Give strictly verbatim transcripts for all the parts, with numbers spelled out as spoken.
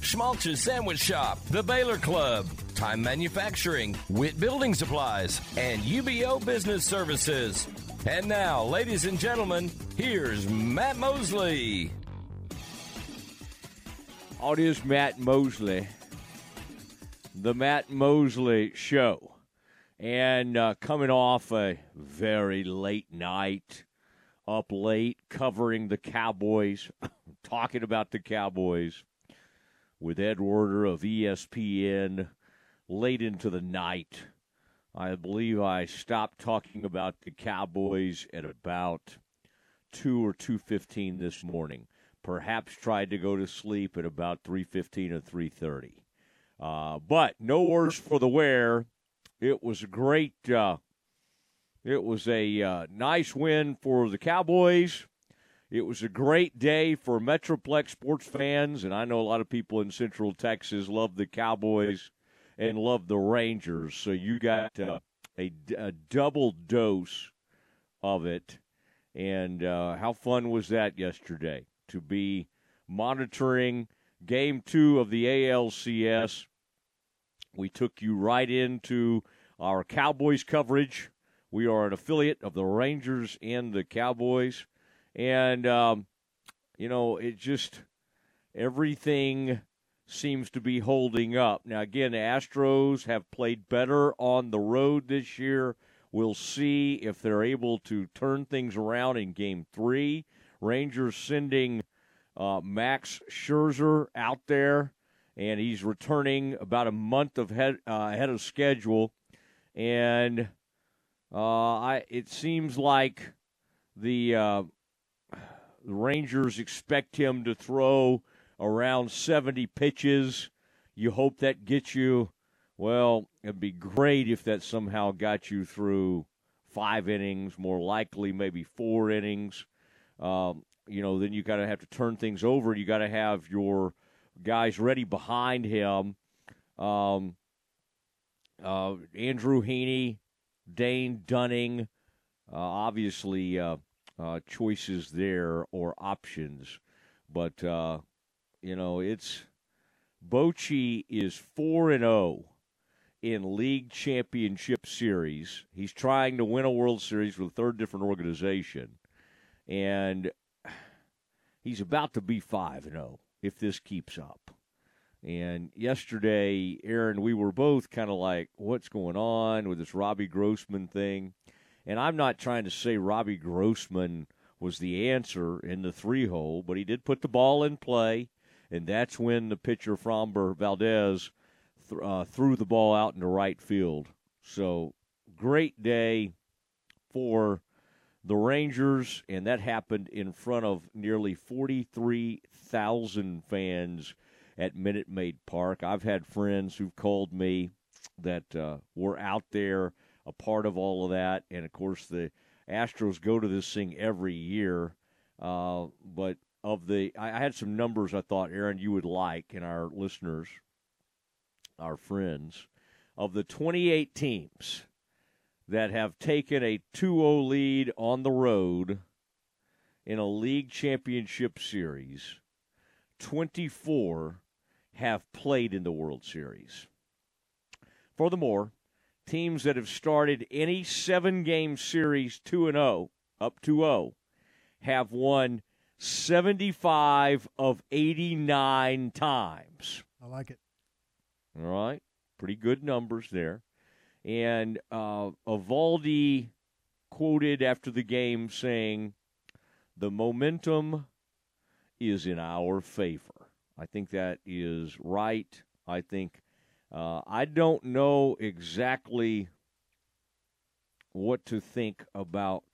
Schmalch's Sandwich Shop, The Baylor Club, Time Manufacturing, Witt Building Supplies, and U B O Business Services. And now, ladies and gentlemen, here's Matt Mosley. Oh, it is Matt Mosley, the Matt Mosley Show. And uh, coming off a very late night, up late, covering the Cowboys, talking about the Cowboys with Ed Werder of E S P N late into the night. I believe I stopped talking about the Cowboys at about two or two fifteen this morning. Perhaps tried to go to sleep at about three fifteen or three thirty. Uh, but no worse for the wear. It was a great uh, – it was a uh, nice win for the Cowboys. It was a great day for Metroplex sports fans, and I know a lot of people in Central Texas love the Cowboys and love the Rangers. So you got uh, a, a double dose of it. And uh, how fun was that yesterday to be monitoring Game two of the A L C S. We took you right into our Cowboys coverage. We are an affiliate of the Rangers and the Cowboys. And, um, you know, it just everything seems to be holding up. Now, again, the Astros have played better on the road this year. We'll see if they're able to turn things around in Game three. Rangers sending uh, Max Scherzer out there. And he's returning about a month of head, uh, ahead of schedule. And uh, I, it seems like the, uh, the Rangers expect him to throw around seventy pitches. You hope that gets you. Well, it'd be great if that somehow got you through five innings, more likely maybe four innings. Um, you know, then you got to have to turn things over. You got to have your guys ready behind him. Um, uh, Andrew Heaney, Dane Dunning, uh, obviously uh, uh, choices there or options. But, uh, you know, it's Bochy is four and oh in league championship series. He's trying to win a World Series with a third different organization. And he's about to be five and oh. If this keeps up. And yesterday, Aaron, we were both kind of like, what's going on with this Robbie Grossman thing? And I'm not trying to say Robbie Grossman was the answer in the three-hole, but he did put the ball in play, and that's when the pitcher Framber Valdez th- uh, threw the ball out into right field. So great day for the Rangers, and that happened in front of nearly forty-three thousand fans at Minute Maid Park. I've had friends who've called me that uh, were out there, a part of all of that. And, of course, the Astros go to this thing every year. Uh, but of the, I, I had some numbers I thought, Aaron, you would like, and our listeners, our friends, of the twenty-eight teams that have taken a two oh lead on the road in a league championship series, twenty-four have played in the World Series. Furthermore, teams that have started any seven-game series two and oh, up two oh, have won seventy-five of eighty-nine times. I like it. All right. Pretty good numbers there. And uh, Eovaldi quoted after the game saying, "The momentum is in our favor." I think that is right. I think uh, I don't know exactly what to think about,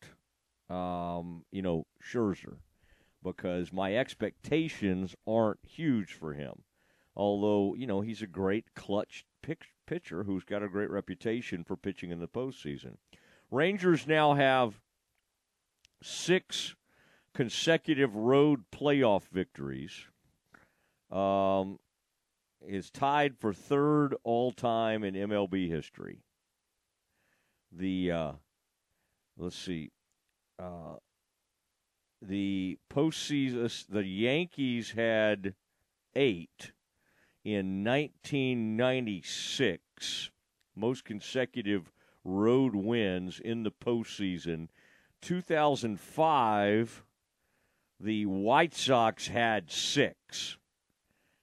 um, you know, Scherzer, because my expectations aren't huge for him. although, you know, he's a great clutch pick, pitcher who's got a great reputation for pitching in the postseason. Rangers now have six consecutive road playoff victories. Um, is tied for third all-time in M L B history. The, uh, let's see, uh, the postseason, the Yankees had eight in nineteen ninety-six, most consecutive road wins in the postseason. two thousand five, the White Sox had six.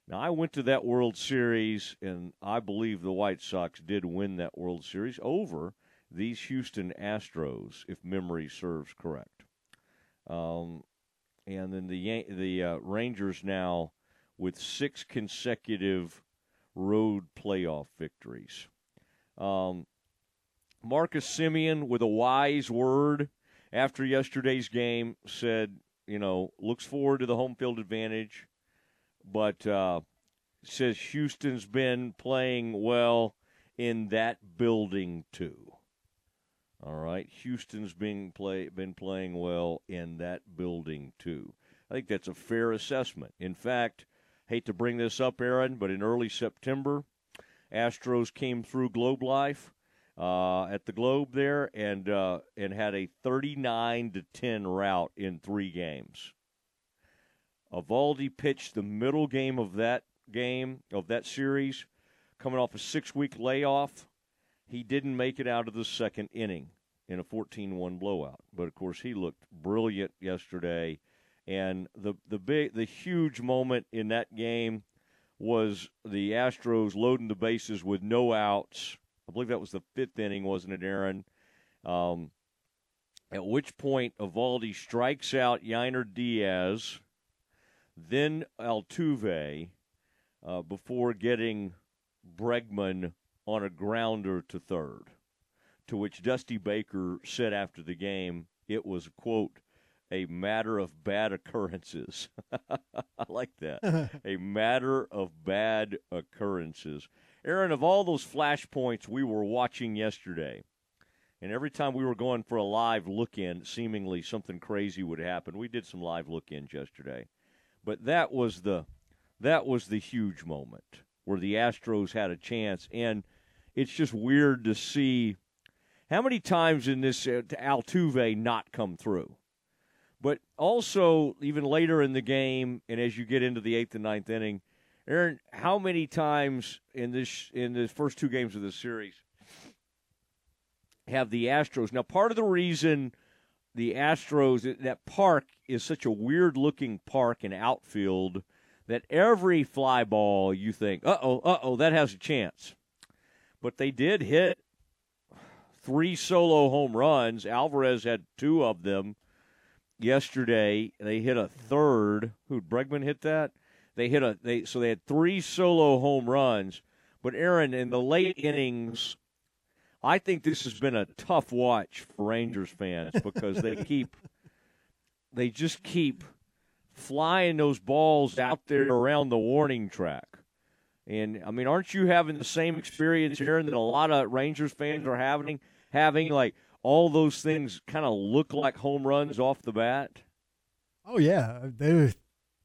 Now, I went to that World Series, and I believe the White Sox did win that World Series over these Houston Astros, if memory serves correct. Um, and then the the uh, Rangers now with six consecutive road playoff victories. Um, Marcus Semien, with a wise word after yesterday's game, said, you know, looks forward to the home field advantage, but uh, says Houston's been playing well in that building too. All right, Houston's been play been playing well in that building too. I think that's a fair assessment. In fact, hate to bring this up, Aaron, but in early September, Astros came through Globe Life uh, at the Globe there and uh, and had a thirty-nine to ten rout in three games. Eovaldi pitched the middle game of that game, of that series, coming off a six-week layoff. He didn't make it out of the second inning in a fourteen one blowout. But, of course, he looked brilliant yesterday. And the the big, the huge moment in that game was the Astros loading the bases with no outs. I believe that was the fifth inning, wasn't it, Aaron? Um, at which point, Eovaldi strikes out Yainer Diaz, then Altuve, uh, before getting Bregman on a grounder to third, to which Dusty Baker said after the game, it was, quote, a matter of bad occurrences. I like that. A matter of bad occurrences. Aaron, of all those flashpoints we were watching yesterday, and every time we were going for a live look-in, seemingly something crazy would happen. We did some live look-ins yesterday. But that was the that was the huge moment where the Astros had a chance, and it's just weird to see how many times in this uh, Altuve not come through. But also, even later in the game, and as you get into the eighth and ninth inning, Aaron, how many times in this in the first two games of the series have the Astros? Now, part of the reason the Astros, that park is such a weird-looking park and outfield that every fly ball you think, uh-oh, uh-oh, that has a chance. But they did hit three solo home runs. Alvarez had two of them yesterday. They hit a third. Who'd Bregman hit that? They hit a they so they had three solo home runs. But Aaron, in the late innings, I think this has been a tough watch for Rangers fans because they keep they just keep flying those balls out there around the warning track. And, I mean, aren't you having the same experience here that a lot of Rangers fans are having, having like, all those things kind of look like home runs off the bat? Oh, yeah. They,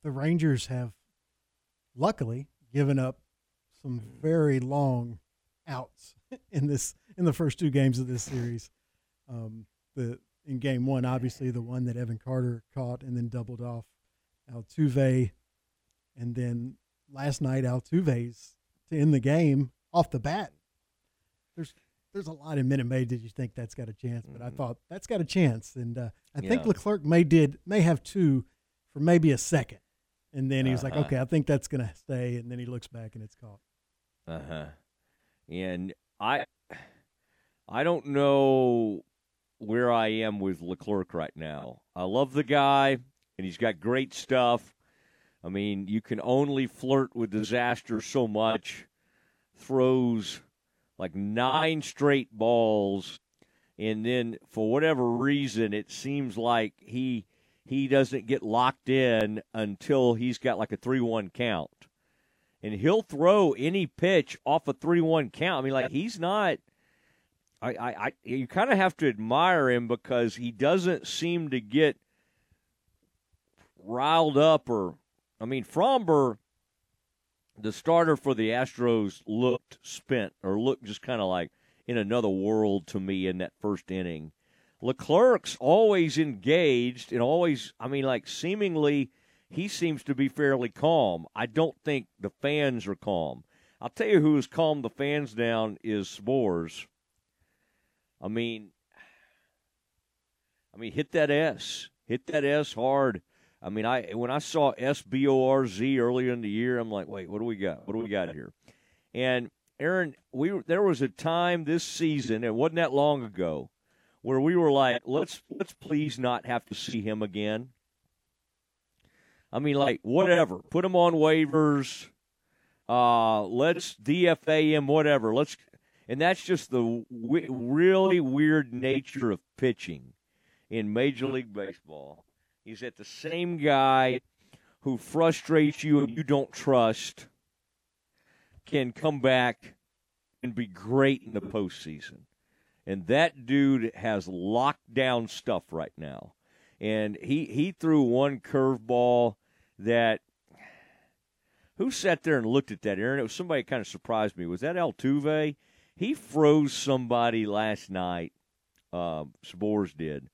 the Rangers have, luckily, given up some very long outs in this in the first two games of this series. Um, the in game one, obviously, the one that Evan Carter caught and then doubled off Altuve, and then last night Altuve's to end the game off the bat. There's there's a lot in Minute Maid. Did you think that's got a chance? But I thought that's got a chance, and uh, I yeah. think Leclerc may did may have two for maybe a second, and then he was uh-huh. like, okay, I think that's gonna stay, and then he looks back and it's caught. Uh huh. And I I don't know where I am with Leclerc right now. I love the guy. And he's got great stuff. I mean, you can only flirt with disaster so much. Throws like nine straight balls. And then for whatever reason, it seems like he he doesn't get locked in until he's got like a three one count. and he'll throw any pitch off a three one count. I mean, like, he's not I, – I, I, you kind of have to admire him because he doesn't seem to get riled up or – I mean, Fromber, the starter for the Astros, looked spent or looked just kind of like in another world to me in that first inning. Leclerc's always engaged and always, I mean, like, seemingly he seems to be fairly calm. I don't think the fans are calm. I'll tell you who has calmed the fans down is Spores. I mean, I mean, hit that S. Hit that S hard. I mean, I when I saw S B O R Z earlier in the year, I'm like, wait, what do we got? What do we got here? And, Aaron, we there was a time this season, it wasn't that long ago, where we were like, let's let's please not have to see him again. I mean, like, whatever. Put him on waivers. Uh, let's D F A him, whatever. Let's, and that's just the w- really weird nature of pitching in Major League Baseball. Is that the same guy who frustrates you and you don't trust can come back and be great in the postseason. And that dude has lockdown stuff right now. And he, he threw one curveball that – who sat there and looked at that, Aaron? It was somebody that kind of surprised me. Was that Altuve? He froze somebody last night, uh, Spores did.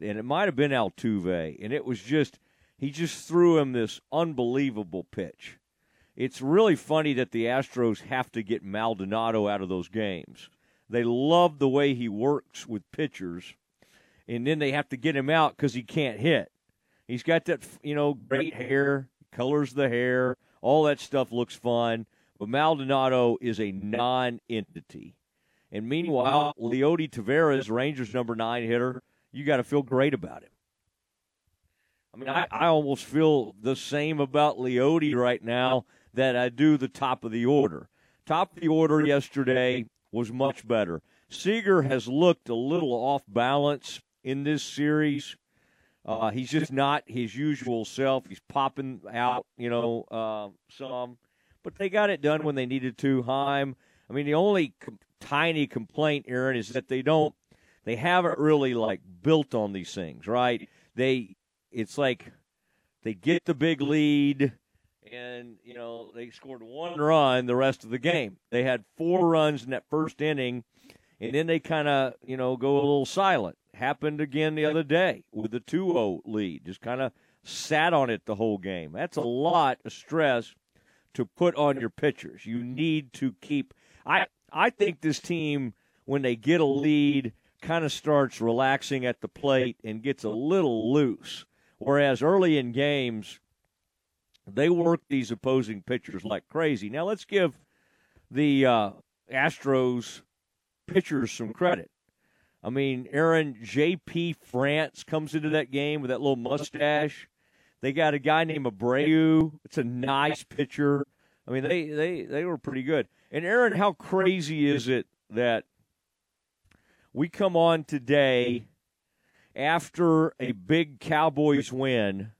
And it might have been Altuve. And it was just – he just threw him this unbelievable pitch. It's really funny that the Astros have to get Maldonado out of those games. They love the way he works with pitchers, and then they have to get him out because he can't hit. He's got that, you know, great hair, colors the hair, all that stuff looks fun. But Maldonado is a non-entity. And meanwhile, Leody Taveras, Rangers' number nine hitter, you got to feel great about him. I mean, I, I almost feel the same about Leody right now that I do the top of the order. Top of the order yesterday was much better. Seager has looked a little off balance in this series. Uh, he's just not his usual self. He's popping out, you know, uh, some. But they got it done when they needed to. Heim, I mean, the only com- tiny complaint, Aaron, is that they don't, they haven't really, like, built on these things, right? They... It's like they get the big lead and, you know, they scored one run the rest of the game. They had four runs in that first inning, and then they kind of, you know, go a little silent. Happened again the other day with the two oh lead. Just kind of sat on it the whole game. That's a lot of stress to put on your pitchers. You need to keep I, – I think this team, when they get a lead, kind of starts relaxing at the plate and gets a little loose. Whereas early in games, they work these opposing pitchers like crazy. Now, let's give the uh, Astros pitchers some credit. I mean, Aaron, J P. France comes into that game with that little mustache. They got a guy named Abreu. It's a nice pitcher. I mean, they, they, they were pretty good. And, Aaron, how crazy is it that we come on today after a big Cowboys win,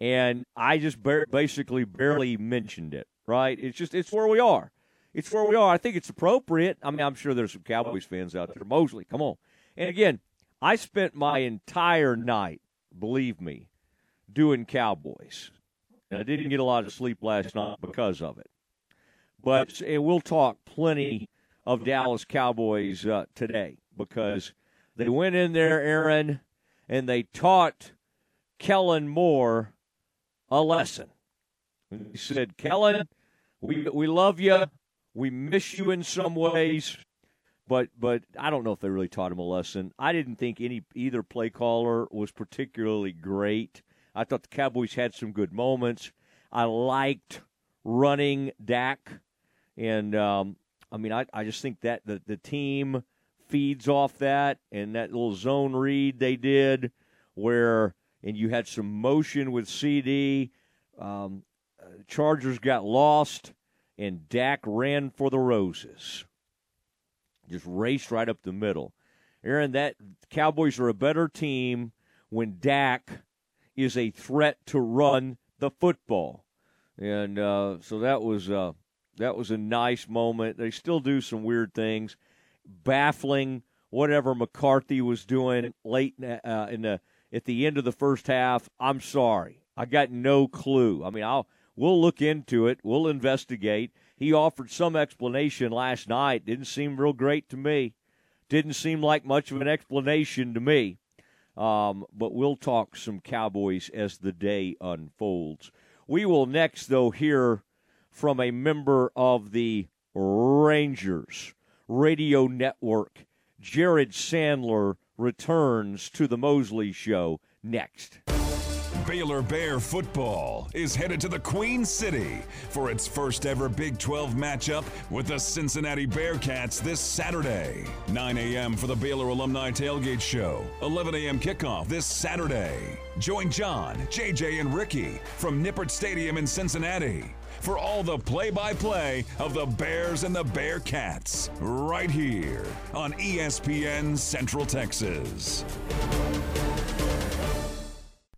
and I just bar- basically barely mentioned it, right? It's just, it's where we are. It's where we are. I think it's appropriate. I mean, I'm sure there's some Cowboys fans out there. Mosley, come on. And again, I spent my entire night, believe me, doing Cowboys. And I didn't get a lot of sleep last night because of it. But and we'll talk plenty of Dallas Cowboys uh, today because they went in there, Aaron, and they taught Kellen Moore a lesson. He said, Kellen, we we love you. We miss you in some ways. But but I don't know if they really taught him a lesson. I didn't think any either play caller was particularly great. I thought the Cowboys had some good moments. I liked running Dak and um, – I mean, I, I just think that the, the team feeds off that, and that little zone read they did where – and you had some motion with C D. Um, Chargers got lost, and Dak ran for the roses. Just raced right up the middle. Aaron, that Cowboys are a better team when Dak is a threat to run the football. And uh, so that was uh, that was a nice moment. They still do some weird things, baffling whatever McCarthy was doing late uh, in the at the end of the first half. I'm sorry, I got no clue. I mean, I'll we'll look into it. We'll investigate. He offered some explanation last night. Didn't seem real great to me. Didn't seem like much of an explanation to me. Um, but we'll talk some Cowboys as the day unfolds. We will next, though, hear from a member of the Rangers Radio Network. Jared Sandler returns to the Mosley Show next. Baylor Bear football is headed to the Queen City for its first ever Big twelve matchup with the Cincinnati Bearcats this Saturday. nine a.m. for the Baylor Alumni Tailgate Show. eleven a.m. kickoff this Saturday. Join John, J J, and Ricky from Nippert Stadium in Cincinnati for all the play-by-play of the Bears and the Bearcats right here on E S P N Central Texas.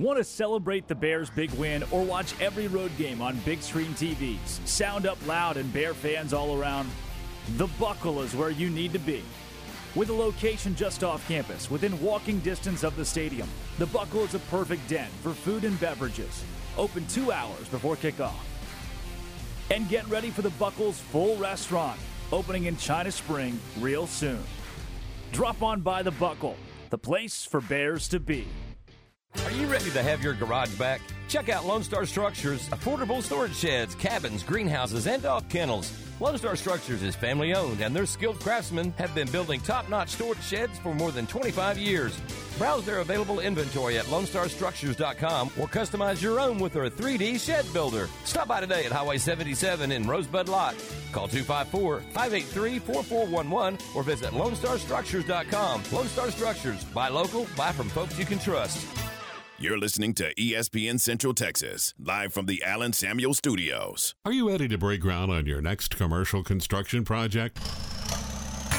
Want to celebrate the Bears' big win or watch every road game on big screen T Vs? Sound up loud and Bear fans all around? The Buckle is where you need to be. With a location just off campus, within walking distance of the stadium, the Buckle is a perfect den for food and beverages. Open two hours before kickoff. And get ready for the Buckle's full restaurant, opening in China Spring real soon. Drop on by the Buckle, the place for Bears to be. Are you ready to have your garage back? Check out Lone Star Structures, affordable storage sheds, cabins, greenhouses, and dog kennels. Lone Star Structures is family-owned, and their skilled craftsmen have been building top-notch storage sheds for more than twenty-five years. Browse their available inventory at lone star structures dot com or customize your own with their three D shed builder. Stop by today at Highway seventy-seven in Rosebud Lot. Call two five four, five eight three, four four one one or visit lone star structures dot com. Lone Star Structures. Buy local, buy from folks you can trust. You're listening to E S P N Central Texas, live from the Allen Samuel Studios. Are you ready to break ground on your next commercial construction project?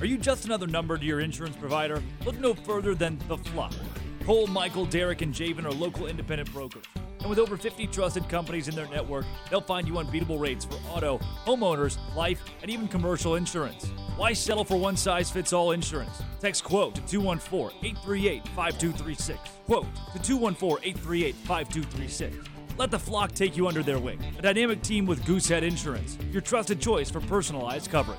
Are you just another number to your insurance provider? Look no further than The Flock. Cole, Michael, Derek, and Javen are local independent brokers. And with over fifty trusted companies in their network, they'll find you unbeatable rates for auto, homeowners, life, and even commercial insurance. Why settle for one-size-fits-all insurance? Text QUOTE to two one four, eight three eight, five two three six. QUOTE to two one four, eight three eight, five two three six. Let The Flock take you under their wing. A dynamic team with Goosehead Insurance, your trusted choice for personalized coverage.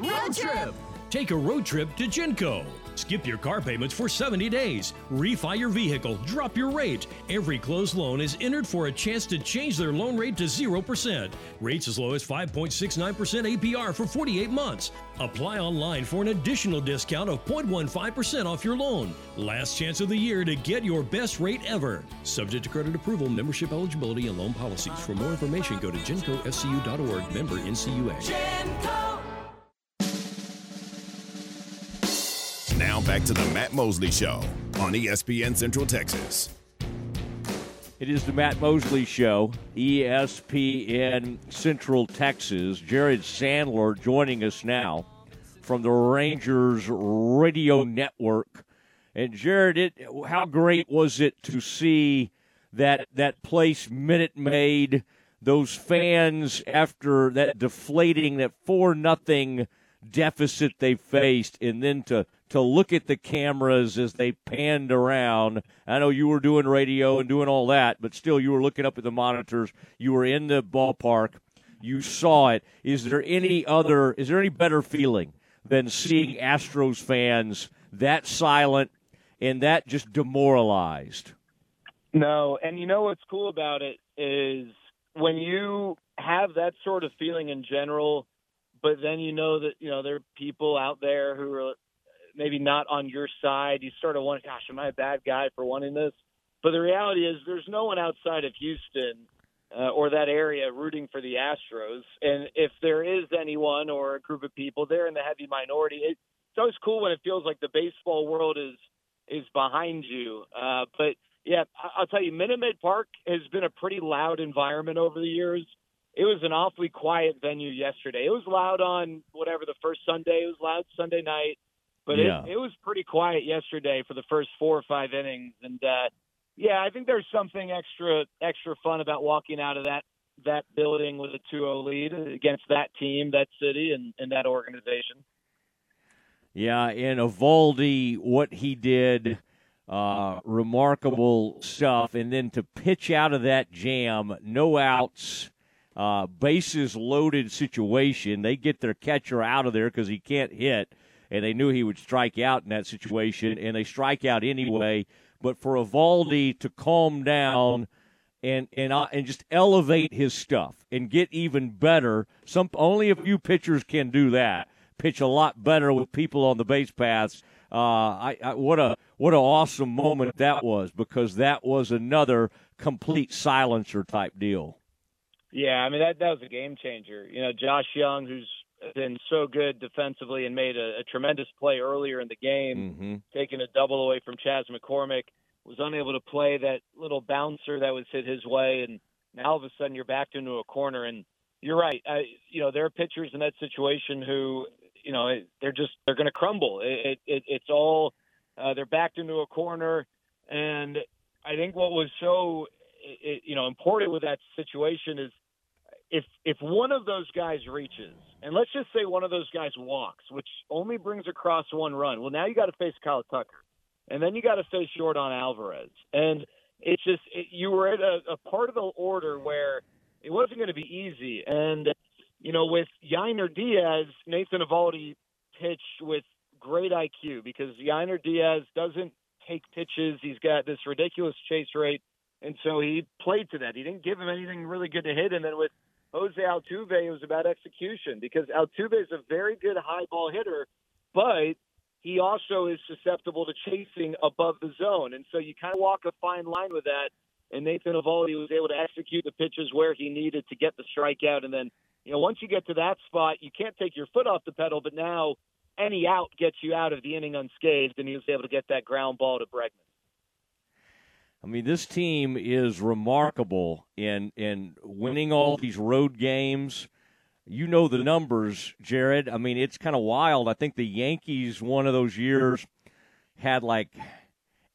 Road trip. Take a road trip to Genco. Skip your car payments for seventy days. Refi your vehicle. Drop your rate. Every closed loan is entered for a chance to change their loan rate to zero percent. Rates as low as five point six nine percent A P R for forty-eight months. Apply online for an additional discount of zero point one five percent off your loan. Last chance of the year to get your best rate ever. Subject to credit approval, membership eligibility, and loan policies. For more information, go to genco f c u dot org, member N C U A. Genco. Now back to the Matt Mosley Show on E S P N Central Texas. It is the Matt Mosley Show, E S P N Central Texas. Jared Sandler joining us now from the Rangers Radio Network. And Jared, it, how great was it to see that that place Minute Maid, those fans after that deflating, that four nothing deficit they faced, and then to to look at the cameras as they panned around. I know you were doing radio and doing all that, but still you were looking up at the monitors. You were in the ballpark. You saw it. Is there any other, is there any better feeling than seeing Astros fans that silent and that just demoralized? No, and you know what's cool about it is when you have that sort of feeling in general, but then you know that, you know, there are people out there who are maybe not on your side. You sort of wonder, gosh, am I a bad guy for wanting this? But the reality is there's no one outside of Houston uh, or that area rooting for the Astros. And if there is anyone or a group of people, they're in the heavy minority. It, it's always cool when it feels like the baseball world is is behind you. Uh, but, yeah, I'll tell you, Minute Maid Park has been a pretty loud environment over the years. It was an awfully quiet venue yesterday. It was loud on whatever the first Sunday. It was loud Sunday night. But yeah. it, it was pretty quiet yesterday for the first four or five innings. And, uh, yeah, I think there's something extra extra fun about walking out of that, that building with a two oh lead against that team, that city, and, and that organization. Yeah, and Eovaldi, what he did, uh, remarkable stuff. And then to pitch out of that jam, no outs, uh, bases-loaded situation. They get their catcher out of there because he can't hit. And they knew he would strike out in that situation, and they strike out anyway. But for Eovaldi to calm down and and uh, and just elevate his stuff and get even better, some only a few pitchers can do that. Pitch a lot better with people on the base paths. Uh, I, I what a what an awesome moment that was, because that was another complete silencer type deal. Yeah, I mean that that was a game changer. You know, Josh Young, who's been so good defensively and made a, a tremendous play earlier in the game, mm-hmm. taking a double away from Chas McCormick, was unable to play that little bouncer that was hit his way, and now all of a sudden you're backed into a corner. And you're right, I, you know there are pitchers in that situation who, you know, they're just they're going to crumble. It, it it's all uh, they're backed into a corner, and I think what was so it, you know important with that situation is, If if one of those guys reaches, and let's just say one of those guys walks, which only brings across one run, well, now you got to face Kyle Tucker, and then you got to face Jordan Alvarez. And it's just it, you were at a, a part of the order where it wasn't going to be easy. And, you know, with Yainer Diaz, Nathan Eovaldi pitched with great I Q, because Yainer Diaz doesn't take pitches. He's got this ridiculous chase rate, and so he played to that. He didn't give him anything really good to hit, and then with Jose Altuve, it was about execution, because Altuve is a very good high ball hitter, but he also is susceptible to chasing above the zone. And so you kind of walk a fine line with that. And Nathan Eovaldi was able to execute the pitches where he needed to get the strikeout. And then, you know, once you get to that spot, you can't take your foot off the pedal, but now any out gets you out of the inning unscathed. And he was able to get that ground ball to Bregman. I mean, this team is remarkable in in winning all these road games. You know the numbers, Jared. I mean, it's kind of wild. I think the Yankees, one of those years, had like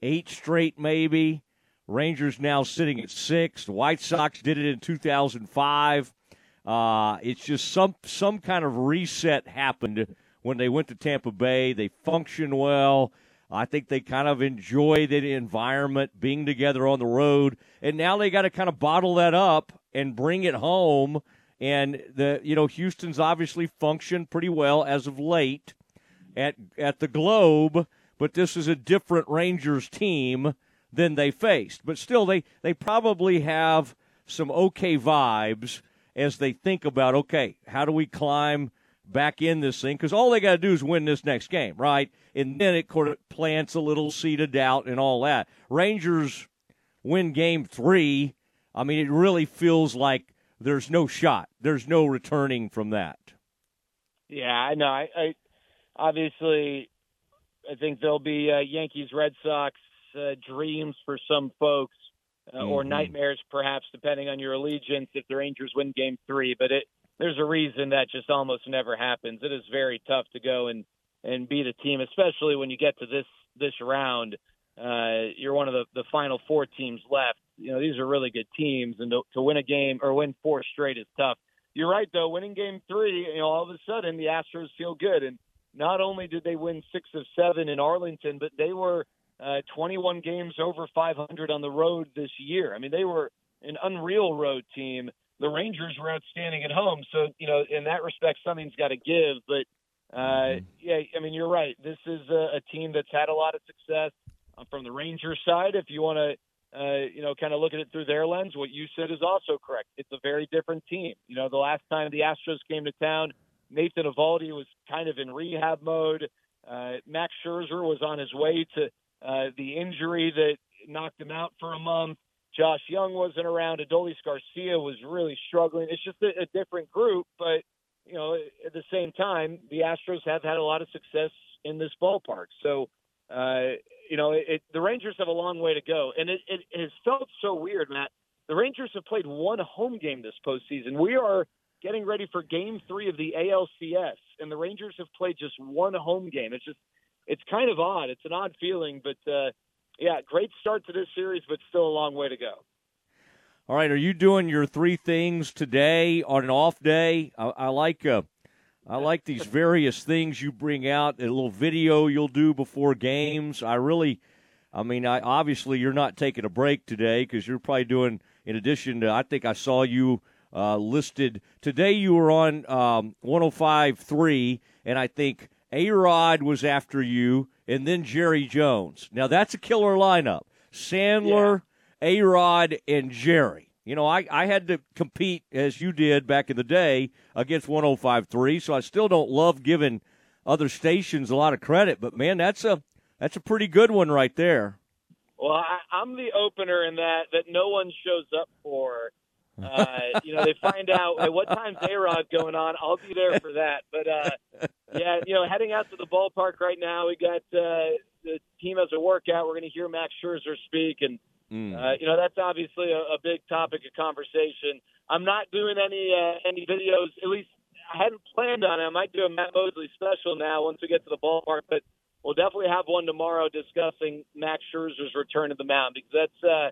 eight straight maybe. Rangers now sitting at six. The White Sox did it in two thousand five. Uh, it's just some some kind of reset happened when they went to Tampa Bay. They function well. I think they kind of enjoy the environment, being together on the road, and now they got to kind of bottle that up and bring it home. And the you know Houston's obviously functioned pretty well as of late, at at the Globe, but this is a different Rangers team than they faced. But still, they, they probably have some okay vibes as they think about, okay, how do we climb back in this thing? Because all they got to do is win this next game, right? And then it kind of plants a little seed of doubt and all that. Rangers win game three. I mean, it really feels like there's no shot. There's no returning from that. Yeah, no, I know. I obviously, I think there'll be uh, Yankees, Red Sox uh, dreams for some folks, uh, mm-hmm. or nightmares perhaps, depending on your allegiance, if the Rangers win game three. But it, there's a reason that just almost never happens. It is very tough to go and, and beat a team, especially when you get to this, this round. Uh, you're one of the, the final four teams left. You know, these are really good teams, and to, to win a game or win four straight is tough. You're right, though. Winning game three, you know, all of a sudden the Astros feel good. And not only did they win six of seven in Arlington, but they were uh, twenty-one games over five hundred on the road this year. I mean, they were an unreal road team. The Rangers were outstanding at home. So, you know, in that respect, something's got to give. But, uh, yeah, I mean, you're right. This is a, a team that's had a lot of success from the Rangers side. If you want to, Uh, you know, kind of look at it through their lens, what you said is also correct. It's a very different team. You know, the last time the Astros came to town, Nathan Eovaldi was kind of in rehab mode. Uh, Max Scherzer was on his way to uh, the injury that knocked him out for a month. Josh Young wasn't around. Adolis Garcia was really struggling. It's just a, a different group. But, you know, at the same time, the Astros have had a lot of success in this ballpark. So, uh You know, it, it, the Rangers have a long way to go, and it, it, it has felt so weird, Matt. The Rangers have played one home game this postseason. We are getting ready for Game Three of the A L C S, and the Rangers have played just one home game. It's just, it's kind of odd. It's an odd feeling, but uh, yeah, great start to this series, but still a long way to go. All right, are you doing your three things today on an off day? I, I like. Uh... I like these various things you bring out, a little video you'll do before games. I really, I mean, I, obviously you're not taking a break today because you're probably doing, in addition to, I think I saw you uh, listed. Today you were on um, one oh five point three, and I think A-Rod was after you, and then Jerry Jones. Now, that's a killer lineup. Sandler, yeah. A-Rod, and Jerry. You know, I, I had to compete, as you did back in the day, against one oh five point three, so I still don't love giving other stations a lot of credit. But, man, that's a that's a pretty good one right there. Well, I, I'm the opener in that that no one shows up for. Uh, you know, they find out, hey, what time's A-Rod going on? I'll be there for that. But, uh, yeah, you know, heading out to the ballpark right now, we got uh, the team has a workout. We're going to hear Max Scherzer speak, and Mm. Uh, you know, that's obviously a, a big topic of conversation. I'm not doing any uh, any videos. At least I hadn't planned on it. I might do a Matt Mosley special now once we get to the ballpark, but we'll definitely have one tomorrow discussing Max Scherzer's return to the mound, because that's uh,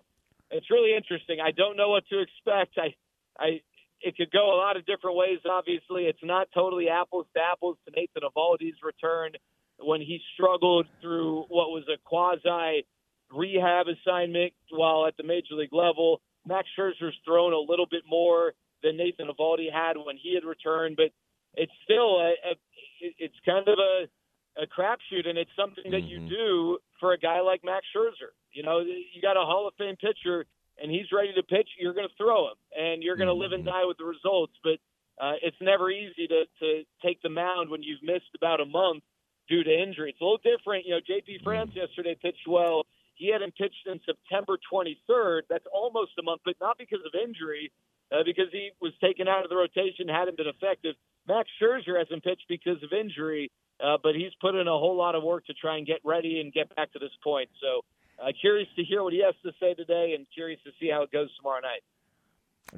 it's really interesting. I don't know what to expect. I, I, it could go a lot of different ways. Obviously, it's not totally apples to apples to Nathan Eovaldi's return when he struggled through what was a quasi rehab assignment while at the major league level. Max Scherzer's thrown a little bit more than Nathan Eovaldi had when he had returned, but it's still a, a it's kind of a, a crapshoot, and it's something that you do for a guy like Max Scherzer. You know, you got a Hall of Fame pitcher, and he's ready to pitch. You're going to throw him, and you're going to live and die with the results. But uh, it's never easy to, to take the mound when you've missed about a month due to injury. It's a little different. You know, J P France yesterday pitched well. He hadn't pitched in September twenty-third. That's almost a month, but not because of injury, uh, because he was taken out of the rotation, hadn't been effective. Max Scherzer hasn't pitched because of injury, uh, but he's put in a whole lot of work to try and get ready and get back to this point. So uh, curious to hear what he has to say today, and curious to see how it goes tomorrow night.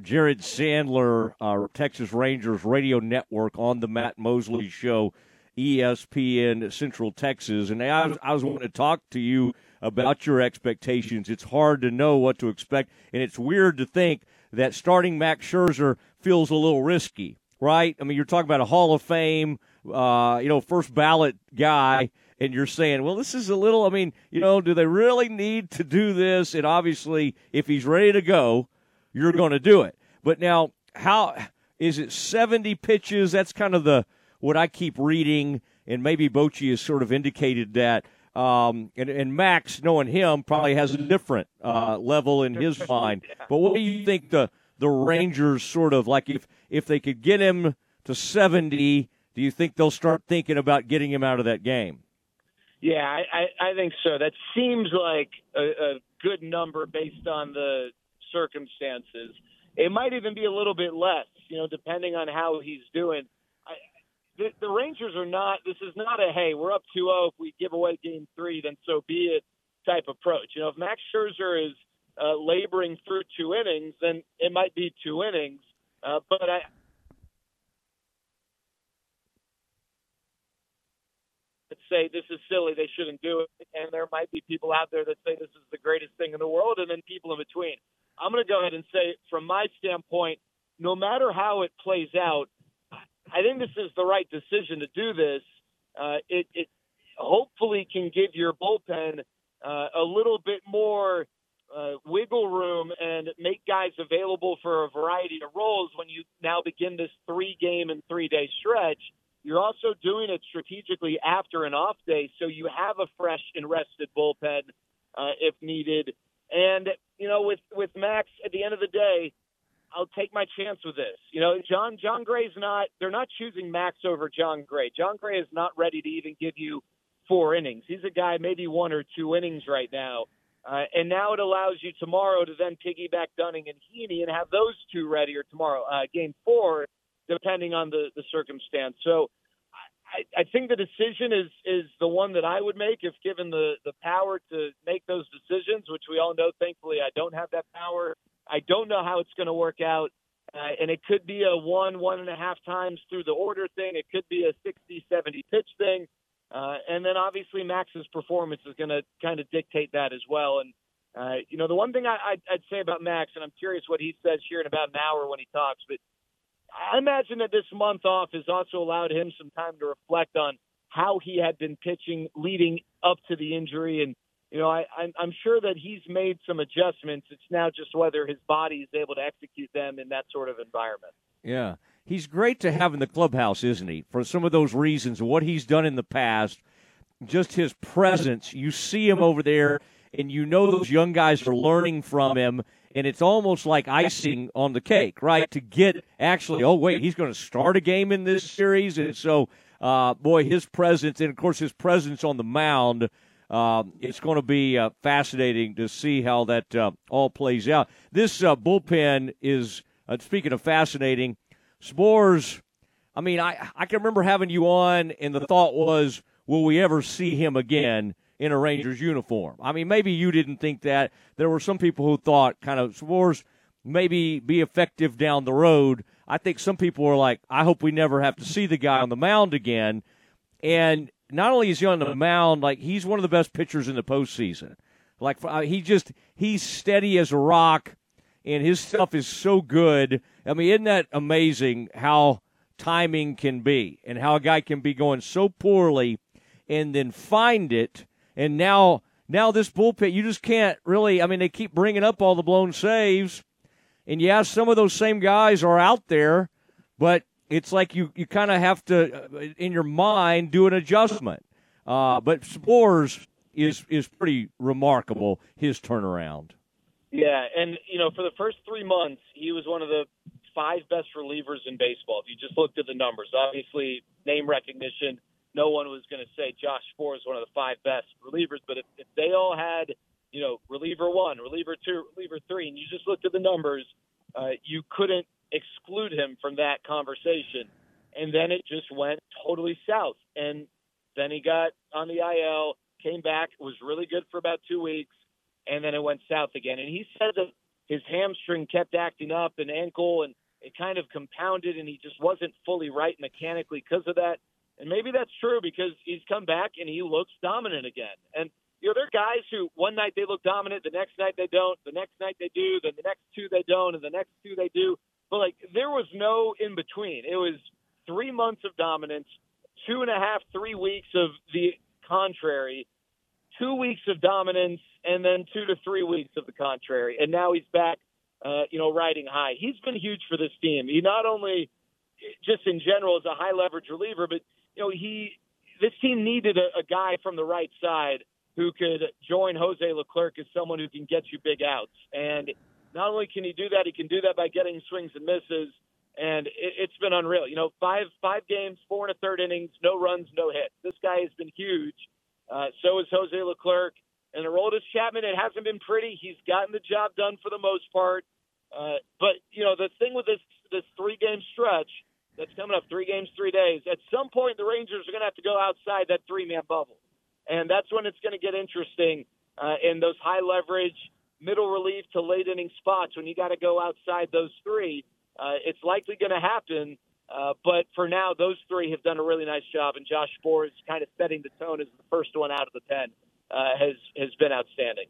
Jared Sandler, uh, Texas Rangers Radio Network, on the Matt Mosley Show, E S P N Central Texas. And I was, I was wanting to talk to you about your expectations. It's hard to know what to expect, and it's weird to think that starting Max Scherzer feels a little risky, right? I mean, you're talking about a Hall of Fame, uh, you know, first ballot guy, and you're saying, well, this is a little, I mean, you know, do they really need to do this? And obviously, if he's ready to go, you're going to do it. But now, how is it seventy pitches? That's kind of the what I keep reading. and maybe Bochy has sort of indicated that. Um, and, and Max, knowing him, probably has a different uh, level in his mind. But what do you think the the Rangers sort of like if if they could get him to seventy? Do you think they'll start thinking about getting him out of that game? Yeah, I, I, I think so. That seems like a, a good number based on the circumstances. It might even be a little bit less, you know, depending on how he's doing. I, the, the Rangers are not, this is not a, hey, we're up two oh, if we give away game three, then so be it type approach. You know, if Max Scherzer is uh, laboring through two innings, then it might be two innings. Uh, but I... say this is silly, they shouldn't do it, and there might be people out there that say this is the greatest thing in the world, and then people in between. I'm going to go ahead and say, from my standpoint, no matter how it plays out, I think this is the right decision to do this. Uh, it, it hopefully can give your bullpen uh, a little bit more uh, wiggle room and make guys available for a variety of roles when you now begin this three-game and three-day stretch. You're also doing it strategically after an off day, so you have a fresh and rested bullpen uh, if needed. And, you know, with, with Max, at the end of the day, I'll take my chance with this. You know, John John Gray's not – they're not choosing Max over John Gray. John Gray is not ready to even give you four innings. He's a guy maybe one or two innings right now. Uh, and now it allows you tomorrow to then piggyback Dunning and Heaney and have those two ready or tomorrow, uh, game four, depending on the, the circumstance. So I, I think the decision is, is the one that I would make if given the, the power to make those decisions, which we all know, thankfully, I don't have that power. I don't know how it's going to work out. Uh, and it could be a one, one and a half times through the order thing. It could be a sixty, seventy pitch thing. Uh, and then obviously Max's performance is going to kind of dictate that as well. And, uh, you know, the one thing I, I'd, I'd say about Max, and I'm curious what he says here in about an hour when he talks, but I imagine that this month off has also allowed him some time to reflect on how he had been pitching leading up to the injury. And, you know, I, I'm, I'm sure that he's made some adjustments. It's now just whether his body is able to execute them in that sort of environment. Yeah. He's great to have in the clubhouse, isn't he? For some of those reasons, what he's done in the past, just his presence. You see him over there, and you know those young guys are learning from him. And it's almost like icing on the cake, right, to get actually, oh, wait, he's going to start a game in this series. And so, uh, boy, his presence, and, of course, his presence on the mound, um, it's going to be uh, fascinating to see how that uh, all plays out. This uh, bullpen is, uh, speaking of fascinating, Spores, I mean, I, I can remember having you on, and the thought was, will we ever see him again in a Rangers uniform? I mean, maybe you didn't think that. There were some people who thought kind of Spores maybe be effective down the road. I think some people were like, I hope we never have to see the guy on the mound again. And not only is he on the mound, like he's one of the best pitchers in the postseason. Like he just, he's steady as a rock, and his stuff is so good. I mean, isn't that amazing how timing can be and how a guy can be going so poorly and then find it? And now now this bullpen, you just can't really – I mean, they keep bringing up all the blown saves. And, yeah, some of those same guys are out there, but it's like you, you kind of have to, in your mind, do an adjustment. Uh, but Spores is, is pretty remarkable, his turnaround. Yeah, and, you know, for the first three months, he was one of the five best relievers in baseball. If you just looked at the numbers, obviously name recognition – no one was going to say Josh Spores is one of the five best relievers, but if, if they all had, you know, reliever one, reliever two, reliever three, and you just looked at the numbers, uh, you couldn't exclude him from that conversation. And then it just went totally south. And then he got on the I L, came back, was really good for about two weeks, and then it went south again. And he said that his hamstring kept acting up and ankle, and it kind of compounded, and he just wasn't fully right mechanically because of that. And maybe that's true because he's come back and he looks dominant again. And, you know, there are guys who one night they look dominant, the next night they don't, the next night they do, then the next two they don't, and the next two they do. But, like, there was no in-between. It was three months of dominance, two and a half, three weeks of the contrary, two weeks of dominance, and then two to three weeks of the contrary. And now he's back, uh, you know, riding high. He's been huge for this team. He not only just in general is a high-leverage reliever, but – you know, he this team needed a, a guy from the right side who could join Jose Leclerc as someone who can get you big outs. And not only can he do that, he can do that by getting swings and misses. And it, it's been unreal. You know, five five games, four and a third innings, no runs, no hits. This guy has been huge. Uh, so is Jose Leclerc. And Aroldis Chapman, it hasn't been pretty. He's gotten the job done for the most part. Uh, but, you know, the thing with this this three-game stretch that's coming up, three games, three days, at some point the Rangers are going to have to go outside that three-man bubble. And that's when it's going to get interesting uh, in those high-leverage, middle relief to late-inning spots when you got to go outside those three. Uh, it's likely going to happen, uh, but for now, those three have done a really nice job, and Josh Spores kind of setting the tone as the first one out of the pen uh, has, has been outstanding.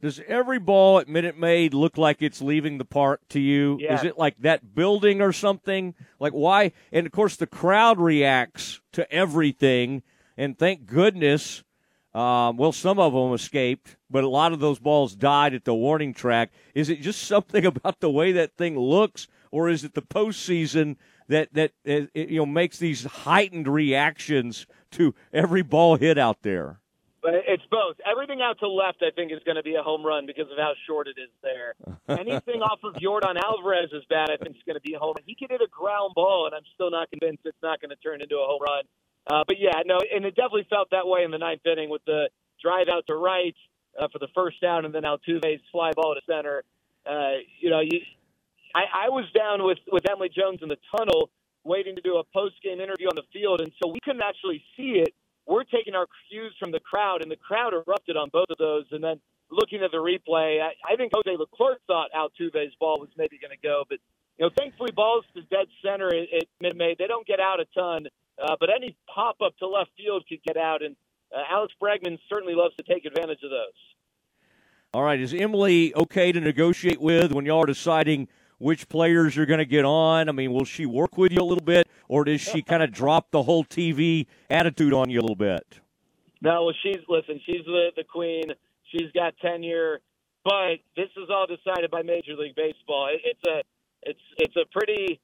Does every ball at Minute Maid look like it's leaving the park to you? Yeah. Is it like that building or something? Like why? And, of course, the crowd reacts to everything, and thank goodness, um, well, some of them escaped, but a lot of those balls died at the warning track. Is it just something about the way that thing looks, or is it the postseason that that uh, it, you know makes these heightened reactions to every ball hit out there? But it's both. Everything out to left, I think, is going to be a home run because of how short it is there. Anything off of Yordan Alvarez's bat, I think, is going to be a home run. He could hit a ground ball, and I'm still not convinced it's not going to turn into a home run. Uh, but, yeah, no, and it definitely felt that way in the ninth inning with the drive out to right uh, for the first down and then Altuve's fly ball to center. Uh, you know, you, I, I was down with, with Emily Jones in the tunnel waiting to do a post-game interview on the field, and so we couldn't actually see it. We're taking our cues from the crowd, and the crowd erupted on both of those. And then looking at the replay, I, I think Jose Leclerc thought Altuve's ball was maybe going to go. But, you know, thankfully balls to dead center at mid-May. They don't get out a ton, uh, but any pop-up to left field could get out. And uh, Alex Bregman certainly loves to take advantage of those. All right, is Emily okay to negotiate with when y'all are deciding which players are going to get on? I mean, will she work with you a little bit, or does she kind of drop the whole T V attitude on you a little bit? No, well, she's, listen, she's the, the queen. She's got tenure. But this is all decided by Major League Baseball. It, it's a it's it's a pretty,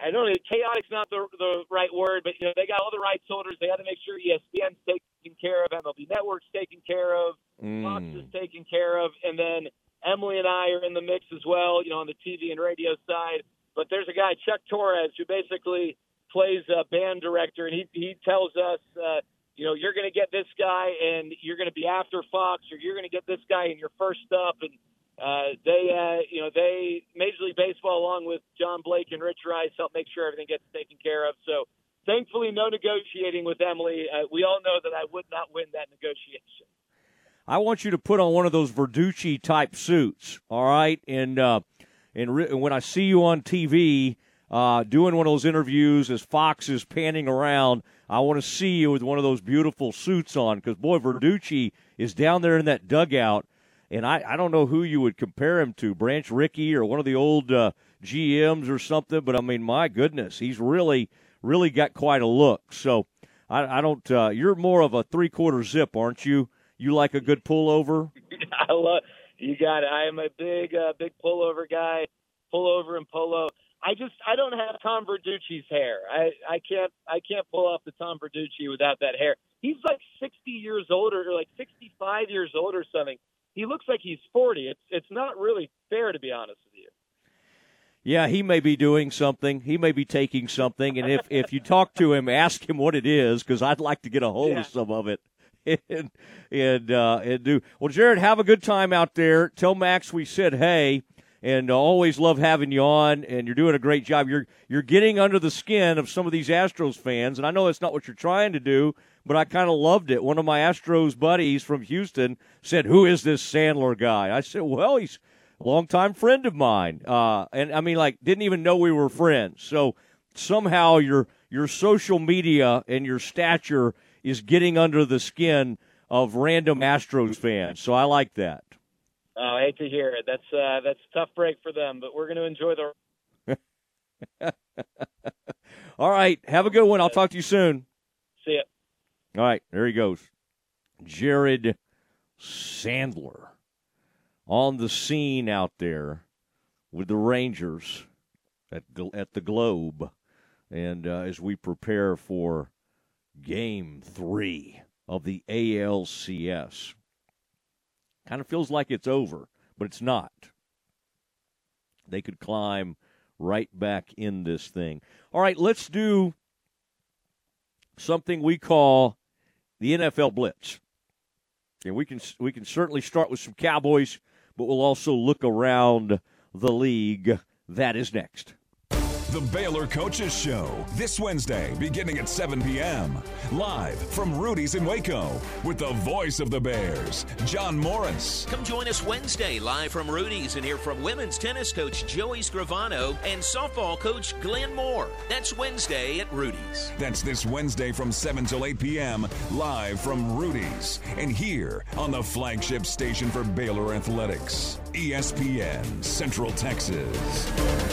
I don't know, chaotic's not the, the right word, but, you know, they got all the rights holders. They got to make sure E S P N's taken care of, M L B Network's taken care of, mm. Fox is taken care of, and then Emily and I are in the mix as well, you know, on the T V and radio side. But there's a guy, Chuck Torres, who basically plays a band director, and he he tells us, uh, you know, you're going to get this guy, and you're going to be after Fox, or you're going to get this guy, and you're first up. And uh, they, uh, you know, they Major League Baseball, along with John Blake and Rich Rice, help make sure everything gets taken care of. So, thankfully, no negotiating with Emily. Uh, we all know that I would not win that negotiation. I want you to put on one of those Verducci-type suits, all right? And uh, and re- when I see you on T V uh, doing one of those interviews as Fox is panning around, I want to see you with one of those beautiful suits on because, boy, Verducci is down there in that dugout, and I, I don't know who you would compare him to, Branch Rickey or one of the old uh, G Ms or something, but, I mean, my goodness, he's really, really got quite a look. So I, I don't uh, – you're more of a three-quarter zip, aren't you? You like a good pullover? I love. You got it. I am a big, uh, big pullover guy. Pullover and polo. I just, I don't have Tom Verducci's hair. I, I can't, I can't pull off the Tom Verducci without that hair. He's like sixty years older, or like sixty-five years old, or something. He looks like he's forty. It's, it's not really fair, to be honest with you. Yeah, he may be doing something. He may be taking something. And if, if you talk to him, ask him what it is, because I'd like to get a hold yeah. of some of it. And, and, uh, and do well, Jared. Have a good time out there. Tell Max we said hey, and uh, always love having you on. And you're doing a great job. You're you're getting under the skin of some of these Astros fans, and I know that's not what you're trying to do, but I kind of loved it. One of my Astros buddies from Houston said, "Who is this Sandler guy?" I said, "Well, he's a longtime friend of mine," uh, and I mean, like, didn't even know we were friends. So somehow your your social media and your stature is getting under the skin of random Astros fans. So I like that. Oh, I hate to hear it. That's uh, that's a tough break for them, but we're going to enjoy the – All right. Have a good one. I'll talk to you soon. See ya. All right. There he goes. Jared Sandler on the scene out there with the Rangers at, at the Globe. And uh, as we prepare for – Game three of the A L C S. Kind of feels like it's over, but it's not. They could climb right back in this thing. All right, let's do something we call the N F L Blitz. And we can we can certainly start with some Cowboys, but we'll also look around the league. That is next. The Baylor Coaches Show, this Wednesday, beginning at seven p.m. Live from Rudy's in Waco, with the voice of the Bears, John Morris. Come join us Wednesday, live from Rudy's, and hear from women's tennis coach Joey Scrivano and softball coach Glenn Moore. That's Wednesday at Rudy's. That's this Wednesday from seven till eight p.m., live from Rudy's, and here on the flagship station for Baylor Athletics, E S P N Central Texas.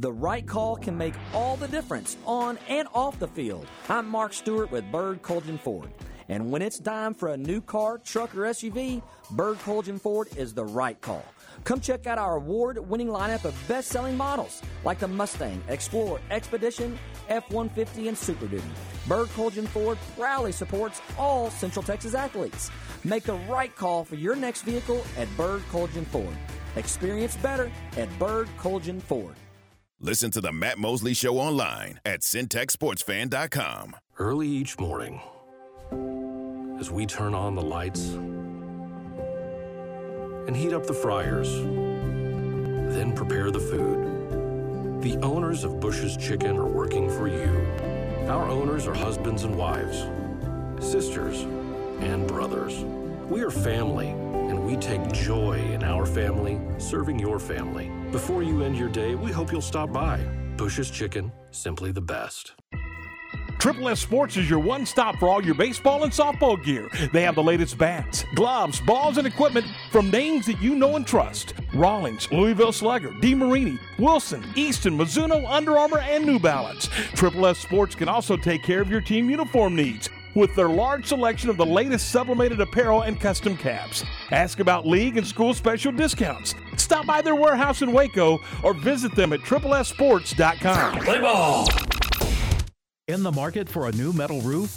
The right call can make all the difference on and off the field. I'm Mark Stewart with Bird Colgin Ford. And when it's time for a new car, truck, or S U V, Bird Colgin Ford is the right call. Come check out our award-winning lineup of best-selling models like the Mustang, Explorer, Expedition, F one fifty, and Super Duty. Bird Colgin Ford proudly supports all Central Texas athletes. Make the right call for your next vehicle at Bird Colgin Ford. Experience better at Bird Colgin Ford. Listen to the Matt Mosley Show online at Syntech Sports Fan dot com. Early each morning, as we turn on the lights and heat up the fryers, then prepare the food, the owners of Bush's Chicken are working for you. Our owners are husbands and wives, sisters and brothers. We are family, and we take joy in our family, serving your family. Before you end your day, we hope you'll stop by. Bush's Chicken, simply the best. Triple S Sports is your one-stop for all your baseball and softball gear. They have the latest bats, gloves, balls, and equipment from names that you know and trust. Rawlings, Louisville Slugger, DeMarini, Wilson, Easton, Mizuno, Under Armour, and New Balance. Triple S Sports can also take care of your team uniform needs with their large selection of the latest sublimated apparel and custom caps. Ask about league and school special discounts. Stop by their warehouse in Waco or visit them at triple s sports dot com. Play ball! In the market for a new metal roof?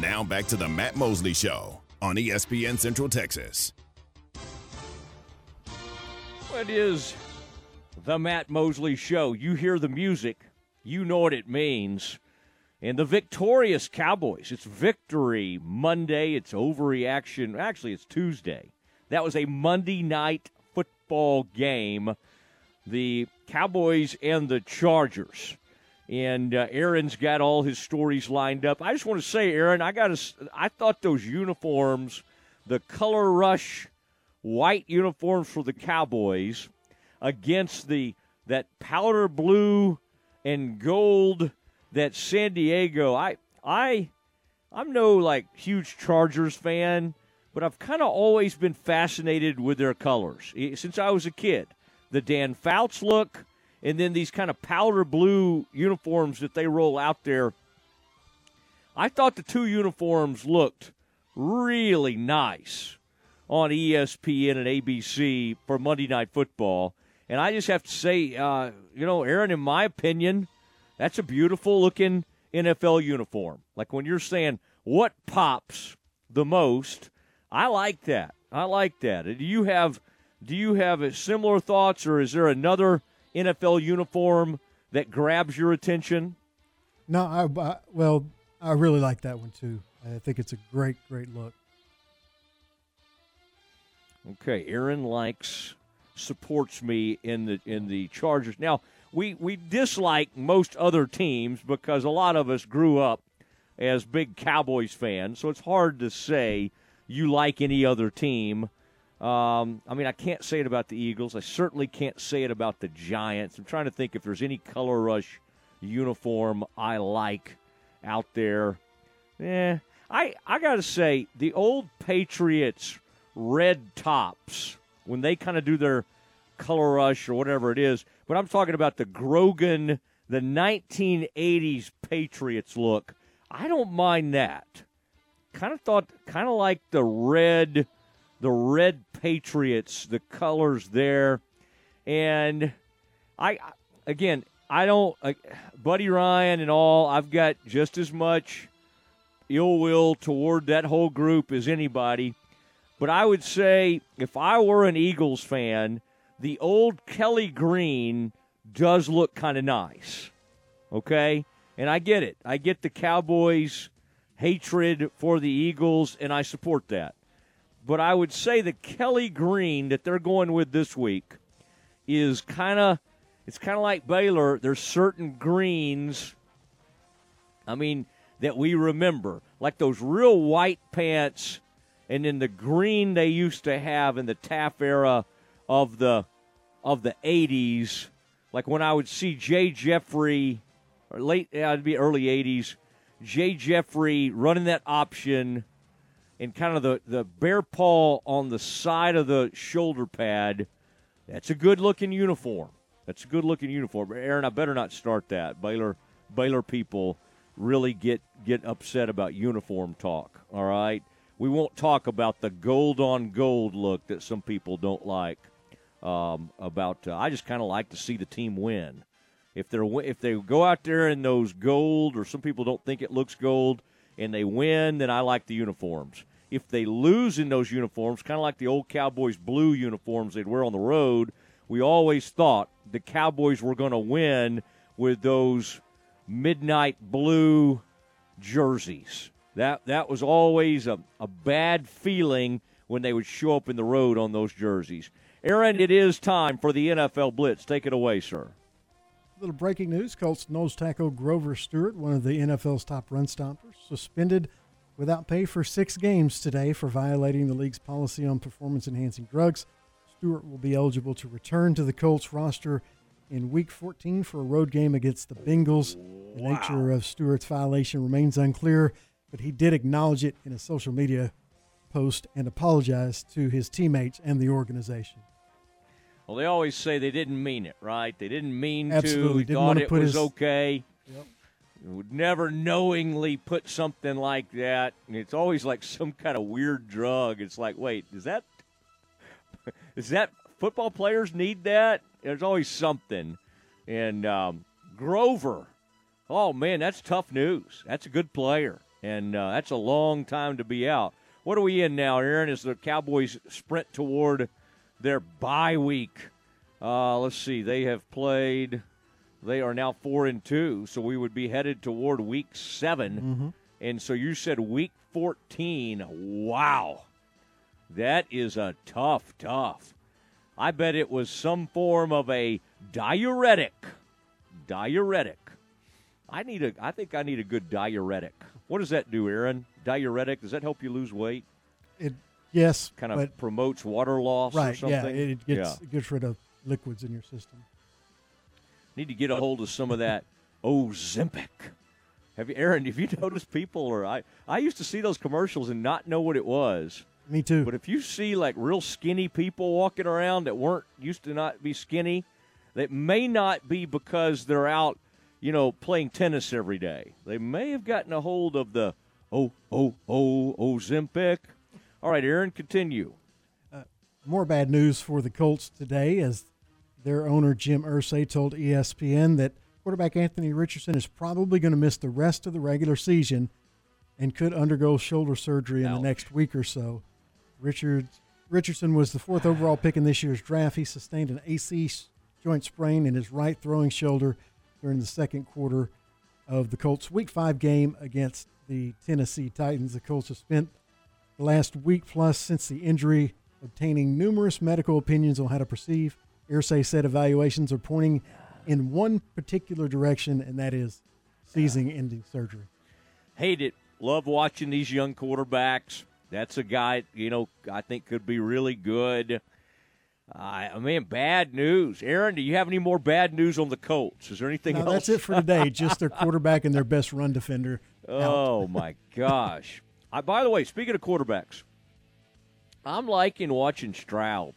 Now back to the Matt Mosley Show on E S P N Central Texas. It is the Matt Mosley Show. You hear the music. You know what it means. And the victorious Cowboys. It's victory Monday. It's overreaction. Actually, it's Tuesday. That was a Monday night football game. the Cowboys and the Chargers. And uh, Aaron's got all his stories lined up. I just want to say, Aaron, I got to, I thought those uniforms, the color rush white uniforms for the Cowboys against the that powder blue and gold that San Diego. I I I'm no like huge Chargers fan, but I've kind of always been fascinated with their colors since I was a kid. The Dan Fouts look. And then these kind of powder blue uniforms that they roll out there. I thought the two uniforms looked really nice on E S P N and A B C for Monday Night Football. And I just have to say, uh, you know, Aaron, in my opinion, that's a beautiful-looking N F L uniform. Like when you're saying what pops the most, I like that. I like that. Do you have, do you have similar thoughts, or is there another N F L uniform that grabs your attention? No, I, I well, I really like that one too. I think it's a great, great look. Okay, Aaron likes, supports me in the in the Chargers. Now, we we dislike most other teams because a lot of us grew up as big Cowboys fans, so it's hard to say you like any other team. Um, I mean, I can't say it about the Eagles. I certainly can't say it about the Giants. I'm trying to think if there's any color rush uniform I like out there. Eh, I, I got to say, the old Patriots red tops, when they kind of do their color rush or whatever it is, but I'm talking about the Grogan, the nineteen eighties Patriots look. I don't mind that. Kind of thought, kind of like the red The red Patriots, the colors there. And I, again, I don't, uh, Buddy Ryan and all, I've got just as much ill will toward that whole group as anybody. But I would say if I were an Eagles fan, the old Kelly green does look kind of nice. Okay? And I get it. I get the Cowboys' hatred for the Eagles, and I support that. But I would say the Kelly green that they're going with this week is kind of, it's kind of like Baylor. There's certain greens, I mean, that we remember. Like those real white pants and then the green they used to have in the Taft era of the of the eighties. Like when I would see Jay Jeffrey, or late, yeah, it'd be early eighties, Jay Jeffrey running that option, and kind of the, the bare paw on the side of the shoulder pad. That's a good-looking uniform. That's a good-looking uniform. Aaron, I better not start that. Baylor Baylor people really get, get upset about uniform talk, all right? We won't talk about the gold-on-gold look that some people don't like. Um, about uh, I just kind of like to see the team win. If they're if they go out there in those gold, or some people don't think it looks gold, and they win, then I like the uniforms. If they lose in those uniforms, kind of like the old Cowboys blue uniforms they'd wear on the road, we always thought the Cowboys were going to win with those midnight blue jerseys. That that was always a, a bad feeling when they would show up in the road on those jerseys. Aaron, it is time for the N F L Blitz. Take it away, sir. A little breaking news. Colts nose tackle Grover Stewart, one of the N F L's top run stoppers, suspended without pay for six games today for violating the league's policy on performance-enhancing drugs. Stewart will be eligible to return to the Colts roster in Week fourteen for a road game against the Bengals. The wow. nature of Stewart's violation remains unclear, but he did acknowledge it in a social media post and apologized to his teammates and the organization. Well, they always say they didn't mean it, right? They didn't mean Absolutely. to. Absolutely. Thought it was his... okay. Yep. Would never knowingly put something like that. And it's always like some kind of weird drug. It's like, wait, is that – is that – football players need that? There's always something. And um, Grover, oh, man, that's tough news. That's a good player. And uh, that's a long time to be out. What are we in now, Aaron? Is the Cowboys sprint toward – their bye week. Uh, let's see. They have played. They are now four and two, so we would be headed toward week seven. Mm-hmm. And so you said week fourteen. Wow. That is a tough, tough. I bet it was some form of a Diuretic. Diuretic. I need a. I think I need a good diuretic. What does that do, Aaron? Diuretic, does that help you lose weight? It Yes. Kind of promotes water loss right, or something? Right, yeah, it gets, yeah. It gets rid of liquids in your system. Need to get a hold of some of that Ozempic. Have you, Aaron, have you noticed people? Or I, I used to see those commercials and not know what it was. Me too. But if you see, like, real skinny people walking around that weren't used to not be skinny, that may not be because they're out, you know, playing tennis every day. They may have gotten a hold of the oh, oh, oh, Ozempic. All right, Aaron, continue. Uh, more bad news for the Colts today as their owner, Jim Irsay, told E S P N that quarterback Anthony Richardson is probably going to miss the rest of the regular season and could undergo shoulder surgery in Ouch. the next week or so. Richard, Richardson was the fourth overall pick in this year's draft. He sustained an A C joint sprain in his right throwing shoulder during the second quarter of the Colts' Week five game against the Tennessee Titans. The Colts have spent the last week plus since the injury obtaining numerous medical opinions on how to proceed. Irsay said evaluations are pointing in one particular direction, and that is season-ending surgery. Hate it. Love watching these young quarterbacks. That's a guy, you know, I think could be really good. Uh, I mean, bad news. Aaron, do you have any more bad news on the Colts? Is there anything no, else? That's it for today, just their quarterback and their best run defender. Oh, my gosh. I, by the way, speaking of quarterbacks, I'm liking watching Stroud.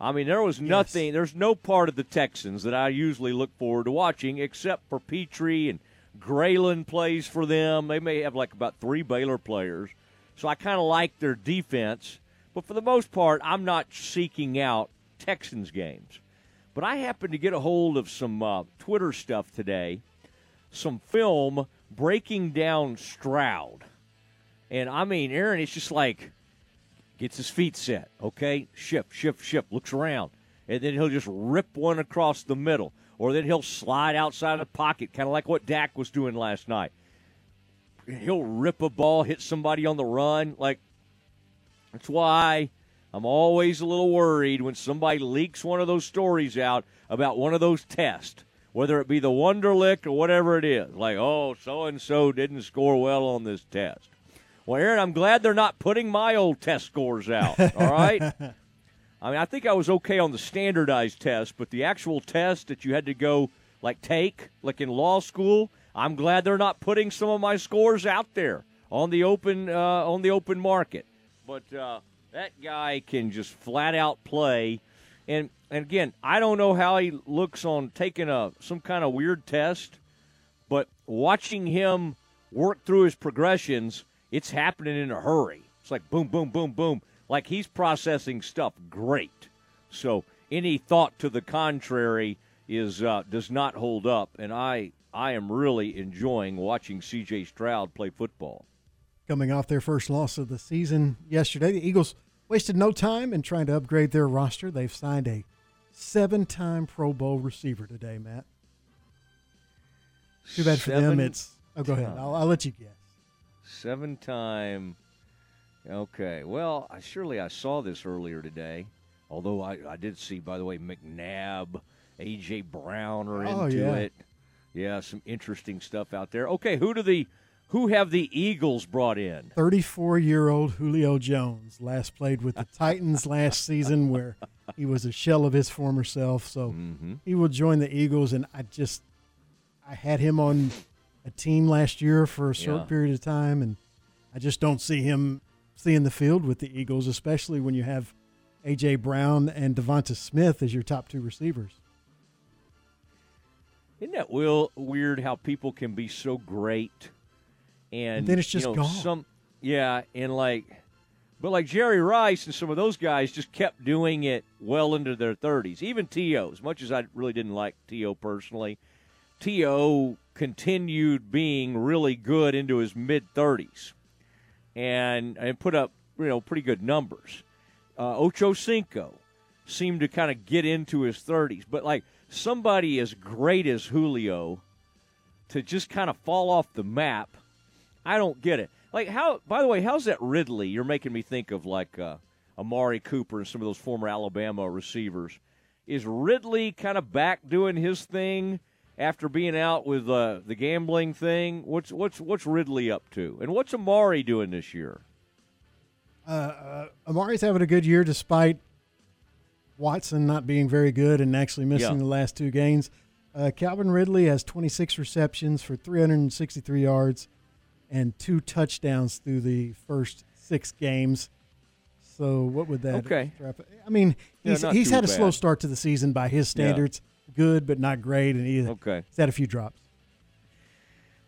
I mean, there was nothing, yes. there's no part of the Texans that I usually look forward to watching except for Petrie and Grayland plays for them. They may have like about three Baylor players. So I kind of like their defense. But for the most part, I'm not seeking out Texans games. But I happened to get a hold of some uh, Twitter stuff today, some film breaking down Stroud. And, I mean, Aaron, it's just like gets his feet set, okay? Shift, shift, shift, looks around. And then he'll just rip one across the middle. Or then he'll slide outside of the pocket, kind of like what Dak was doing last night. He'll rip a ball, hit somebody on the run. Like, that's why I'm always a little worried when somebody leaks one of those stories out about one of those tests, whether it be the Wonderlic or whatever it is. Like, oh, so-and-so didn't score well on this test. Well, Aaron, I'm glad they're not putting my old test scores out, all right? I mean, I think I was okay on the standardized test, but the actual test that you had to go, like, take, like in law school, I'm glad they're not putting some of my scores out there on the open uh, on the open market. But uh, that guy can just flat-out play. And, and, again, I don't know how he looks on taking a some kind of weird test, but watching him work through his progressions, it's happening in a hurry. It's like boom, boom, boom, boom. Like he's processing stuff great. So any thought to the contrary is uh, does not hold up, and I – I am really enjoying watching C J. Stroud play football. Coming off their first loss of the season yesterday, the Eagles wasted no time in trying to upgrade their roster. They've signed a seven-time Pro Bowl receiver today, Matt. Too bad for Seven them. It's oh, go ahead. I'll, I'll let you guess. Seven-time. Okay. Well, I, surely I saw this earlier today, although I, I did see, by the way, McNabb, A J. Brown are oh, into yeah. it. Yeah, some interesting stuff out there. Okay, who do the who have the Eagles brought in? thirty-four-year-old Julio Jones last played with the Titans last season where he was a shell of his former self. So mm-hmm. he will join the Eagles, and I just I had him on a team last year for a short yeah. period of time, and I just don't see him seeing the field with the Eagles, especially when you have A J. Brown and Devonta Smith as your top two receivers. Isn't that real weird how people can be so great, and, and then it's just you know, gone. Some, yeah, and like, but like Jerry Rice and some of those guys just kept doing it well into their thirties. Even T O, as much as I really didn't like T O personally, T O continued being really good into his mid thirties, and and put up you know pretty good numbers. Uh, Ocho Cinco seemed to kind of get into his thirties, but like. Somebody as great as Julio to just kind of fall off the map, I don't get it. Like, how? By the way, how's that Ridley? You're making me think of, like, uh, Amari Cooper and some of those former Alabama receivers. Is Ridley kind of back doing his thing after being out with uh, the gambling thing? What's what's what's Ridley up to? And what's Amari doing this year? Uh, uh, Amari's having a good year despite Watson not being very good and actually missing yeah. the last two games. Uh, Calvin Ridley has twenty-six receptions for three hundred sixty-three yards and two touchdowns through the first six games. So what would that? Okay. I mean, he's, yeah, he's had a bad. slow start to the season by his standards. Yeah. Good, but not great, and he, okay. he's had a few drops.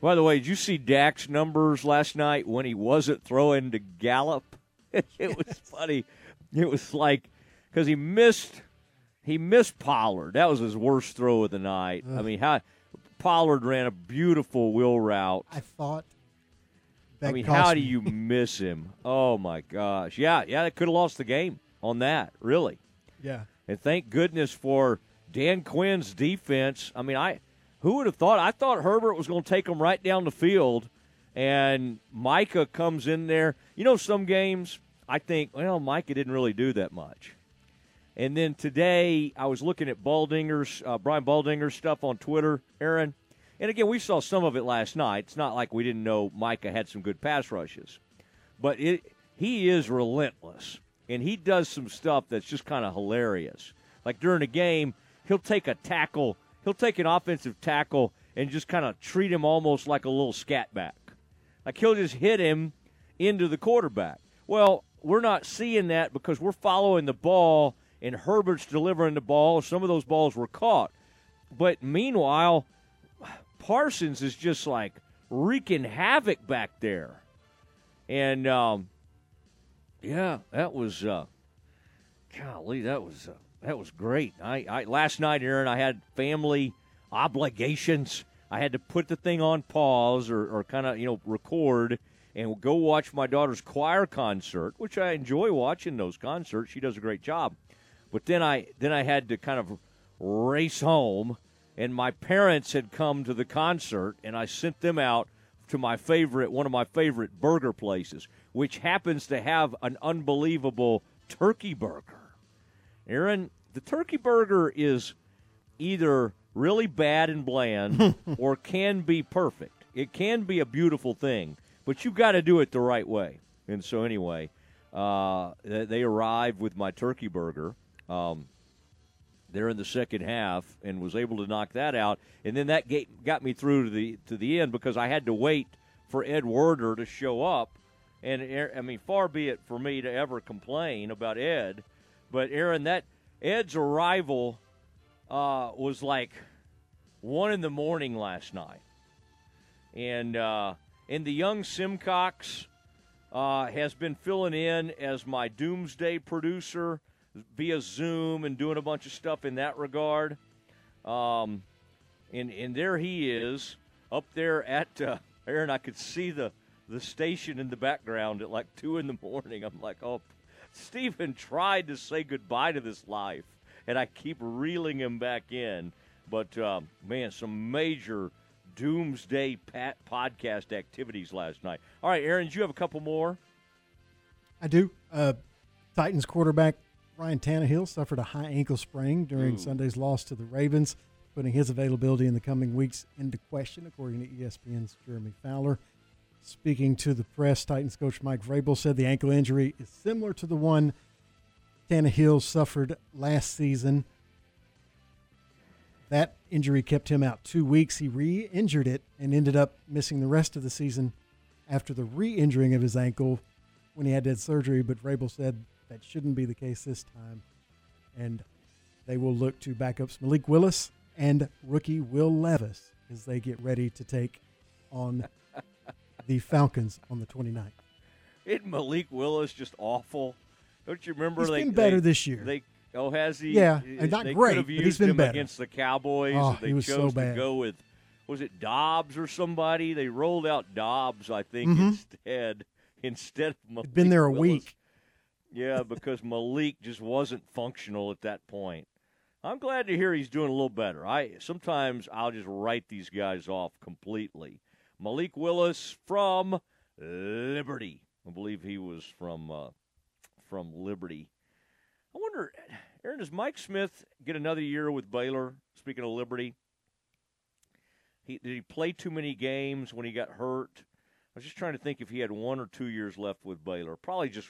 By the way, did you see Dak's numbers last night when he wasn't throwing to Gallup? It yes. was funny. It was like because he missed he missed Pollard. That was his worst throw of the night. Ugh. I mean, how Pollard ran a beautiful wheel route. I thought. That I mean, how me. do you miss him? Oh, my gosh. Yeah, yeah, that could have lost the game on that, really. Yeah. And thank goodness for Dan Quinn's defense. I mean, I who would have thought? I thought Herbert was going to take him right down the field, and Micah comes in there. You know, some games I think, well, Micah didn't really do that much. And then today I was looking at Baldinger's, uh, Brian Baldinger's stuff on Twitter, Aaron. And, again, we saw some of it last night. It's not like we didn't know Micah had some good pass rushes. But it, he is relentless, and he does some stuff that's just kind of hilarious. Like during a game, he'll take a tackle. He'll take an offensive tackle and just kind of treat him almost like a little scat back. Like he'll just hit him into the quarterback. Well, we're not seeing that because we're following the ball, and Herbert's delivering the ball. Some of those balls were caught. But, meanwhile, Parsons is just, like, wreaking havoc back there. And, um, yeah, that was, uh, golly, that was uh, that was great. I, I last night, Aaron, I had family obligations. I had to put the thing on pause or, or kind of, you know, record and go watch my daughter's choir concert, which I enjoy watching those concerts. She does a great job. But then I then I had to kind of race home. And my parents had come to the concert, and I sent them out to my favorite, one of my favorite burger places, which happens to have an unbelievable turkey burger. Aaron, the turkey burger is either really bad and bland or can be perfect. It can be a beautiful thing, but you've got to do it the right way. And so anyway, uh, they arrived with my turkey burger. Um There in the second half, and was able to knock that out, and then that got me through to the to the end because I had to wait for Ed Werder to show up, and I mean, far be it for me to ever complain about Ed, but Aaron, that Ed's arrival uh, was like one in the morning last night, and uh, and the young Simcox uh, has been filling in as my doomsday producer via Zoom and doing a bunch of stuff in that regard. Um, and, and there he is up there at, uh, Aaron, I could see the, the station in the background at like two in the morning. I'm like, oh, Stephen tried to say goodbye to this life, and I keep reeling him back in. But, uh, man, some major doomsday pat podcast activities last night. All right, Aaron, do you have a couple more? I do. Uh, Titans quarterback Ryan Tannehill suffered a high ankle sprain during Ooh. Sunday's loss to the Ravens, putting his availability in the coming weeks into question, according to E S P N's Jeremy Fowler. Speaking to the press, Titans coach Mike Vrabel said the ankle injury is similar to the one Tannehill suffered last season. That injury kept him out two weeks. He re-injured it and ended up missing the rest of the season after the re-injuring of his ankle when he had that surgery, but Vrabel said that shouldn't be the case this time. And they will look to backups Malik Willis and rookie Will Levis as they get ready to take on the Falcons on the twenty-ninth. Isn't Malik Willis just awful? Don't you remember? He's they, been better they, this year. They, oh, has he? Yeah, and not they great, but he's been him better. Against the Cowboys. Oh, and they he was chose so bad. To go with, was it Dobbs or somebody? They rolled out Dobbs, I think, mm-hmm. instead, instead of Malik He'd been there a Willis. Week. Yeah, because Malik just wasn't functional at that point. I'm glad to hear he's doing a little better. I sometimes I'll just write these guys off completely. Malik Willis from Liberty. I believe he was from uh, from Liberty. I wonder, Aaron, does Mike Smith get another year with Baylor? Speaking of Liberty, he, did he play too many games when he got hurt? I was just trying to think if he had one or two years left with Baylor. Probably just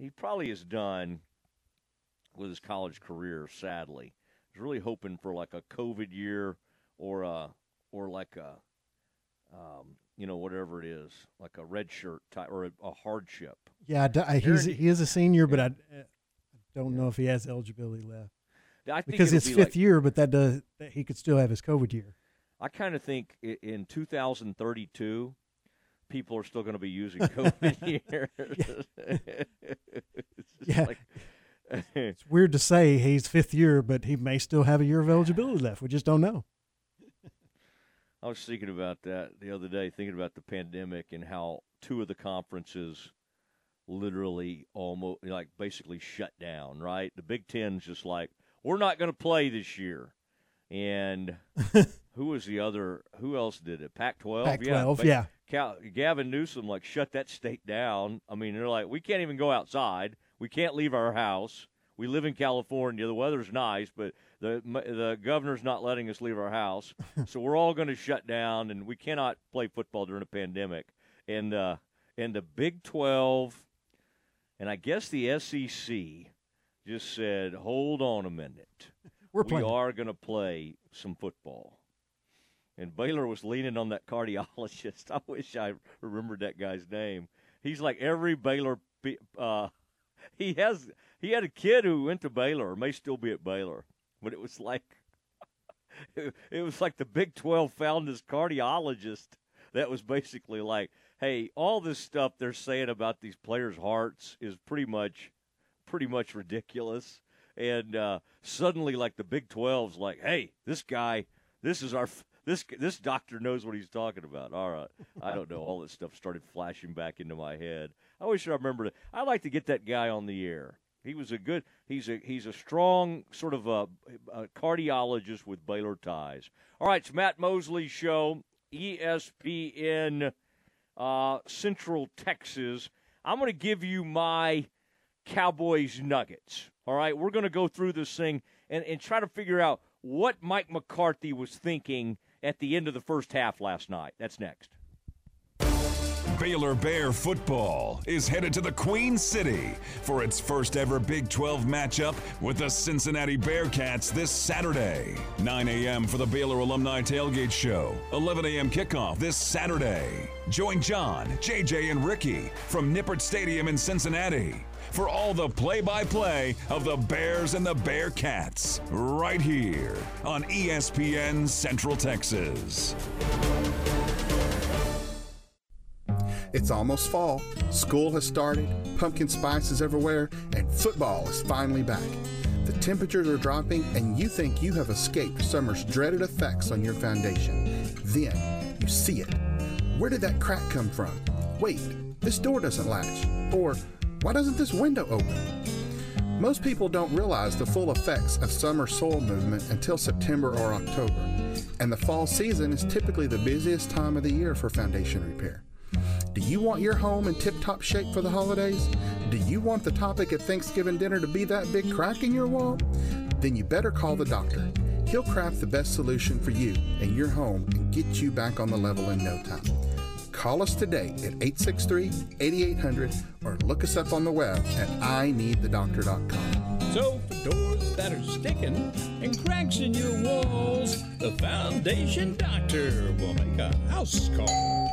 he probably is done with his college career. Sadly, I was really hoping for like a COVID year or a or like a um, you know whatever it is, like a red shirt type or a, a hardship. Yeah, I, he's he is a senior, yeah. but I. I Don't yeah. know if he has eligibility left I think because it's be fifth like, year, but that does that he could still have his COVID year. I kind of think in two thousand thirty-two, people are still going to be using COVID year. Yeah, it's, yeah. Like, it's weird to say he's fifth year, but he may still have a year of eligibility left. We just don't know. I was thinking about that the other day, thinking about the pandemic and how two of the conferences literally almost like basically shut down, right? The Big Ten's just like, we're not going to play this year. And who was the other, who else did it? Pac twelve? Pac twelve, yeah. yeah. Gavin Newsom like shut that state down. I mean, they're like, we can't even go outside. We can't leave our house. We live in California. The weather's nice, but the the governor's not letting us leave our house. So we're all going to shut down, and we cannot play football during a pandemic. And, uh, and the Big twelve... And I guess the S E C just said, hold on a minute. We're we are going to play some football. And Baylor was leaning on that cardiologist. I wish I remembered that guy's name. He's like every Baylor uh, – he has he had a kid who went to Baylor or may still be at Baylor. But it was like – it was like the Big twelve found this cardiologist that was basically like, hey, all this stuff they're saying about these players' hearts is pretty much, pretty much ridiculous. And uh, suddenly, like the Big twelve's, like, hey, this guy, this is our, this this doctor knows what he's talking about. All right, I don't know. All this stuff started flashing back into my head. I wish I remembered it. I'd like to get that guy on the air. He was a good, he's a he's a strong sort of a, a cardiologist with Baylor ties. All right, it's Matt Mosley's show, E S P N. Uh, Central Texas. I'm going to give you my Cowboys nuggets. All right, we're going to go through this thing and, and try to figure out what Mike McCarthy was thinking at the end of the first half last night. That's next. Baylor Bear football is headed to the Queen City for its first ever Big twelve matchup with the Cincinnati Bearcats this Saturday. nine a.m. for the Baylor Alumni Tailgate Show. eleven a.m. kickoff this Saturday. Join John, J J, and Ricky from Nippert Stadium in Cincinnati for all the play-by-play of the Bears and the Bearcats right here on E S P N Central Texas. It's almost fall, school has started, pumpkin spice is everywhere, and football is finally back. The temperatures are dropping, and you think you have escaped summer's dreaded effects on your foundation. Then you see it. Where did that crack come from? Wait, this door doesn't latch. Or, why doesn't this window open? Most people don't realize the full effects of summer soil movement until September or October, and the fall season is typically the busiest time of the year for foundation repair. Do you want your home in tip-top shape for the holidays? Do you want the topic at Thanksgiving dinner to be that big crack in your wall? Then you better call the doctor. He'll craft the best solution for you and your home and get you back on the level in no time. Call us today at eight six three, eight eight zero zero or look us up on the web at I need the doctor dot com. So for doors that are sticking and cracks in your walls, the Foundation Doctor will make a house call.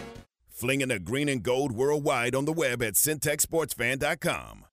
Flinging the green and gold worldwide on the web at Syntex Sports Fan dot com.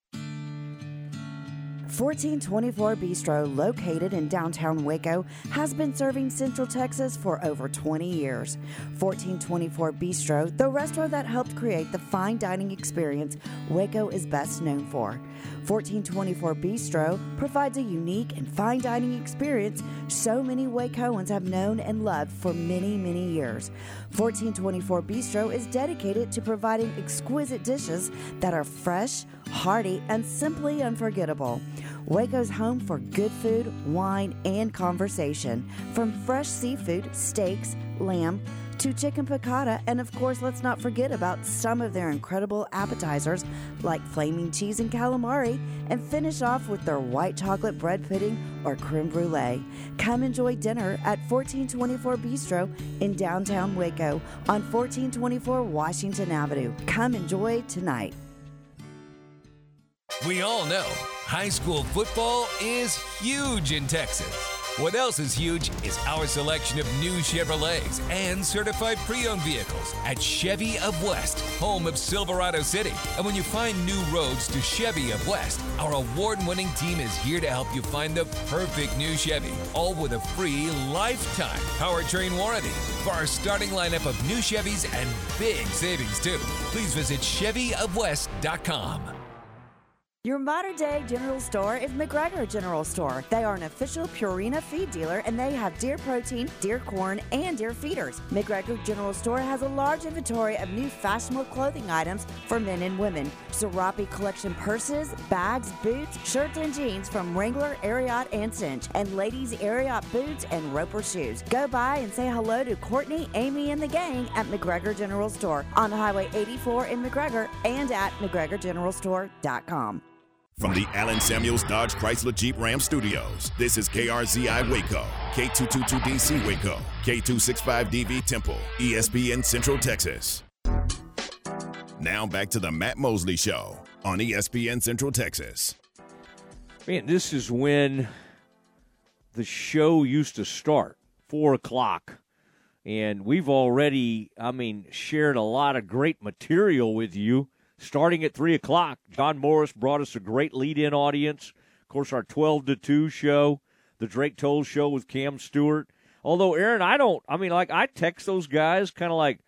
fourteen twenty-four Bistro, located in downtown Waco, has been serving Central Texas for over twenty years. fourteen twenty-four Bistro, the restaurant that helped create the fine dining experience Waco is best known for. fourteen twenty-four Bistro provides a unique and fine dining experience so many Wacoans have known and loved for many, many years. fourteen twenty-four Bistro is dedicated to providing exquisite dishes that are fresh, hearty, and simply unforgettable. Waco's home for good food, wine, and conversation. From fresh seafood, steaks, lamb, to chicken piccata, and of course, let's not forget about some of their incredible appetizers like flaming cheese and calamari, and finish off with their white chocolate bread pudding or creme brulee. Come enjoy dinner at fourteen twenty-four Bistro in downtown Waco on fourteen twenty-four Washington Avenue. Come enjoy tonight. We all know high school football is huge in Texas. What else is huge is our selection of new Chevrolets and certified pre-owned vehicles at Chevy of West, home of Silverado City. And when you find new roads to Chevy of West, our award-winning team is here to help you find the perfect new Chevy, all with a free lifetime powertrain warranty. For our starting lineup of new Chevys and big savings, too, please visit chevy of west dot com. Your modern-day general store is McGregor General Store. They are an official Purina feed dealer, and they have deer protein, deer corn, and deer feeders. McGregor General Store has a large inventory of new fashionable clothing items for men and women. Serape Collection purses, bags, boots, shirts, and jeans from Wrangler, Ariat, and Cinch, and ladies' Ariat boots and Roper shoes. Go by and say hello to Courtney, Amy, and the gang at McGregor General Store on Highway eighty-four in McGregor and at McGregor General Store dot com. From the Allen Samuels Dodge Chrysler Jeep Ram Studios, this is K R Z I Waco, K two twenty-two D C Waco, K two sixty-five D V Temple, E S P N Central Texas. Now back to the Matt Mosley Show on E S P N Central Texas. Man, this is when the show used to start, four o'clock. And we've already, I mean, shared a lot of great material with you. Starting at three o'clock, John Morris brought us a great lead-in audience. Of course, our twelve to two show, the Drake Toll Show with Cam Stewart. Although, Aaron, I don't – I mean, like, I text those guys kind of like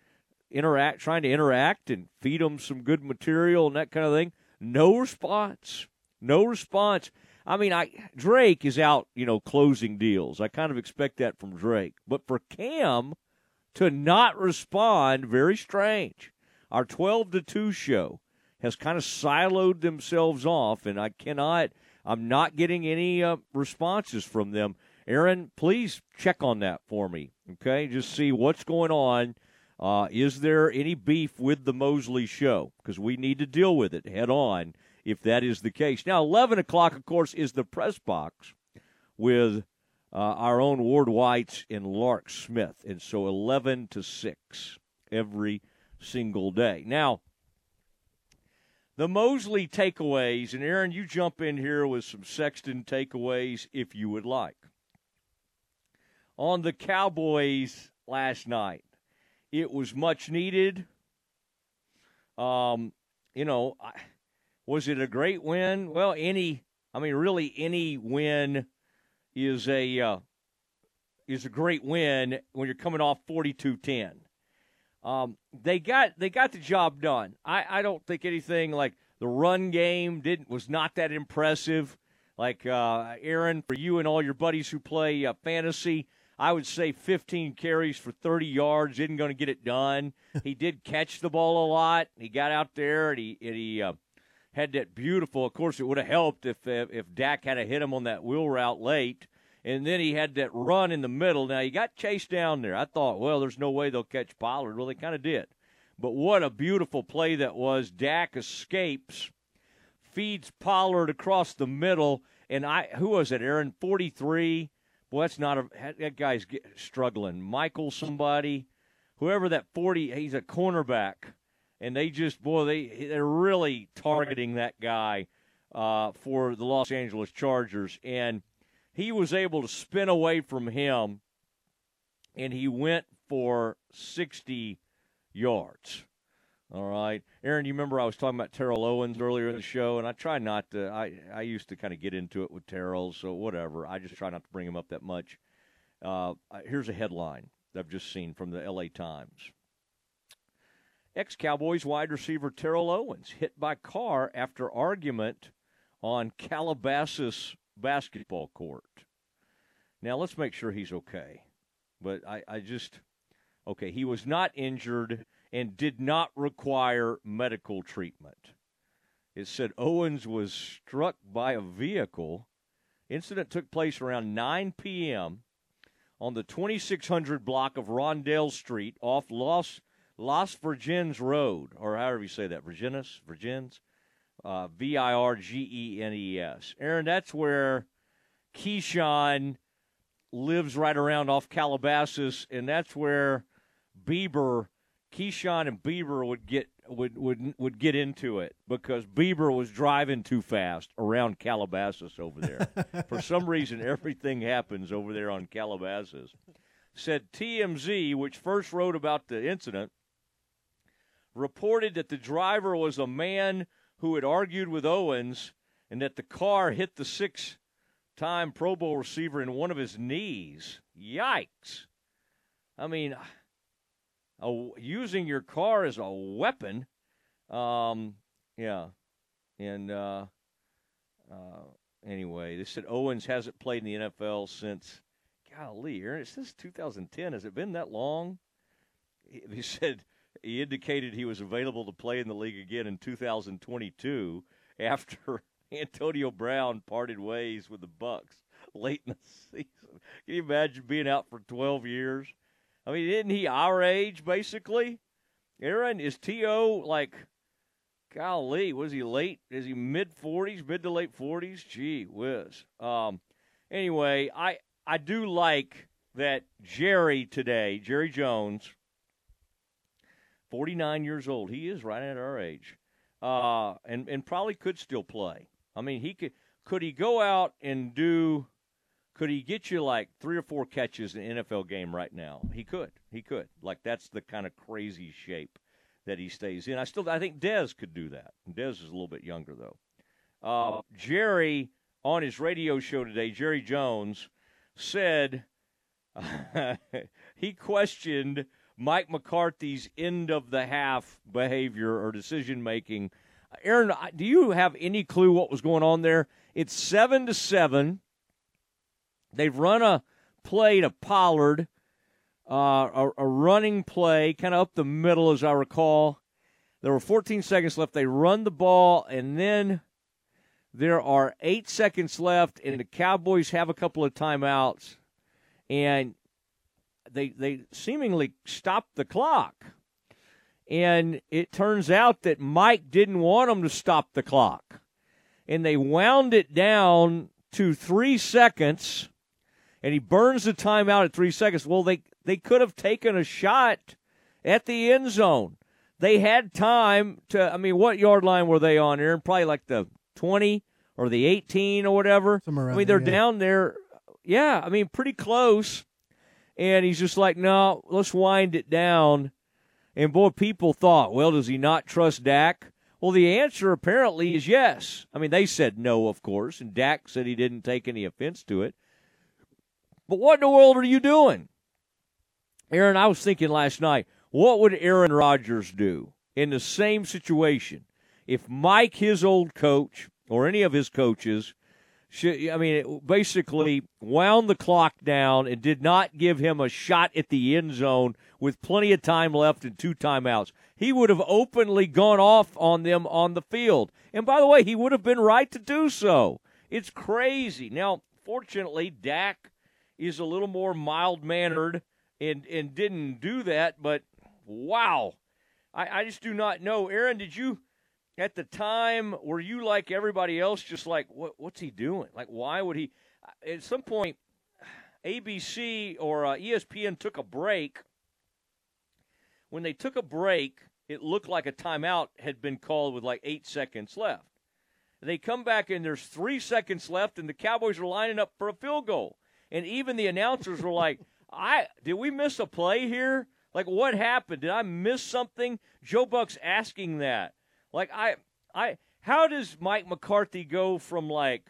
interact, trying to interact and feed them some good material and that kind of thing. No response. No response. I mean, I Drake is out, you know, closing deals. I kind of expect that from Drake. But for Cam to not respond, very strange. Our twelve to two show has kind of siloed themselves off, and I cannot, I'm not getting any uh, responses from them. Aaron, please check on that for me, okay? Just see what's going on. Uh, is there any beef with the Mosley Show? Because we need to deal with it head on if that is the case. Now, eleven o'clock, of course, is the press box with uh, our own Ward Whites and Lark Smith, and so eleven to six every single day. Now, the Mosley takeaways, and Aaron, you jump in here with some Sexton takeaways if you would like. On the Cowboys last night, it was much needed. Um, you know, I, was it a great win? Well, any, I mean, really any win is a uh, is a great win when you're coming off forty-two ten. Um, they got they got the job done. I, I don't think anything like the run game didn't was not that impressive. Like, uh, Aaron, for you and all your buddies who play uh, fantasy, I would say fifteen carries for thirty yards isn't going to get it done. He did catch the ball a lot. He got out there, and he, and he uh, had that beautiful – of course, it would have helped if, if if Dak had hit him on that wheel route late. And then he had that run in the middle. Now, he got chased down there. I thought, well, there's no way they'll catch Pollard. Well, they kind of did. But what a beautiful play that was. Dak escapes, feeds Pollard across the middle. And I, who was it, Aaron? forty-three. Boy, that's not a – that guy's struggling. Michael somebody. Whoever that forty – he's a cornerback. And they just – boy, they, they're really targeting that guy uh, for the Los Angeles Chargers. And – he was able to spin away from him, and he went for sixty yards. All right. Aaron, you remember I was talking about Terrell Owens earlier in the show, and I try not to. I, I used to kind of get into it with Terrell, so whatever. I just try not to bring him up that much. Uh, here's a headline that I've just seen from the L A Times. Ex-Cowboys wide receiver Terrell Owens hit by car after argument on Calabasas basketball court. Now, let's make sure he's okay. But I, I just, okay, he was not injured and did not require medical treatment. It said Owens was struck by a vehicle. Incident took place around nine p.m. on the twenty-six hundred block of Rondell Street off Los, Las Virgenes Road, or however you say that, Virgenes, Virgenes, uh, V I R G E N E S. Aaron, that's where Keyshawn lives right around off Calabasas, and that's where Bieber Keyshawn and Bieber would get would, would would get into it because Bieber was driving too fast around Calabasas over there. For some reason, everything happens over there on Calabasas. Said T M Z, which first wrote about the incident, reported that the driver was a man who had argued with Owens and that the car hit the six-time Pro Bowl receiver in one of his knees. Yikes. I mean... Uh, using your car as a weapon, um, yeah. And uh, uh, anyway, they said Owens hasn't played in the N F L since, golly, Aaron, since two thousand ten. Has it been that long? They said he indicated he was available to play in the league again in two thousand twenty-two after Antonio Brown parted ways with the Bucks late in the season. Can you imagine being out for twelve years? I mean, isn't he our age, basically? Aaron, is T O like, golly, was he late? Is he mid-forties, mid to late forties? Gee whiz. Um, anyway, I, I do like that Jerry today, Jerry Jones, forty-nine years old. He is right at our age uh, and, and probably could still play. I mean, he could could he go out and do – could he get you like three or four catches in an N F L game right now? He could. He could. Like that's the kind of crazy shape that he stays in. I still I think Dez could do that. Dez is a little bit younger though. Uh, Jerry on his radio show today, Jerry Jones, said he questioned Mike McCarthy's end of the half behavior or decision making. Aaron, do you have any clue what was going on there? It's seven to seven. They've run a play to Pollard, uh, a, a running play, kind of up the middle, as I recall. There were fourteen seconds left. They run the ball, and then there are eight seconds left, and the Cowboys have a couple of timeouts, and they they seemingly stop the clock. And it turns out that Mike didn't want them to stop the clock, and they wound it down to three seconds. And he burns the timeout at three seconds. Well, they, they could have taken a shot at the end zone. They had time to, I mean, what yard line were they on, Aaron? Probably like the twenty or the eighteen or whatever. Somewhere around I mean, they're there, yeah. down there. Yeah, I mean, pretty close. And he's just like, no, let's wind it down. And, boy, people thought, well, does he not trust Dak? Well, the answer apparently is yes. I mean, they said no, of course, and Dak said he didn't take any offense to it. But what in the world are you doing? Aaron, I was thinking last night, what would Aaron Rodgers do in the same situation if Mike, his old coach, or any of his coaches, should, I mean, basically wound the clock down and did not give him a shot at the end zone with plenty of time left and two timeouts? He would have openly gone off on them on the field. And, by the way, he would have been right to do so. It's crazy. Now, fortunately, Dak is a little more mild-mannered and, and didn't do that, but wow. I, I just do not know. Aaron, did you, at the time, were you like everybody else just like, what, what's he doing? Like, why would he? At some point, A B C or uh, E S P N took a break. When they took a break, it looked like a timeout had been called with like eight seconds left. They come back and there's three seconds left, and the Cowboys are lining up for a field goal. And even the announcers were like, "I did we miss a play here? Like, what happened? Did I miss something? Joe Buck's asking that. Like, I, I, how does Mike McCarthy go from, like,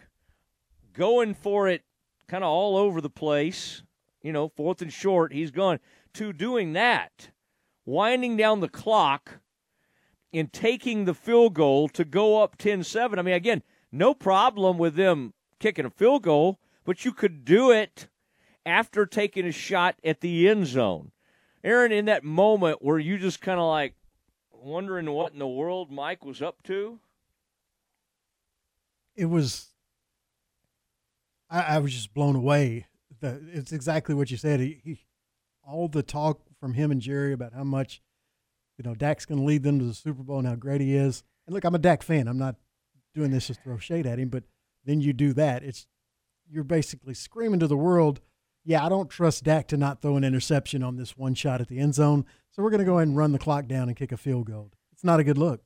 going for it kind of all over the place, you know, fourth and short, he's gone, to doing that, winding down the clock and taking the field goal to go up ten seven? I mean, again, no problem with them kicking a field goal, but you could do it after taking a shot at the end zone. Aaron, in that moment where you just kind of like wondering what in the world Mike was up to? It was – I was just blown away. The, it's exactly what you said. He, he, all the talk from him and Jerry about how much, you know, Dak's going to lead them to the Super Bowl and how great he is. And, look, I'm a Dak fan. I'm not doing this to throw shade at him, but then you do that. It's you're basically screaming to the world, yeah, I don't trust Dak to not throw an interception on this one shot at the end zone, so we're going to go ahead and run the clock down and kick a field goal. It's not a good look.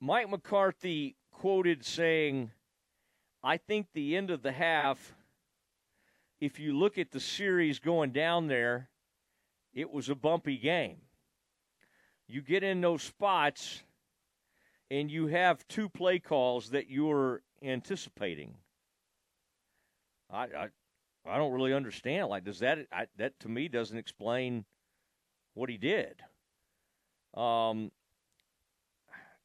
Mike McCarthy quoted saying, I think the end of the half, if you look at the series going down there, it was a bumpy game. You get in those spots, and you have two play calls that you're anticipating. I... I I don't really understand. Like, does that I, that to me doesn't explain what he did? Um,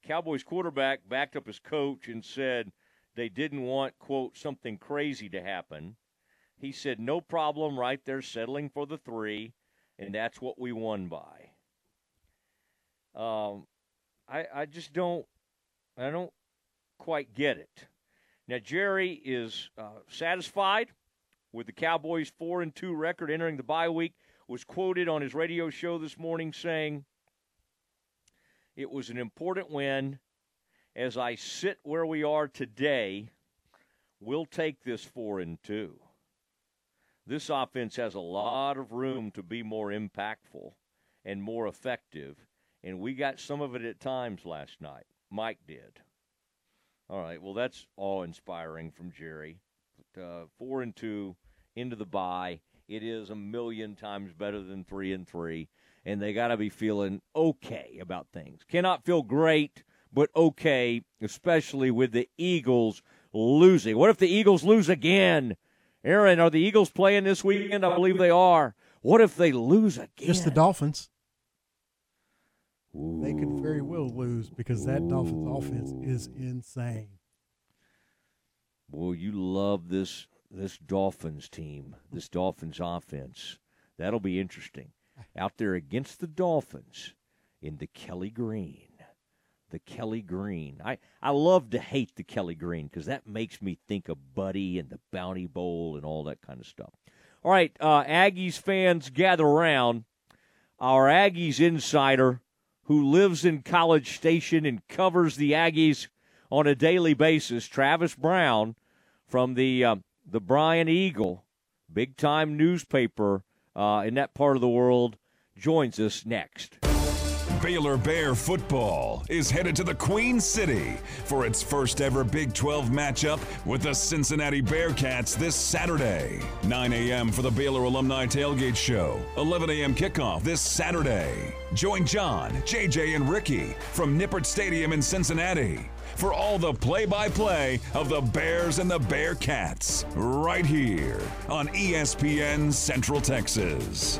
Cowboys quarterback backed up his coach and said they didn't want, quote, something crazy to happen. He said, no problem right there settling for the three, and that's what we won by. Um, I, I just don't I don't quite get it. Now, Jerry is uh, satisfied with the Cowboys' four and two record entering the bye week, was quoted on his radio show this morning saying, it was an important win. As I sit where we are today, we'll take this four and two. This offense has a lot of room to be more impactful and more effective, and we got some of it at times last night. Mike did. All right, well, that's awe-inspiring from Jerry. Uh, four and two into the bye. It is a million times better than three and three, and they got to be feeling okay about things. Cannot feel great, but okay, especially with the Eagles losing. What if the Eagles lose again? Aaron, are the Eagles playing this weekend? I believe they are. What if they lose again? Just the Dolphins. Ooh. They could very well lose because that Ooh. Dolphins offense is insane. Well, you love this this Dolphins team, this Dolphins offense. That'll be interesting. Out there against the Dolphins in the Kelly Green. The Kelly Green. I, I love to hate the Kelly Green because that makes me think of Buddy and the Bounty Bowl and all that kind of stuff. All right, uh, Aggies fans, gather around. Our Aggies insider who lives in College Station and covers the Aggies on a daily basis, Travis Brown from the uh, the Bryan Eagle, big-time newspaper uh, in that part of the world, joins us next. Baylor Bear football is headed to the Queen City for its first-ever Big twelve matchup with the Cincinnati Bearcats this Saturday. nine a.m. for the Baylor Alumni Tailgate Show. eleven a.m. kickoff this Saturday. Join John, J J, and Ricky from Nippert Stadium in Cincinnati for all the play-by-play of the Bears and the Bearcats right here on E S P N Central Texas.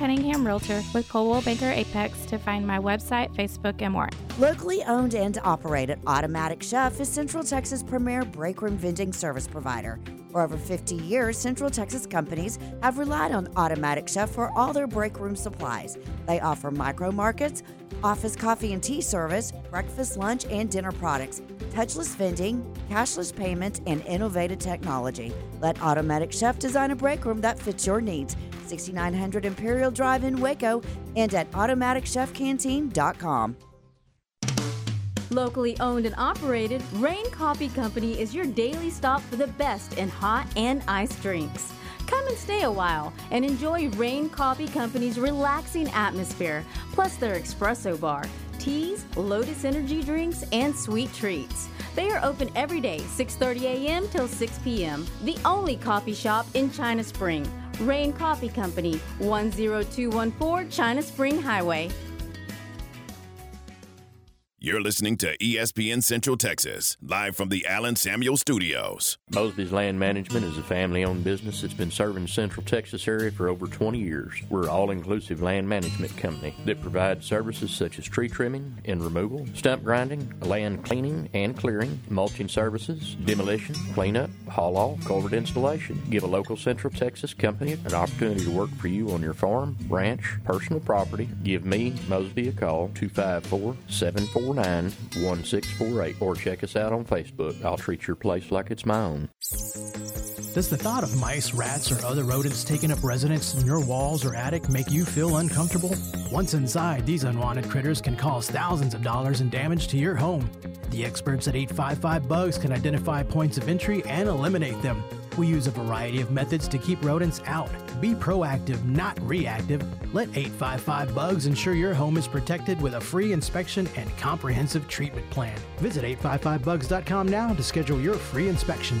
Cunningham Realtor with Coldwell Banker Apex to find my website, Facebook, and more. Locally owned and operated, Automatic Chef is Central Texas' premier break room vending service provider. For over fifty years, Central Texas companies have relied on Automatic Chef for all their break room supplies. They offer micro markets, office coffee and tea service, breakfast, lunch, and dinner products, touchless vending, cashless payments, and innovative technology. Let Automatic Chef design a break room that fits your needs. sixty-nine hundred Imperial Drive in Waco and at automatic chef canteen dot com. Locally owned and operated, Rain Coffee Company is your daily stop for the best in hot and iced drinks. Come and stay a while and enjoy Rain Coffee Company's relaxing atmosphere, plus their espresso bar, teas, Lotus Energy drinks, and sweet treats. They are open every day, six thirty a.m. till six p.m., the only coffee shop in China Spring. Rain Coffee Company, one oh two one four China Spring Highway. You're listening to E S P N Central Texas, live from the Allen Samuel Studios. Mosby's Land Management is a family-owned business that's been serving the Central Texas area for over twenty years. We're an all-inclusive land management company that provides services such as tree trimming and removal, stump grinding, land cleaning and clearing, mulching services, demolition, cleanup, haul-off, culvert installation. Give a local Central Texas company an opportunity to work for you on your farm, ranch, personal property. Give me, Mosby, a call, two five four, seven four four nine one six four eight, or check us out on Facebook. I'll treat your place like it's my own. Does the thought of mice, rats, or other rodents taking up residence in your walls or attic make you feel uncomfortable? Once inside, these unwanted critters can cause thousands of dollars in damage to your home. The experts at eight five five bugs can identify points of entry and eliminate them. We use a variety of methods to keep rodents out. Be proactive, not reactive. Let eight five five bugs ensure your home is protected with a free inspection and comprehensive treatment plan. Visit eight five five bugs dot com now to schedule your free inspection.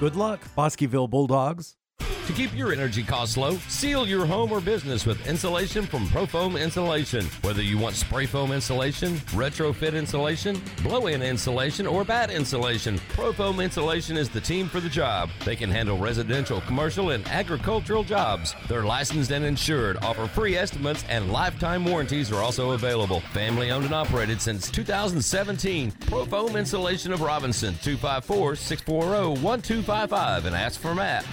Good luck, Bosqueville Bulldogs. To keep your energy costs low, seal your home or business with insulation from ProFoam Insulation. Whether you want spray foam insulation, retrofit insulation, blow-in insulation, or bat insulation, ProFoam Insulation is the team for the job. They can handle residential, commercial, and agricultural jobs. They're licensed and insured, offer free estimates, and lifetime warranties are also available. Family-owned and operated since two thousand seventeen, ProFoam Insulation of Robinson, two five four, six four zero, one two five five, and ask for Matt.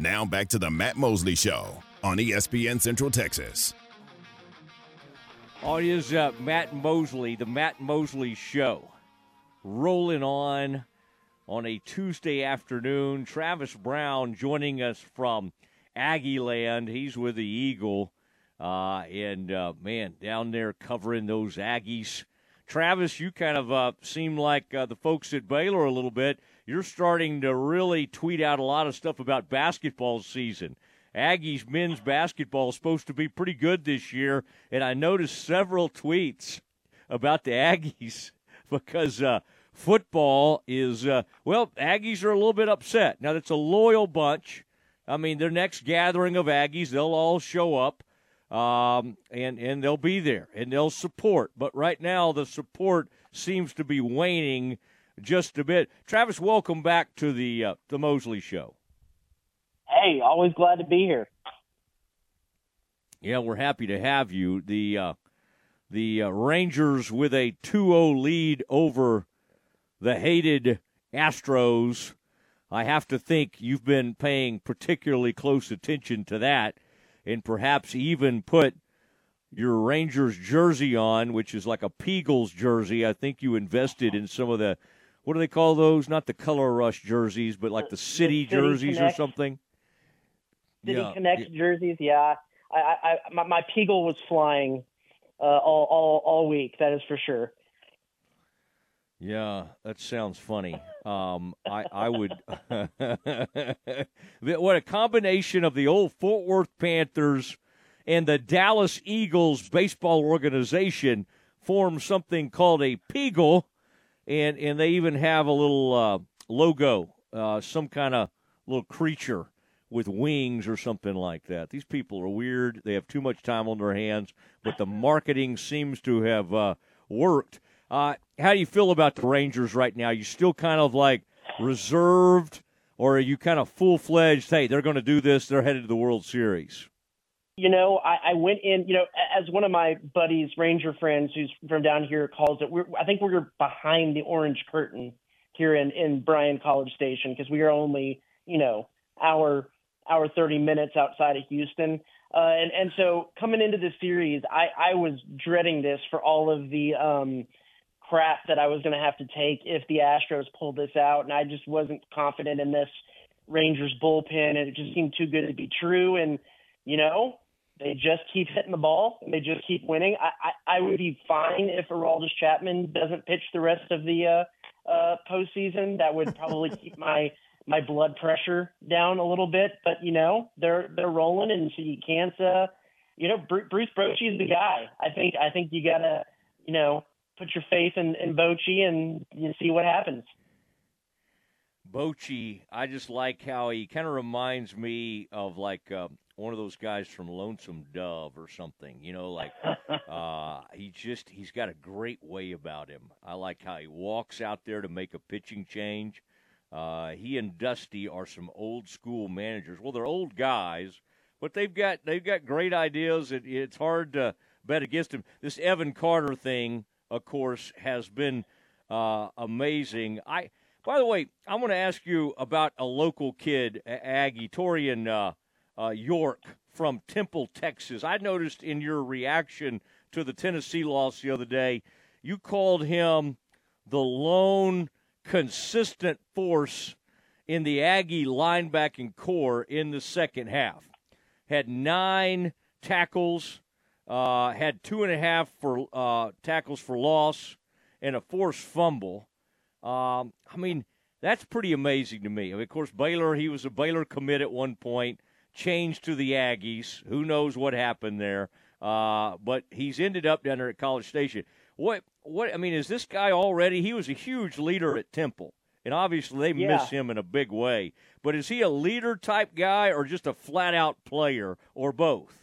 Now back to the Matt Mosley Show on E S P N Central Texas. Oh, it is uh, Matt Mosley, the Matt Mosley Show, rolling on on a Tuesday afternoon. Travis Brown joining us from Aggie Land. He's with the Eagle, uh, and, uh, man, down there covering those Aggies. Travis, you kind of uh, seem like uh, the folks at Baylor a little bit. You're starting to really tweet out a lot of stuff about basketball season. Aggies men's basketball is supposed to be pretty good this year, and I noticed several tweets about the Aggies because uh, football is, uh, well, Aggies are a little bit upset. Now, that's a loyal bunch. I mean, their next gathering of Aggies, they'll all show up, um, and, and they'll be there, and they'll support. But right now, the support seems to be waning just a bit. Travis, welcome back to the uh, the Mosley Show. Hey, always glad to be here. Yeah, we're happy to have you. The uh, the uh, Rangers with a two oh lead over the hated Astros. I have to think you've been paying particularly close attention to that, and perhaps even put your Rangers jersey on, which is like a Peagles jersey. I think you invested in some of the, what do they call those? Not the Color Rush jerseys, but like the, the City, City jerseys Connect, or something. City yeah. Connect jerseys, yeah. I, I, my, my Peagle was flying uh, all, all, all week. That is for sure. Yeah, that sounds funny. Um, I, I would. What a combination of the old Fort Worth Panthers and the Dallas Eagles baseball organization formed something called a Peagle. And and they even have a little uh, logo, uh, some kind of little creature with wings or something like that. These people are weird. They have too much time on their hands, but the marketing seems to have uh, worked. Uh, how do you feel about the Rangers right now? Are you still kind of like reserved, or are you kind of full-fledged, hey, they're going to do this, they're headed to the World Series? You know, I, I went in, you know, as one of my buddies, Ranger friends, who's from down here, calls it, we're, I think we're behind the orange curtain here in, in Bryan College Station, because we are only, you know, hour, hour thirty minutes outside of Houston. Uh, and, and so coming into this series, I, I was dreading this for all of the um, crap that I was going to have to take if the Astros pulled this out. And I just wasn't confident in this Rangers bullpen, and it just seemed too good to be true. And, you know, they just keep hitting the ball, and they just keep winning. I, I, I would be fine if Aroldis Chapman doesn't pitch the rest of the uh, uh, postseason. That would probably keep my my blood pressure down a little bit. But, you know, they're they're rolling, and so you can't, uh, you know, Bruce, Bruce Bochy is the guy. I think I think you got to, you know, put your faith in, in Bochy and you see what happens. Bochy, I just like how he kind of reminds me of, like, uh, one of those guys from Lonesome Dove or something. You know, like, uh, he just, he's got a great way about him. I like how he walks out there to make a pitching change. Uh, he and Dusty are some old-school managers. Well, they're old guys, but they've got they've got great ideas. It, it's hard to bet against him. This Evan Carter thing, of course, has been uh, amazing. I By the way, I want to ask you about a local kid, Aggie, Torian uh, uh, York from Temple, Texas. I noticed in your reaction to the Tennessee loss the other day, you called him the lone consistent force in the Aggie linebacking core in the second half. Had nine tackles, uh, had two and a half for uh, tackles for loss, and a forced fumble. Um, I mean, that's pretty amazing to me. I mean, of course, Baylor, he was a Baylor commit at one point, changed to the Aggies. Who knows what happened there? Uh, but he's ended up down there at College Station. What, what, I mean, is this guy already, he was a huge leader at Temple, and obviously they yeah. miss him in a big way. But is he a leader type guy or just a flat-out player or both?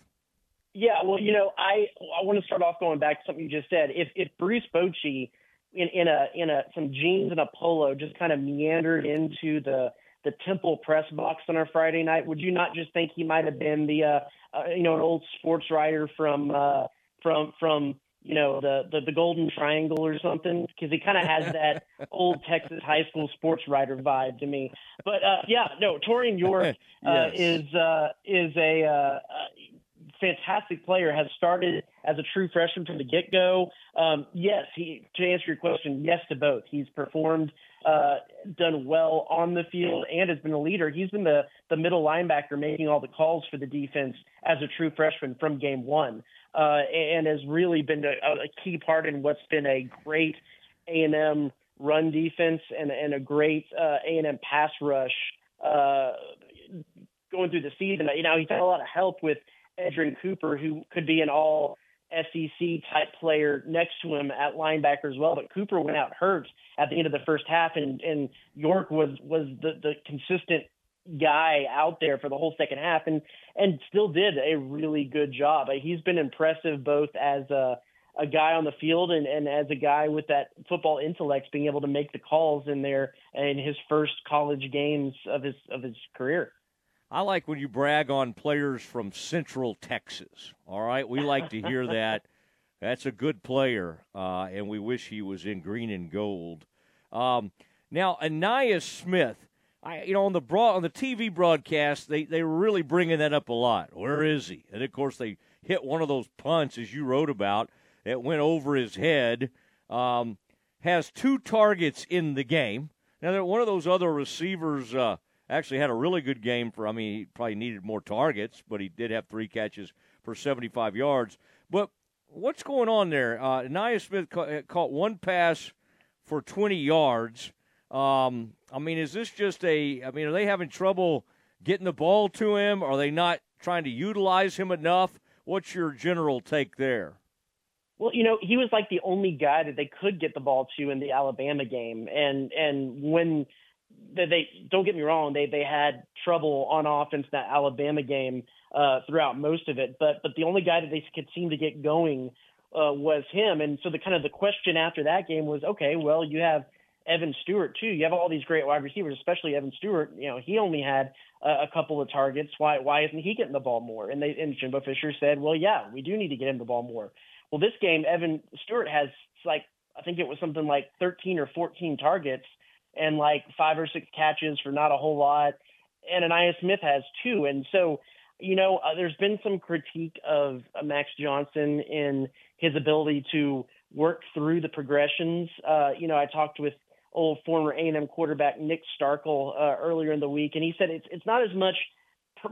Yeah, well, you know, I I want to start off going back to something you just said. If, if Bruce Bochy – In, in a in a some jeans and a polo, just kind of meandered into the the Temple press box on our Friday night, would you not just think he might have been the uh, uh, you know an old sports writer from uh, from from you know the, the the Golden Triangle or something? Because he kind of has that old Texas high school sports writer vibe to me. But uh, yeah, no, Torian York uh, yes. is uh, is a uh, fantastic player. Has started as a true freshman from the get-go. Um, yes, he, to answer your question, yes to both. He's performed, uh, done well on the field, and has been a leader. He's been the, the middle linebacker making all the calls for the defense as a true freshman from game one, uh, and has really been a, a key part in what's been a great A and M run defense and, and a great uh, A and M pass rush uh, going through the season. You know, he's had a lot of help with Edrin Cooper, who could be an all S E C-type player next to him at linebacker as well. But Cooper went out hurt at the end of the first half, and, and York was, was the, the consistent guy out there for the whole second half and, and still did a really good job. He's been impressive both as a, a guy on the field and, and as a guy with that football intellect, being able to make the calls in there in his first college games of his of his career. I like when you brag on players from Central Texas, all right? We like to hear that. That's a good player, uh, and we wish he was in green and gold. Um, now, Anais Smith, I, you know, on the broad, on the T V broadcast, they, they were really bringing that up a lot. Where is he? And, of course, they hit one of those punts, as you wrote about, that went over his head. Um, has two targets in the game. Now, one of those other receivers uh, – actually had a really good game for, I mean, he probably needed more targets, but he did have three catches for seventy-five yards. But what's going on there? Uh, Anais Smith ca- caught one pass for twenty yards. Um, I mean, is this just a, I mean, are they having trouble getting the ball to him? Are they not trying to utilize him enough? What's your general take there? Well, you know, he was like the only guy that they could get the ball to in the Alabama game. And, and when they, they don't get me wrong, they they had trouble on offense that Alabama game uh, throughout most of it, but but the only guy that they could seem to get going uh, was him. And so the kind of the question after that game was, okay, well, you have Evan Stewart too. You have all these great wide receivers, especially Evan Stewart. You know, he only had uh, a couple of targets. Why why isn't he getting the ball more? And they and Jimbo Fisher said, well, yeah, we do need to get him the ball more. Well, this game, Evan Stewart has like, I think it was something like thirteen or fourteen targets and like five or six catches for not a whole lot. And Anaya Smith has two. And so, you know, uh, there's been some critique of uh, Max Johnson in his ability to work through the progressions. Uh, you know, I talked with old former A and M quarterback Nick Starkel uh, earlier in the week, and he said it's it's not as much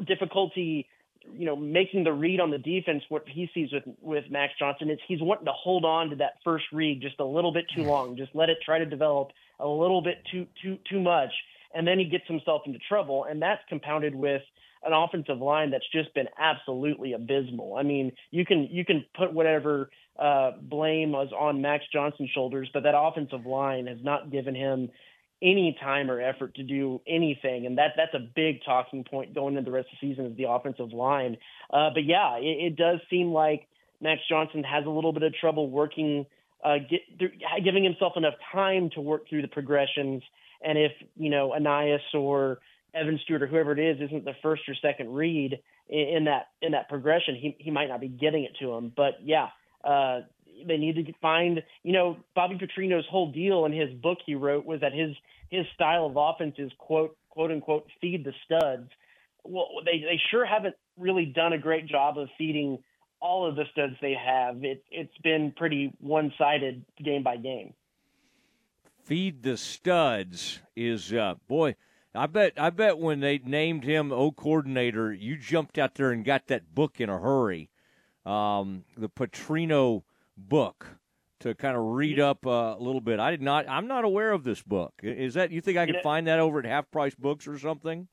difficulty, you know, making the read on the defense, what he sees with, with Max Johnson is he's wanting to hold on to that first read just a little bit too long, just let it try to develop a little bit too, too, too much. And then he gets himself into trouble. And that's compounded with an offensive line that's just been absolutely abysmal. I mean, you can, you can put whatever uh, blame was on Max Johnson's shoulders, but that offensive line has not given him any time or effort to do anything. And that that's a big talking point going into the rest of the season is the offensive line. Uh, but yeah, it, it does seem like Max Johnson has a little bit of trouble working, uh, get through, giving himself enough time to work through the progressions. And if, you know, Anais or Evan Stewart or whoever it is, isn't the first or second read in, in that, in that progression, he, he might not be getting it to him, but yeah, uh, they need to find, you know, Bobby Petrino's whole deal in his book he wrote was that his his style of offense is, quote, quote unquote, feed the studs. Well, they, they sure haven't really done a great job of feeding all of the studs they have. It, it's been pretty one-sided game by game. Feed the studs is, uh, boy, I bet I bet when they named him O coordinator, you jumped out there and got that book in a hurry. Um, the Petrino book to kind of read up uh, a little bit. I did not, I'm not aware of this book. Is that, you think I can you know, find that over at Half Price Books or something?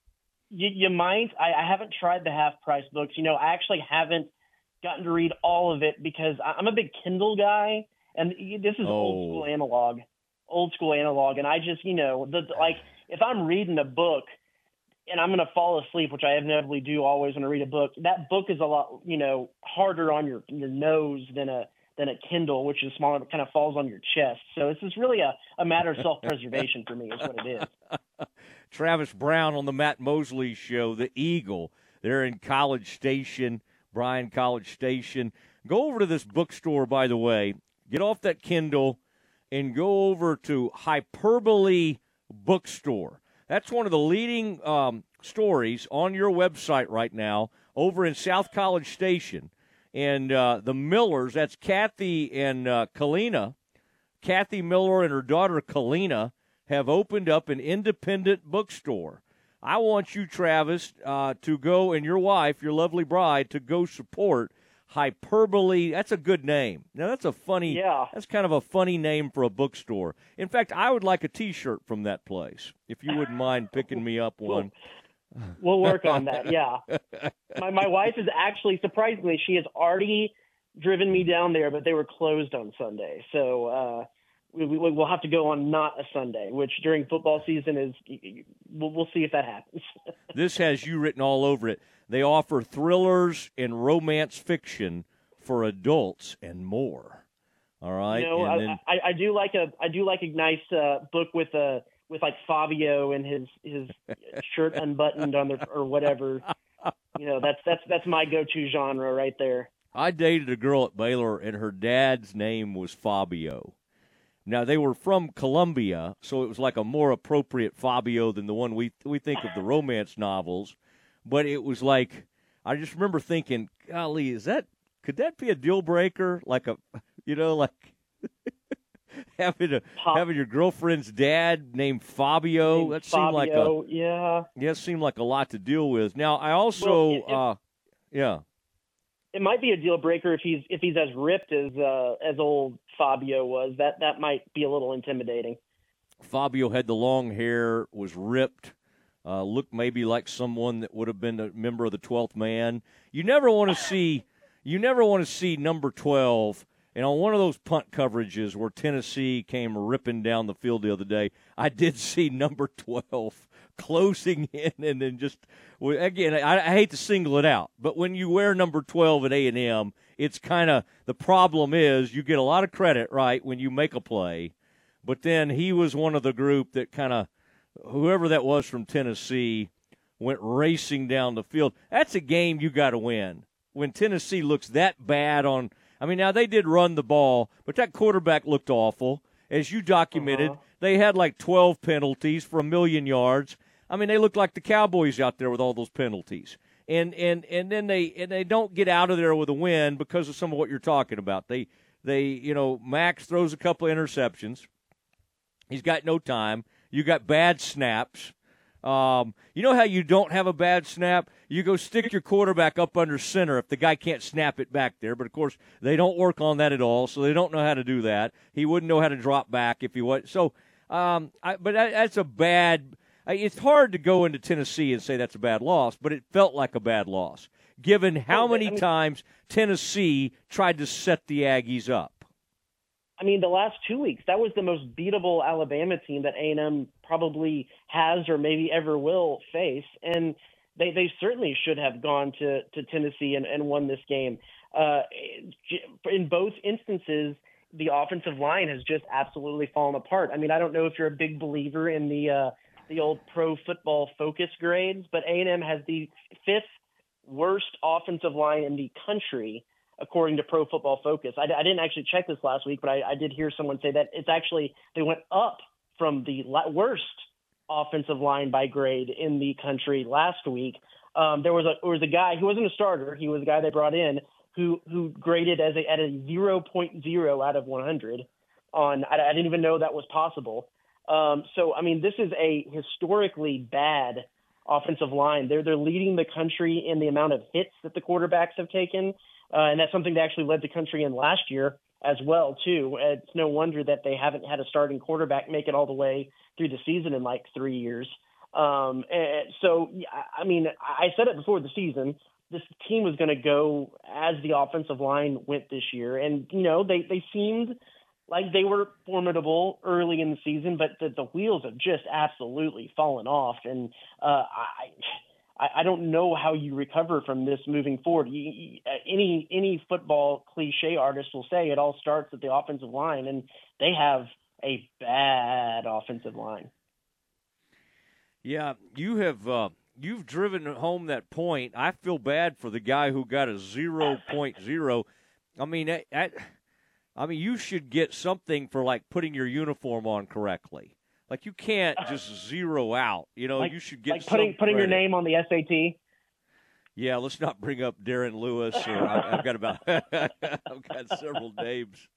You, you might. I, I haven't tried the Half Price Books. You know, I actually haven't gotten to read all of it because I'm a big Kindle guy, and this is oh. old school analog, old school analog. And I just, you know, the, like if I'm reading a book and I'm going to fall asleep, which I inevitably do always when I read a book, that book is a lot, you know, harder on your, your nose than a, than a Kindle, which is smaller, but kind of falls on your chest. So this is really a, a matter of self-preservation for me is what it is. Travis Brown on the Matt Mosley Show, the Eagle. They're in College Station, Bryan College Station. Go over to this bookstore, by the way. Get off that Kindle and go over to Hyperbole Bookstore. That's one of the leading um, stories on your website right now over in South College Station. And uh, the Millers, that's Kathy and uh, Kalina. Kathy Miller and her daughter Kalina have opened up an independent bookstore. I want you, Travis, uh, to go, and your wife, your lovely bride, to go support Hyperbole. That's a good name. Now, that's a funny, yeah. That's kind of a funny name for a bookstore. In fact, I would like a T-shirt from that place, if you wouldn't mind picking me up one. We'll work on that, yeah. My my wife is actually, surprisingly, she has already driven me down there, but they were closed on Sunday. So uh, we, we, we'll have to go on not a Sunday, which during football season is, we'll, we'll see if that happens. This has you written all over it. They offer thrillers and romance fiction for adults and more. All right? You know, and I, then... I, I do like a I do like a nice uh, book with a, with like Fabio and his, his shirt unbuttoned on the, or whatever. You know, that's, that's, that's my go-to genre right there. I dated a girl at Baylor and her dad's name was Fabio. Now they were from Colombia, so it was like a more appropriate Fabio than the one we, we think of the romance novels. But it was like, I just remember thinking, golly, is that, could that be a deal breaker? Like a, you know, like, Having a Pop. having your girlfriend's dad named Fabio, named that seemed Fabio, like a yeah, yeah, seemed like a lot to deal with. Now I also, well, it, uh, it, yeah, it might be a deal breaker if he's if he's as ripped as uh, as old Fabio was. That that might be a little intimidating. Fabio had the long hair, was ripped, uh, looked maybe like someone that would have been a member of the twelfth man. You never want to see, you never want to see number twelve And on one of those punt coverages where Tennessee came ripping down the field the other day, I did see number twelve closing in and then just – again, I, I hate to single it out, but when you wear number twelve at A and M, it's kind of – the problem is you get a lot of credit, right, when you make a play, but then he was one of the group that kind of – whoever that was from Tennessee went racing down the field. That's a game you got to win. When Tennessee looks that bad on – I mean, now they did run the ball, but that quarterback looked awful. As you documented, uh-huh. They had like twelve penalties for a million yards. I mean, they looked like the Cowboys out there with all those penalties. And and, and then they and they don't get out of there with a win because of some of what you're talking about. They they you know, Max throws a couple of interceptions. He's got no time. You got bad snaps. Um, you know how you don't have a bad snap? You go stick your quarterback up under center if the guy can't snap it back there. But, of course, they don't work on that at all, so they don't know how to do that. He wouldn't know how to drop back if he was. So, um, I, but that, that's a bad – it's hard to go into Tennessee and say that's a bad loss, but it felt like a bad loss, given how many times Tennessee tried to set the Aggies up. I mean, the last two weeks, that was the most beatable Alabama team that A and M probably has or maybe ever will face. And they, they certainly should have gone to, to Tennessee and, and won this game. Uh, in both instances, the offensive line has just absolutely fallen apart. I mean, I don't know if you're a big believer in the uh, the old pro football focus grades, but A and M has the fifth worst offensive line in the country, according to Pro Football Focus. I, I didn't actually check this last week, but I, I did hear someone say that it's actually they went up from the worst offensive line by grade in the country last week. Um, there was a there was a guy who wasn't a starter. He was a guy they brought in who who graded as a, at a zero point zero out of one hundred. On I, I didn't even know that was possible. Um, so I mean, this is a historically bad offensive line. They're they're leading the country in the amount of hits that the quarterbacks have taken. Uh, and that's something that actually led the country in last year as well, too. It's no wonder that they haven't had a starting quarterback make it all the way through the season in like three years. Um, and so, I mean, I said it before the season, this team was going to go as the offensive line went this year. And, you know, they, they seemed like they were formidable early in the season, but the, the wheels have just absolutely fallen off. And uh, I... I don't know how you recover from this moving forward. You, any any football cliche artist will say it all starts at the offensive line, and they have a bad offensive line. Yeah, you have uh, you've driven home that point. I feel bad for the guy who got a zero point zero. I mean, that, that, I mean, you should get something for like putting your uniform on correctly. Like, you can't just zero out. You know, like, you should get like putting putting your name on the S A T. Yeah, let's not bring up Darren Lewis. Or I, I've got about I've got several names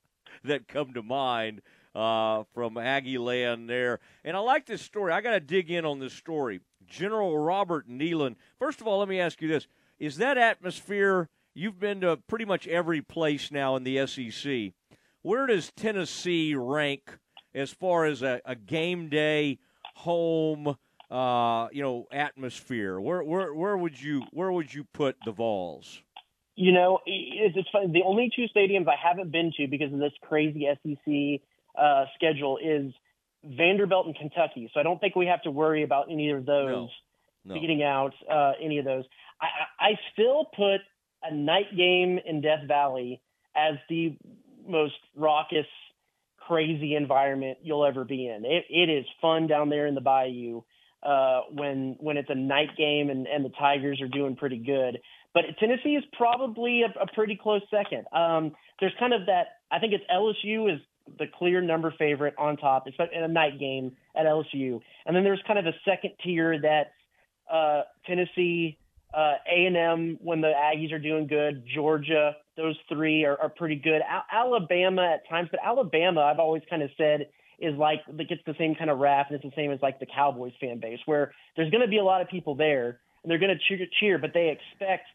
that come to mind uh, from Aggie Land there. And I like this story. I got to dig in on this story. General Robert Nealon. First of all, let me ask you this: is that atmosphere? You've been to pretty much every place now in the S E C. Where does Tennessee rank as far as a, a game day home, uh, you know, atmosphere? Where where where would you where would you put the Vols? You know, it's, it's funny. The only two stadiums I haven't been to because of this crazy S E C uh, schedule is Vanderbilt and Kentucky. So I don't think we have to worry about any of those no. No. beating out uh, any of those. I, I still put a night game in Death Valley as the most raucous, crazy environment you'll ever be in. It, it is fun down there in the bayou uh, when when it's a night game and, and the Tigers are doing pretty good. But Tennessee is probably a, a pretty close second. Um, there's kind of that – I think it's L S U is the clear number favorite on top. It's in a night game at L S U. And then there's kind of a second tier that's uh, Tennessee, uh, A and M when the Aggies are doing good, Georgia – those three are, are pretty good. A- Alabama at times, but Alabama, I've always kind of said, is like that gets the same kind of rap, and it's the same as like the Cowboys fan base, where there's going to be a lot of people there, and they're going to cheer, cheer, but they expect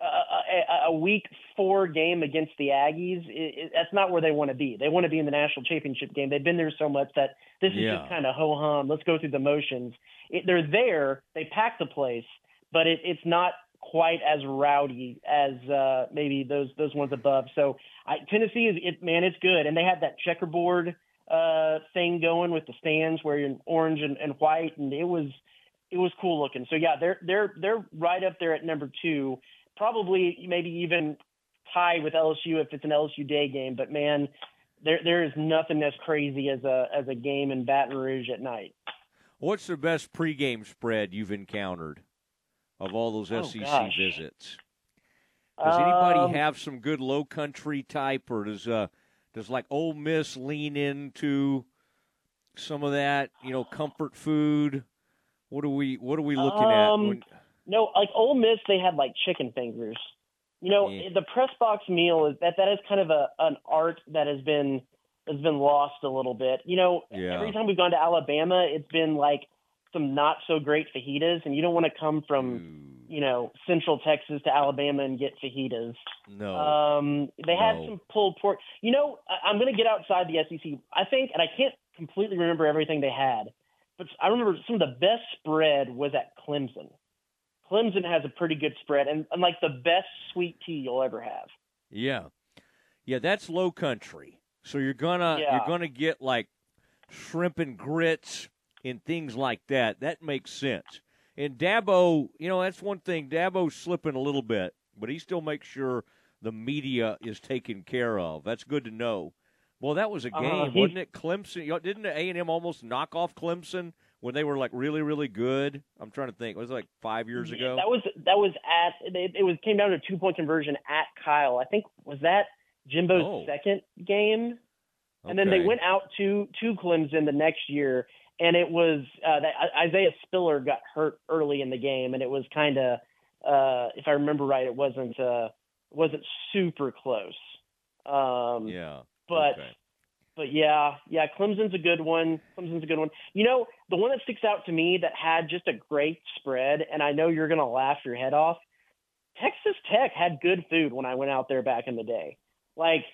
uh, a, a week four game against the Aggies. It, it, that's not where they want to be. They want to be in the national championship game. They've been there so much that this is yeah. just kind of ho-hum, let's go through the motions. It, they're there. They pack the place, but it, it's not quite as rowdy as uh, maybe those those ones above. So I, Tennessee is it, man, it's good, and they had that checkerboard uh, thing going with the stands where you're in orange and, and white, and it was it was cool looking. So yeah, they're they're they're right up there at number two, probably maybe even tie with L S U if it's an L S U day game. But man, there there is nothing as crazy as a as a game in Baton Rouge at night. What's the best pregame spread you've encountered of all those oh, S E C gosh. visits? Does anybody um, have some good low country type, or does uh, does like Ole Miss lean into some of that? You know, comfort food. What are we What are we looking um, at? When... No, like Ole Miss, they had like chicken fingers. You know, yeah. the press box meal is that that is kind of a an art that has been. has been lost a little bit. You know, yeah. every time we've gone to Alabama, it's been like some not so great fajitas, and you don't want to come from, mm. you know, Central Texas to Alabama and get fajitas. No. Um, they had no. some pulled pork. You know, I- I'm going to get outside the S E C, I think, and I can't completely remember everything they had, but I remember some of the best spread was at Clemson. Clemson has a pretty good spread, and, and like the best sweet tea you'll ever have. Yeah. Yeah, that's low country. So you're gonna yeah. you're gonna get like shrimp and grits and things like that. That makes sense. And Dabo, you know, that's one thing. Dabo's slipping a little bit, but he still makes sure the media is taken care of. That's good to know. Well, that was a game, uh, he, wasn't it? Clemson, didn't A and M almost knock off Clemson when they were like really, really good? I'm trying to think. It was like five years yeah, ago. That was that was at it, it was came down to a two point conversion at Kyle. I think was that. Jimbo's oh. second game, and okay. then they went out to to Clemson the next year, and it was uh, that Isaiah Spiller got hurt early in the game, and it was kind of, uh, if I remember right, it wasn't uh, wasn't super close. Um, yeah, but okay. but yeah, yeah, Clemson's a good one. Clemson's a good one. You know, the one that sticks out to me that had just a great spread, and I know you're gonna laugh your head off. Texas Tech had good food when I went out there back in the day. Like,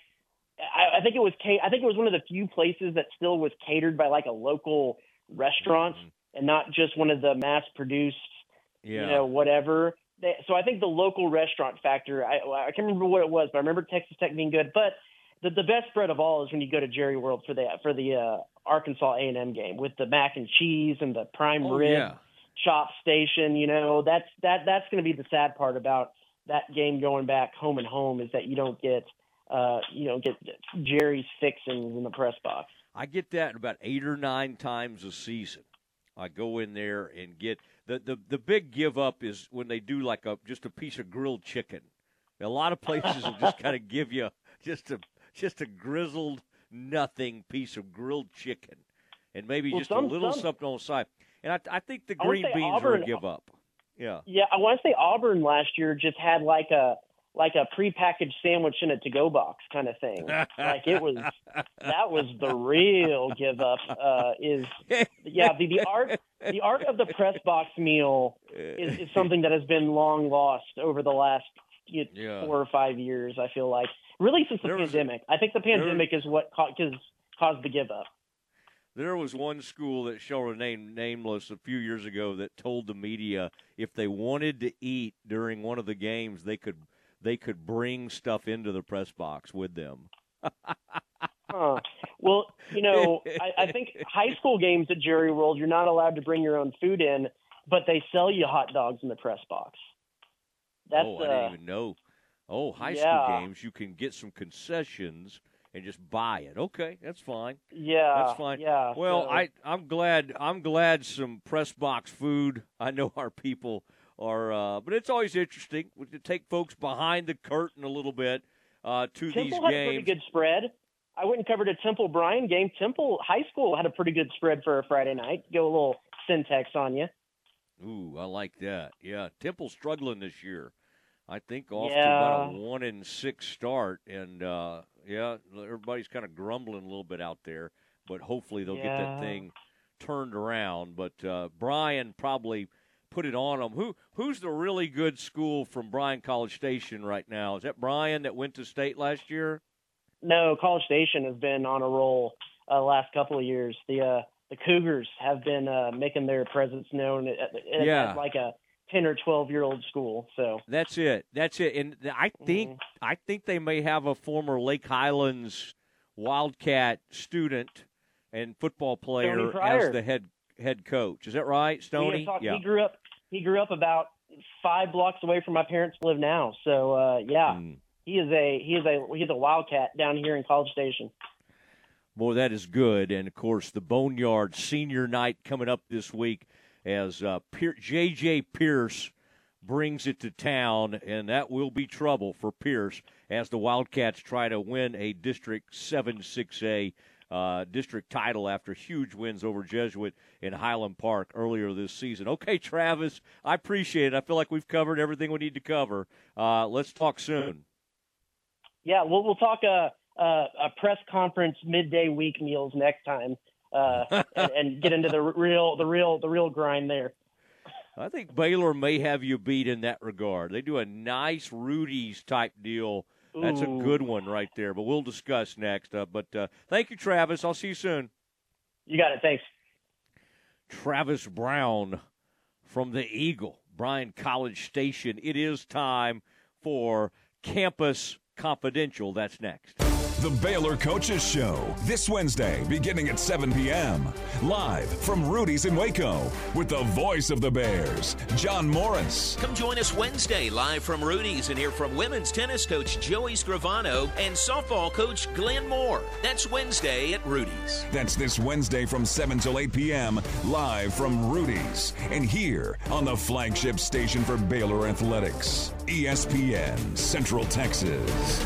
I, I think it was I think it was one of the few places that still was catered by like a local restaurant mm-hmm. and not just one of the mass-produced, yeah. you know, whatever. They, so I think the local restaurant factor. I, I can't remember what it was, but I remember Texas Tech being good. But the, the best spread of all is when you go to Jerry World for the for the uh, Arkansas A and M game with the mac and cheese and the prime oh, rib yeah. chop station. You know, that's that that's going to be the sad part about that game going back home and home is that you don't get. Uh, you know, get Jerry's fixings in the press box. I get that about eight or nine times a season. I go in there and get the, the, the big give up is when they do like a just a piece of grilled chicken. A lot of places will just kind of give you just a just a grizzled nothing piece of grilled chicken, and maybe well, just some, a little some, something on the side. And I, I think the I green beans Auburn, are a give up. Yeah, yeah. I want to say Auburn last year just had like a. like a prepackaged sandwich in a to-go box kind of thing. Like it was, that was the real give up uh, is, yeah, the, the art, the art of the press box meal is, is something that has been long lost over the last you know, yeah. four or five years. I feel like really since the there pandemic, was, I think the pandemic there, is what caused, caused the give up. There was one school that shall remain nameless a few years ago that told the media if they wanted to eat during one of the games, they could, they could bring stuff into the press box with them. huh. Well, you know, I, I think high school games at Jerry World, you're not allowed to bring your own food in, but they sell you hot dogs in the press box. That's, oh, I uh, didn't even know. Oh, high yeah. school games, you can get some concessions and just buy it. Okay, that's fine. Yeah, that's fine. Yeah. Well, so. I I'm glad I'm glad some press box food. I know our people. Or, uh, but it's always interesting to take folks behind the curtain a little bit uh, to Temple these games. Temple had a pretty good spread. I went and covered a Temple Bryan game. Temple High School had a pretty good spread for a Friday night. Go a little syntax on you. Ooh, I like that. Yeah, Temple's struggling this year. I think off yeah. to about a one and six start, and uh, yeah, everybody's kind of grumbling a little bit out there. But hopefully they'll yeah. get that thing turned around. But uh, Bryan probably. Put it on them. Who who's the really good school from Bryan College Station right now? Is that Bryan that went to state last year? No, College Station has been on a roll uh, the last couple of years. The uh, the Cougars have been uh, making their presence known at, at, yeah. at like a ten or twelve year old school. So that's it. That's it. And I think, mm-hmm. I think they may have a former Lake Highlands Wildcat student and football player as the head, head coach. Is that right? Stoney? Talk, yeah. He grew up, he grew up about five blocks away from my parents live now. So, uh, yeah, mm. he is a, he is a, he's a Wildcat down here in College Station. Boy, that is good. And, of course, the Boneyard Senior Night coming up this week as uh, Pier- J J. Pierce brings it to town, and that will be trouble for Pierce as the Wildcats try to win a District seven six A uh, district title after huge wins over Jesuit in Highland Park earlier this season. Okay, Travis, I appreciate it. I feel like we've covered everything we need to cover. Uh, let's talk soon. Yeah, well, we'll talk uh... – Uh, a press conference midday week meals next time, uh, and, and get into the real, the real, the real grind there. I think Baylor may have you beat in that regard. They do a nice Rudy's type deal. Ooh. That's a good one right there. But we'll discuss next. Uh, but uh, thank you, Travis. I'll see you soon. You got it. Thanks, Travis Brown from the Eagle, Bryan College Station. It is time for Campus Confidential. That's next. The Baylor Coaches Show, this Wednesday, beginning at seven p.m. Live from Rudy's in Waco with the voice of the Bears, John Morris. Come join us Wednesday live from Rudy's and hear from women's tennis coach Joey Scrivano and softball coach Glenn Moore. That's Wednesday at Rudy's. That's this Wednesday from seven till eight p.m. live from Rudy's and here on the flagship station for Baylor Athletics, E S P N Central Texas.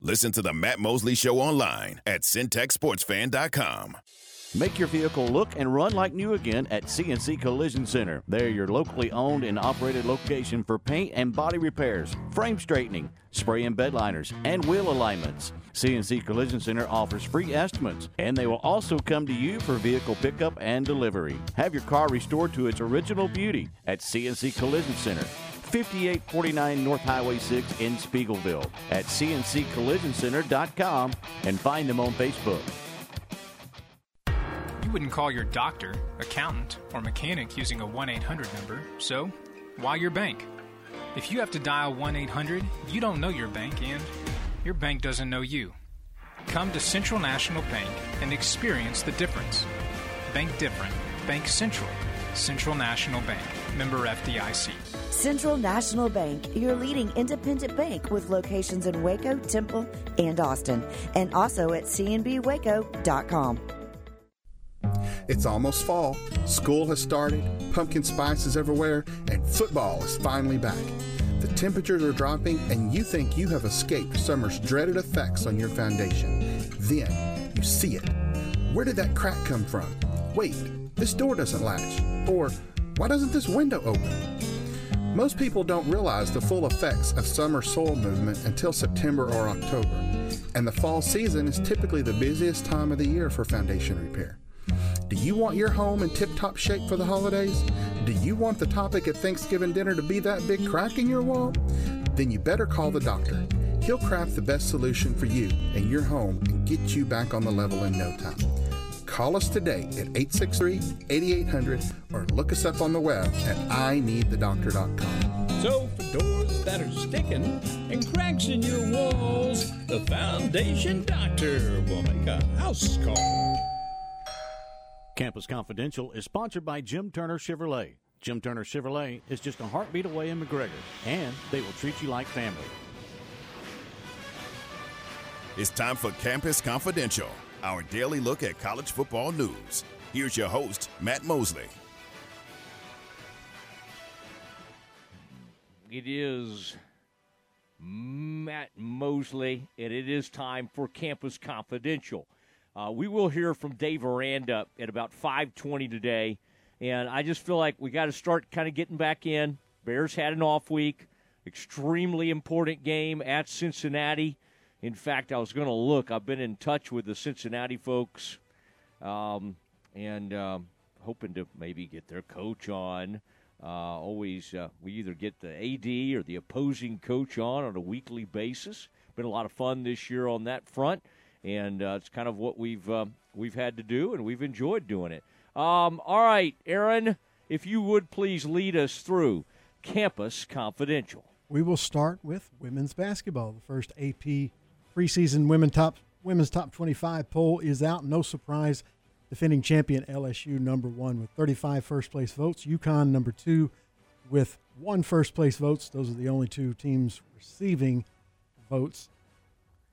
Listen to the Matt Mosley Show online at Syntech Sports Fan dot com. Make your vehicle look and run like new again at C N C Collision Center. They're your locally owned and operated location for paint and body repairs, frame straightening, spray and bed liners, and wheel alignments. C N C Collision Center offers free estimates, and they will also come to you for vehicle pickup and delivery. Have your car restored to its original beauty at C N C Collision Center, fifty-eight forty-nine North Highway six in Spiegelville, at C N C collision center dot com and find them on Facebook. You wouldn't call your doctor, accountant, or mechanic using a one eight hundred number, so why your bank? If you have to dial one eight hundred, you don't know your bank and your bank doesn't know you. Come to Central National Bank and experience the difference. Bank different. Bank Central. Central National Bank. Member F D I C. Central National Bank, your leading independent bank with locations in Waco, Temple, and Austin, and also at c n b waco dot com. It's almost fall, school has started, pumpkin spice is everywhere, and football is finally back. The temperatures are dropping, and you think you have escaped summer's dreaded effects on your foundation. Then you see it. Where did that crack come from? Wait, this door doesn't latch. Or, why doesn't this window open? Most people don't realize the full effects of summer soil movement until September or October, and the fall season is typically the busiest time of the year for foundation repair. Do you want your home in tip-top shape for the holidays? Do you want the topic at Thanksgiving dinner to be that big crack in your wall? Then you better call the doctor. He'll craft the best solution for you and your home and get you back on the level in no time. Call us today at eight six three, eight eight hundred or look us up on the web at I need the doctor dot com. So for doors that are sticking and cracks in your walls, the Foundation Doctor will make a house call. Campus Confidential is sponsored by Jim Turner Chevrolet. Jim Turner Chevrolet is just a heartbeat away in McGregor, and they will treat you like family. It's time for Campus Confidential, our daily look at college football news. Here's your host, Matt Mosley. It is Matt Mosley, and it is time for Campus Confidential. Uh, we will hear from Dave Aranda at about five twenty today, and I just feel like we got to start kind of getting back in. Bears had an off week, extremely important game at Cincinnati. In fact, I was going to look. I've been in touch with the Cincinnati folks um, and um, hoping to maybe get their coach on. Uh, always uh, we either get the A D or the opposing coach on on a weekly basis. Been a lot of fun this year on that front. And uh, it's kind of what we've uh, we've had to do, and we've enjoyed doing it. Um, all right, Aaron, if you would please lead us through Campus Confidential. We will start with women's basketball. The first A P preseason women's top, women's top twenty-five poll is out. No surprise, defending champion L S U number one with thirty-five first-place votes. UConn number two with one first-place votes. Those are the only two teams receiving votes.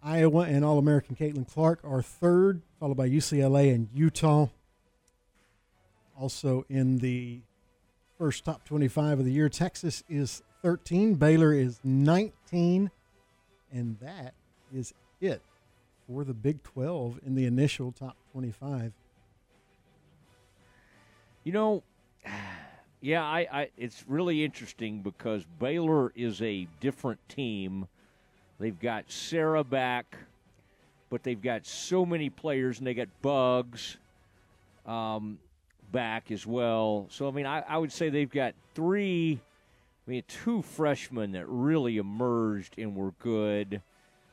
Iowa and All-American Caitlin Clark are third, followed by U C L A and Utah. Also in the first top twenty-five of the year, Texas is thirteen, Baylor is nineteen, and that is it for the Big twelve in the initial top twenty-five. You know, yeah, I, I it's really interesting because Baylor is a different team. They've got Sarah back, but they've got so many players, and they got Bugs um, back as well. So, I mean, I, I would say they've got three, I mean, two freshmen that really emerged and were good.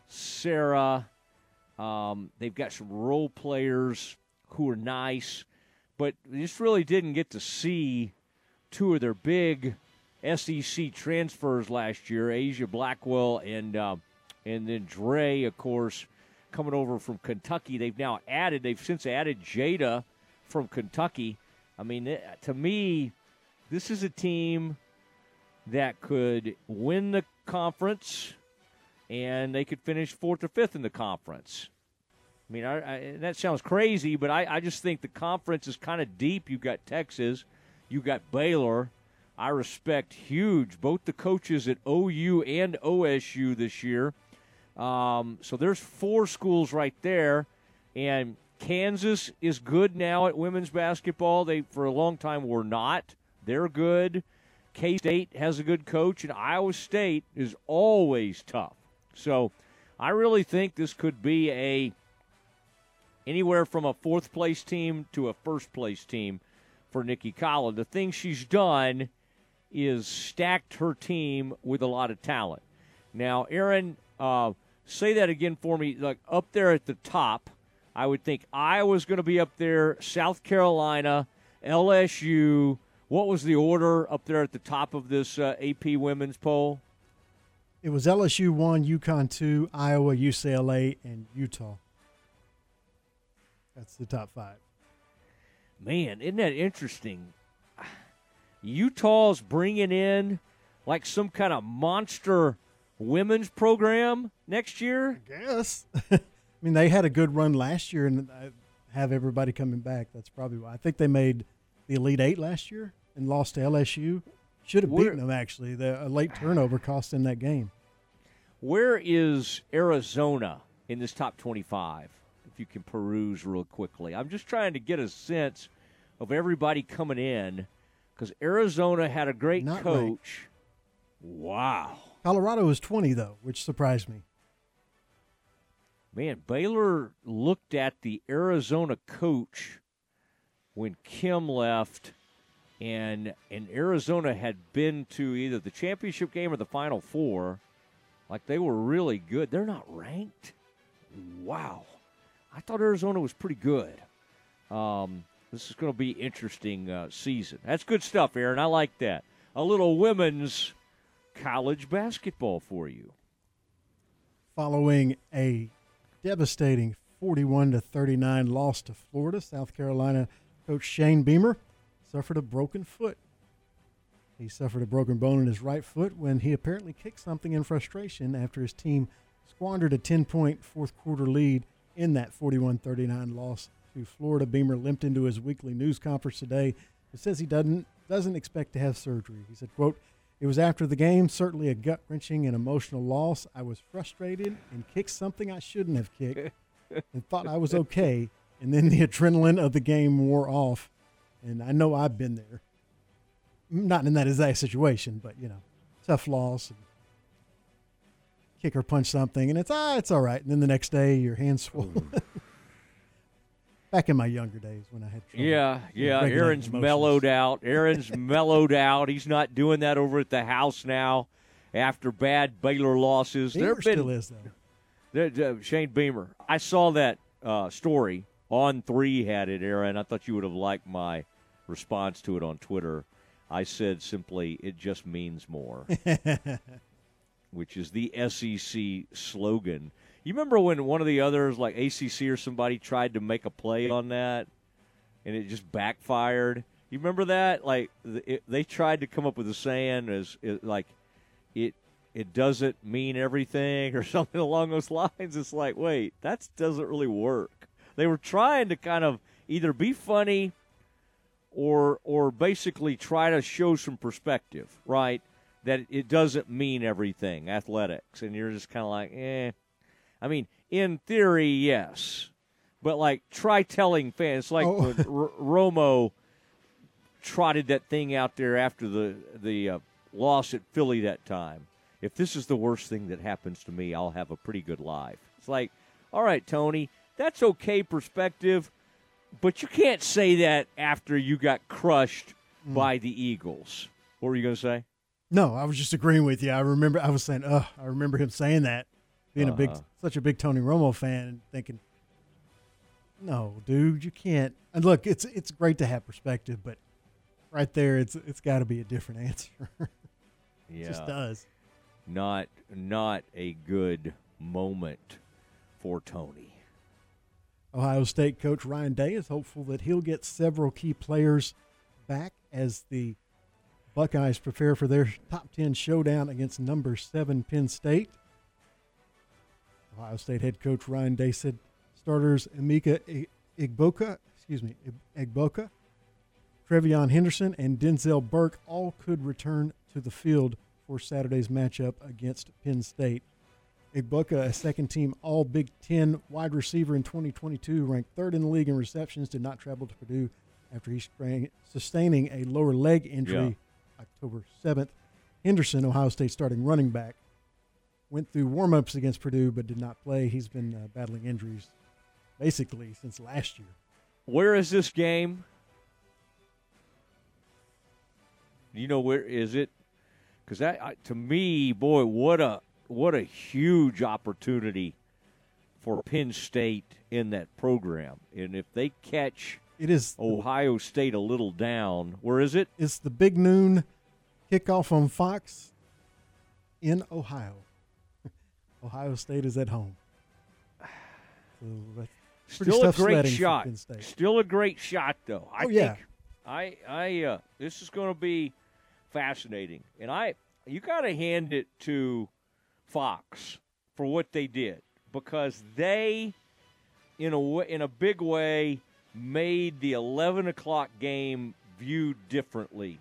Sarah, um, they've got some role players who are nice, but just really didn't get to see two of their big S E C transfers last year, Asia Blackwell and uh, And then Dre, of course, coming over from Kentucky. They've now added, they've since added Jada from Kentucky. I mean, it, to me, this is a team that could win the conference, and they could finish fourth or fifth in the conference. I mean, I, I, that sounds crazy, but I, I just think the conference is kind of deep. You've got Texas. You've got Baylor. I respect huge both the coaches at O U and O S U this year. Um, so there's four schools right there, and Kansas is good now at women's basketball. They, for a long time, were not. They're good. K-State has a good coach, and Iowa State is always tough. So I really think this could be a anywhere from a fourth-place team to a first-place team for Nikki Collin. The thing she's done is stacked her team with a lot of talent. Now, Aaron, Uh, say that again for me. Like up there at the top, I would think Iowa's going to be up there, South Carolina, L S U. What was the order up there at the top of this uh, A P women's poll? It was L S U one, UConn two, Iowa, U C L A, and Utah. That's the top five. Man, isn't that interesting? Utah's bringing in like some kind of monster women's program next year? I guess. I mean, they had a good run last year, and I have everybody coming back. That's probably why. I think they made the Elite Eight last year and lost to L S U. Should have beaten them, actually. The, a late turnover cost them that game. Where is Arizona in this top twenty-five, if you can peruse real quickly? I'm just trying to get a sense of everybody coming in because Arizona had a great Not coach. Right. Wow. Colorado was twenty, though, which surprised me. Man, Baylor looked at the Arizona coach when Kim left and and Arizona had been to either the championship game or the Final Four. Like, they were really good. They're not ranked? Wow. I thought Arizona was pretty good. Um, this is going to be interesting uh, season. That's good stuff, Aaron. I like that. A little women's college basketball for you. Following a devastating forty-one to thirty-nine loss to Florida, South Carolina coach Shane Beamer suffered a broken foot. He suffered a broken bone in his right foot when he apparently kicked something in frustration after his team squandered a ten-point fourth-quarter lead in that forty-one thirty-nine loss to Florida. Beamer limped into his weekly news conference today. It says he doesn't doesn't expect to have surgery. He said, quote, "It was after the game, certainly a gut-wrenching and emotional loss. I was frustrated and kicked something I shouldn't have kicked and thought I was okay. And then the adrenaline of the game wore off. And I know I've been there. Not in that exact situation, but, you know, tough loss. Kick or punch something, and it's, ah, it's all right. And then the next day, your hand's swollen." Back in my younger days when I had trouble. Yeah, yeah, Aaron's emotions. mellowed out. Aaron's mellowed out. He's not doing that over at the house now after bad Baylor losses. Beamer there been, still is, though. There, uh, Shane Beamer. I saw that uh, story. On Three had it, Aaron. I thought you would have liked my response to it on Twitter. I said simply, it just means more, which is the S E C slogan. You remember when one of the others, like A C C or somebody, tried to make a play on that, and it just backfired? You remember that? Like, it, they tried to come up with a saying as, it, like, it it doesn't mean everything or something along those lines. It's like, wait, that doesn't really work. They were trying to kind of either be funny or or basically try to show some perspective, right, that it doesn't mean everything, athletics. And you're just kind of like, eh. I mean, in theory, yes. But, like, try telling fans. It's like oh. when R- Romo trotted that thing out there after the, the uh, loss at Philly that time. If this is the worst thing that happens to me, I'll have a pretty good life. It's like, all right, Tony, that's okay perspective, but you can't say that after you got crushed mm. by the Eagles. What were you going to say? No, I was just agreeing with you. I remember I was saying, ugh, I remember him saying that. Being uh-huh. a big, such a big Tony Romo fan, and thinking, no, dude, you can't. And look, it's it's great to have perspective, but right there, it's it's got to be a different answer. it yeah. just does. Not not a good moment for Tony. Ohio State coach Ryan Day is hopeful that he'll get several key players back as the Buckeyes prepare for their top ten showdown against number seven Penn State. Ohio State head coach Ryan Day said starters Emeka Egboka, excuse me, Egboka, Trevion Henderson, and Denzel Burke all could return to the field for Saturday's matchup against Penn State. Egboka, a second-team All-Big Ten wide receiver in twenty twenty-two, ranked third in the league in receptions, did not travel to Purdue after he sprang, sustaining a lower leg injury yeah. October seventh. Henderson, Ohio State starting running back, went through warm-ups against Purdue but did not play. He's been uh, battling injuries basically since last year. Where is this game? Do you know where is it? Because that, I, to me, boy, what a what a huge opportunity for Penn State in that program. And if they catch it is Ohio State a little down, where is it? It's the big noon kickoff on Fox in Ohio. Ohio State is at home. So Still a great shot. Still a great shot, though. I oh, yeah. think I, I, uh, this is going to be fascinating. And I, you got to hand it to Fox for what they did, because they, in a in a big way, made the eleven o'clock game viewed differently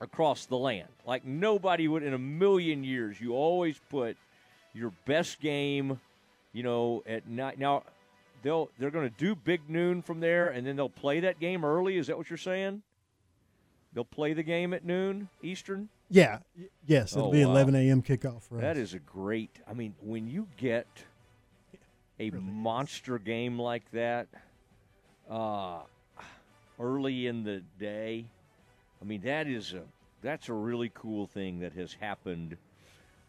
across the land. Like nobody would in a million years. You always put your best game, you know, at night. Now, they'll, they're going to do big noon from there, and then they'll play that game early. Is that what you're saying? They'll play the game at noon Eastern? Yeah. Yes, it'll oh, be wow. eleven a.m. kickoff for us. That is a great – I mean, when you get a really monster is. game like that uh, early in the day, I mean, that is a, that's a really cool thing that has happened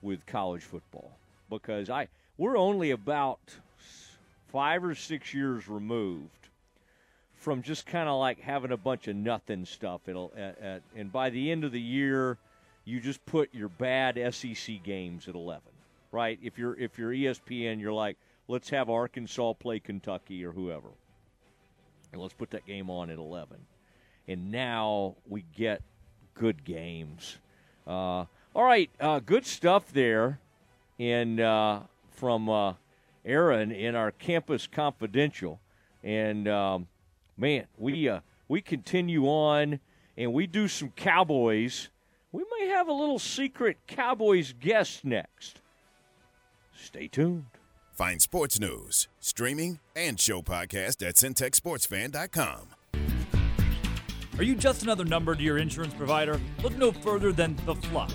with college football, because I we're only about five or six years removed from just kind of like having a bunch of nothing stuff. It'll at, at, and by the end of the year, you just put your bad S E C games at eleven, right? If you're if you're E S P N, you're like, let's have Arkansas play Kentucky or whoever, and let's put that game on at eleven. And now we get good games. Uh, all right, uh, good stuff there in uh, from uh, Aaron in our Campus Confidential. And, um, man, we uh, we continue on, and we do some Cowboys. We may have a little secret Cowboys guest next. Stay tuned. Find sports news, streaming, and show podcast at Syntech Sports Fan dot com. Are you just another number to your insurance provider? Look no further than The Flock.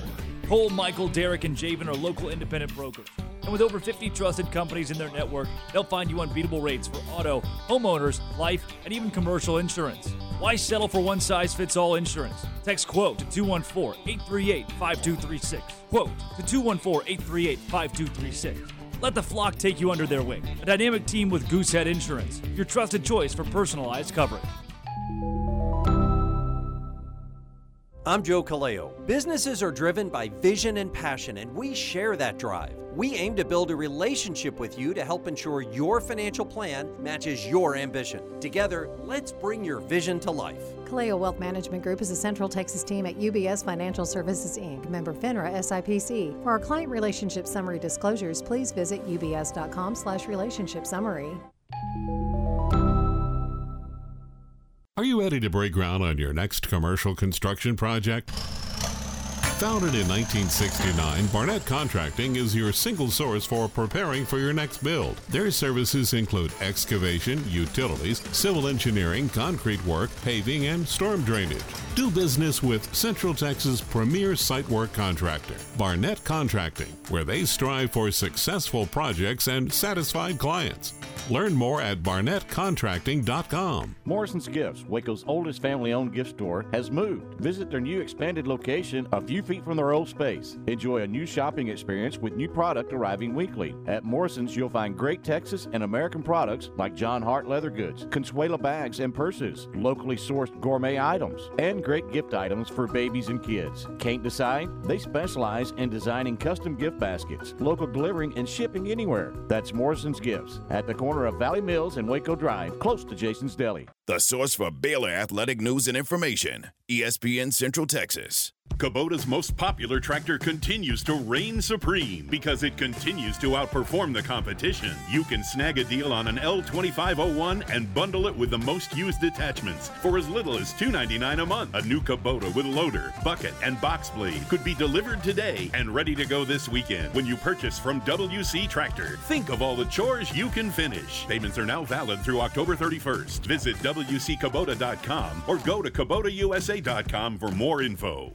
Cole, Michael, Derek, and Javen are local independent brokers. And with over fifty trusted companies in their network, they'll find you unbeatable rates for auto, homeowners, life, and even commercial insurance. Why settle for one-size-fits-all insurance? Text QUOTE to two one four, eight three eight, five two three six. QUOTE to two one four, eight three eight, five two three six. Let The Flock take you under their wing. A dynamic team with Goosehead Insurance, your trusted choice for personalized coverage. I'm Joe Caleo. Businesses are driven by vision and passion, and we share that drive. We aim to build a relationship with you to help ensure your financial plan matches your ambition. Together, let's bring your vision to life. Kaleo Wealth Management Group is a Central Texas team at U B S Financial Services, Incorporated, member FINRA S I P C. For our client relationship summary disclosures, please visit ubs.com slash relationship summary. Are you ready to break ground on your next commercial construction project? Founded in nineteen sixty-nine, Barnett Contracting is your single source for preparing for your next build. Their services include excavation, utilities, civil engineering, concrete work, paving, and storm drainage. Do business with Central Texas' premier site work contractor, Barnett Contracting, where they strive for successful projects and satisfied clients. Learn more at barnett contracting dot com. Morrison's Gifts, Waco's oldest family-owned gift store, has moved. Visit their new expanded location a few feet from their old space. Enjoy a new shopping experience with new product arriving weekly. At Morrison's, you'll find great Texas and American products like John Hart leather goods, Consuela bags and purses, locally sourced gourmet items, and great gift items for babies and kids. Can't decide? They specialize in designing custom gift baskets, local delivering, and shipping anywhere. That's Morrison's Gifts at the corner of Valley Mills and Waco Drive, close to Jason's Deli. The source for Baylor athletic news and information, E S P N Central Texas. Kubota's most popular tractor continues to reign supreme because it continues to outperform the competition. You can snag a deal on an L twenty-five oh one and bundle it with the most used attachments for as little as two ninety-nine a month. A new Kubota with loader, bucket, and box blade could be delivered today and ready to go this weekend when you purchase from W C Tractor. Think of all the chores you can finish. Payments are now valid through October thirty-first. Visit W C Kubota dot com or go to Kubota U S A dot com for more info.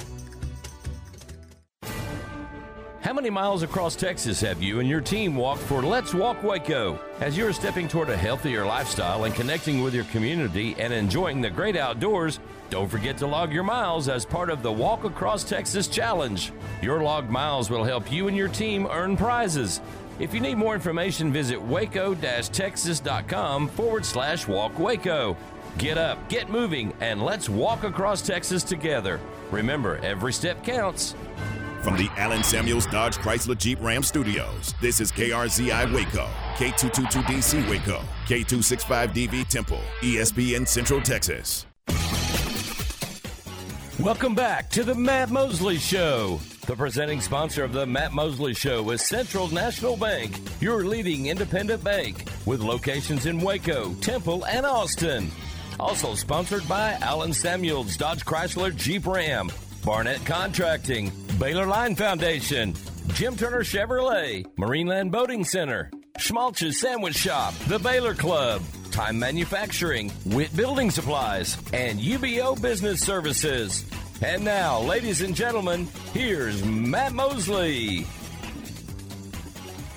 How many miles across Texas have you and your team walked for Let's Walk Waco? As you're stepping toward a healthier lifestyle and connecting with your community and enjoying the great outdoors, don't forget to log your miles as part of the Walk Across Texas Challenge. Your logged miles will help you and your team earn prizes. If you need more information, visit waco dash texas dot com forward slash walk Waco. Get up, get moving, and let's walk across Texas together. Remember, every step counts. From the Allen Samuels Dodge Chrysler Jeep Ram Studios, this is K R Z I Waco, K two twenty-two D C Waco, K two sixty-five D V Temple, E S P N Central Texas. Welcome back to the Matt Mosley Show. The presenting sponsor of the Matt Mosley Show is Central National Bank, your leading independent bank, with locations in Waco, Temple, and Austin. Also sponsored by Allen Samuels Dodge Chrysler Jeep Ram, Barnett Contracting, Baylor Line Foundation, Jim Turner Chevrolet, Marineland Boating Center, Schmalch's Sandwich Shop, The Baylor Club, Time Manufacturing, Witt Building Supplies, and U B O Business Services. And now, ladies and gentlemen, here's Matt Mosley.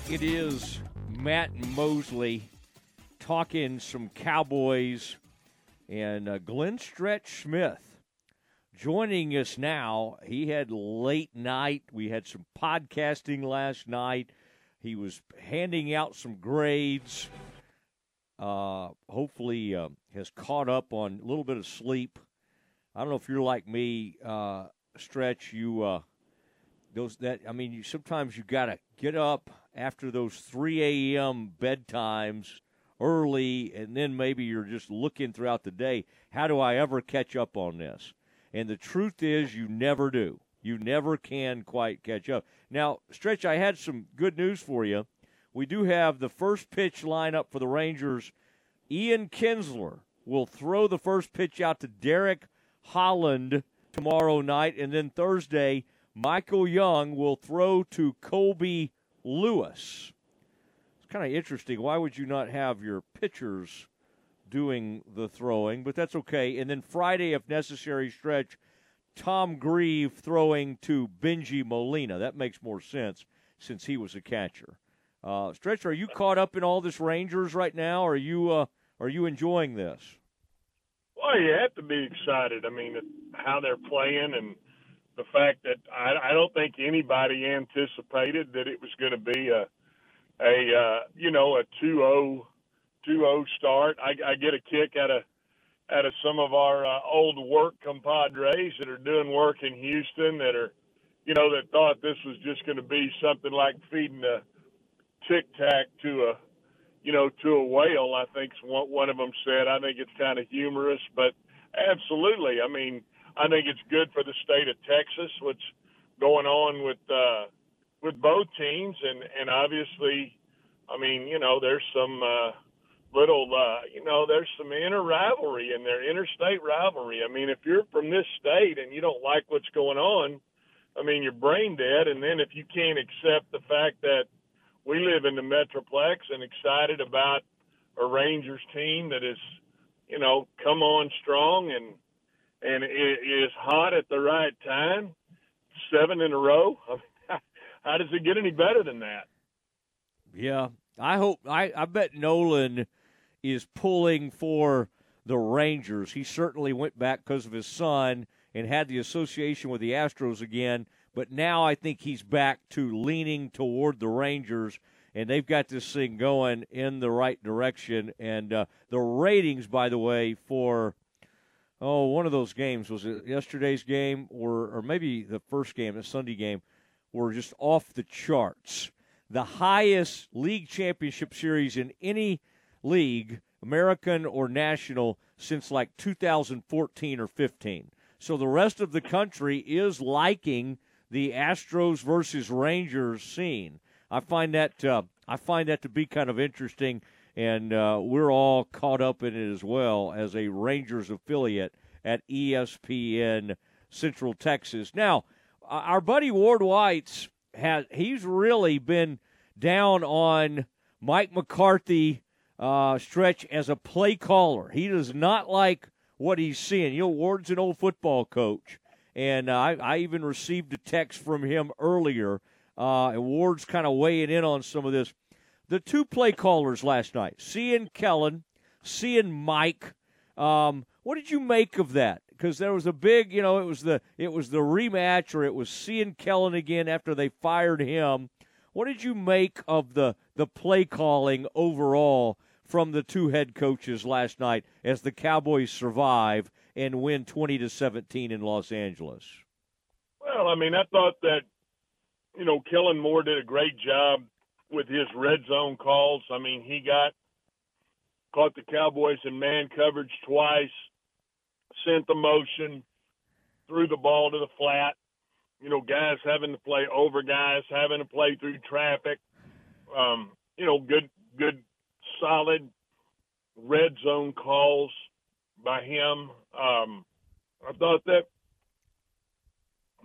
It is Matt Mosley talking some Cowboys, and uh, Glenn Stretch Smith joining us now. He had late night. We had some podcasting last night. He was handing out some grades. Uh, hopefully uh, has caught up on a little bit of sleep. I don't know if you're like me, uh, Stretch. You uh, those that I mean, you sometimes you gotta get up after those three a.m. bedtimes early, and then maybe you're just looking throughout the day. How do I ever catch up on this? And the truth is, you never do. You never can quite catch up. Now, Stretch, I had some good news for you. We do have the first pitch lineup for the Rangers. Ian Kinsler will throw the first pitch out to Derek Holland tomorrow night. And then Thursday, Michael Young will throw to Colby Lewis. It's kind of interesting. Why would you not have your pitchers doing the throwing? But that's okay. And then Friday, if necessary, Stretch, Tom Grieve throwing to Benji Molina. That makes more sense since he was a catcher. Uh, Stretch, are you caught up in all this Rangers right now? Or are you uh, are you enjoying this? Well, you have to be excited. I mean, how they're playing and the fact that I, I don't think anybody anticipated that it was going to be a a uh, you know a two oh start. I, I get a kick out of out of some of our uh, old work compadres that are doing work in Houston that are, you know, that thought this was just going to be something like feeding a tic tac to a, you know, to a whale. I think one of them said. I think it's kind of humorous, but absolutely. I mean, I think it's good for the state of Texas, what's going on with uh, with both teams, and and obviously, I mean, you know, there's some. Uh, little, uh, you know, there's some inner rivalry in there, interstate rivalry. I mean, if you're from this state and you don't like what's going on, I mean, you're brain dead. And then if you can't accept the fact that we live in the Metroplex and excited about a Rangers team that is, you know, come on strong and and is hot at the right time, seven in a row, I mean, how does it get any better than that? Yeah, I hope I, – I bet Nolan – is pulling for the Rangers. He certainly went back because of his son and had the association with the Astros again, but now I think he's back to leaning toward the Rangers, and they've got this thing going in the right direction. And uh, the ratings, by the way, for, oh, one of those games, was it yesterday's game or, or maybe the first game, the Sunday game, were just off the charts. The highest league championship series in any league, American or national, since like two thousand fourteen or fifteen. So the rest of the country is liking the Astros versus Rangers scene. I find that uh, I find that to be kind of interesting, and uh, we're all caught up in it as well as a Rangers affiliate at E S P N Central Texas. Now, our buddy Ward Weitz has he's really been down on Mike McCarthy. Uh, Stretch, as a play caller, he does not like what he's seeing. You know, Ward's an old football coach, and uh, I, I even received a text from him earlier. Uh, and Ward's kind of weighing in on some of this. The two play callers last night, seeing Kellen, seeing Mike. Um, what did you make of that? Because there was a big, you know, it was the it was the rematch, or it was seeing Kellen again after they fired him. What did you make of the the play calling overall from the two head coaches last night as the Cowboys survive and win twenty to seventeen in Los Angeles? Well, I mean, I thought that, you know, Kellen Moore did a great job with his red zone calls. I mean, he got caught the Cowboys in man coverage twice, sent the motion, threw the ball to the flat. You know, guys having to play over guys, having to play through traffic. Um, you know, good, good, solid red zone calls by him. Um, I thought that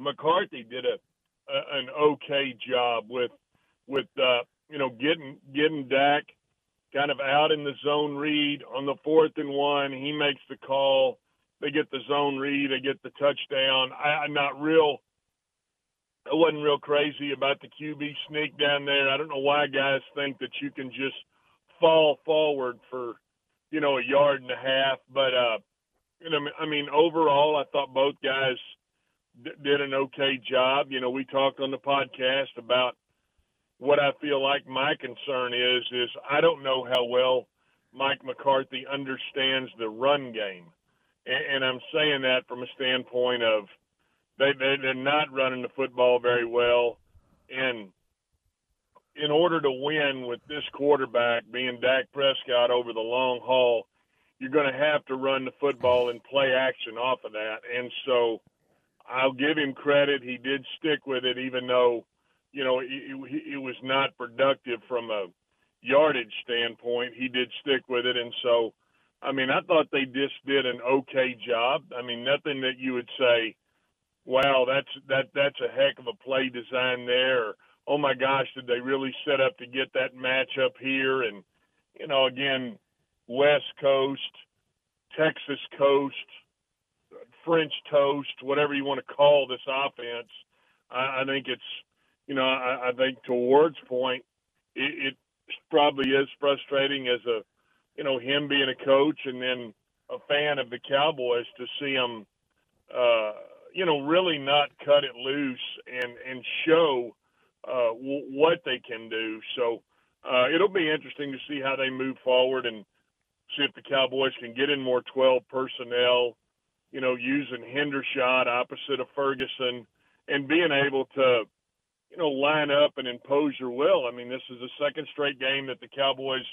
McCarthy did a, a an okay job with with uh, you know getting getting Dak kind of out in the zone read on the fourth and one. He makes the call. They get the zone read. They get the touchdown. I, I'm not real. I wasn't real crazy about the Q B sneak down there. I don't know why guys think that you can just fall forward for, you know, a yard and a half. But, uh, you know, I mean, overall, I thought both guys d- did an okay job. You know, we talked on the podcast about what I feel like my concern is, is I don't know how well Mike McCarthy understands the run game. And, and I'm saying that from a standpoint of, They, they, they're not running the football very well. And in order to win with this quarterback being Dak Prescott over the long haul, you're going to have to run the football and play action off of that. And so I'll give him credit. He did stick with it, even though, you know, it, it, it was not productive from a yardage standpoint. He did stick with it. And so, I mean, I thought they just did an okay job. I mean, nothing that you would say, wow, that's that that's a heck of a play design there. Oh my gosh, did they really set up to get that matchup here? And you know, again, West Coast, Texas Coast, French Toast, whatever you want to call this offense. I, I think it's, you know, I, I think to Ward's point, it, it probably is frustrating as a, you know, him being a coach and then a fan of the Cowboys to see him. Uh, you know, really not cut it loose and, and show uh, w- what they can do. So uh, it'll be interesting to see how they move forward and see if the Cowboys can get in more twelve personnel, you know, using Hendershot opposite of Ferguson and being able to, you know, line up and impose your will. I mean, this is the second straight game that the Cowboys,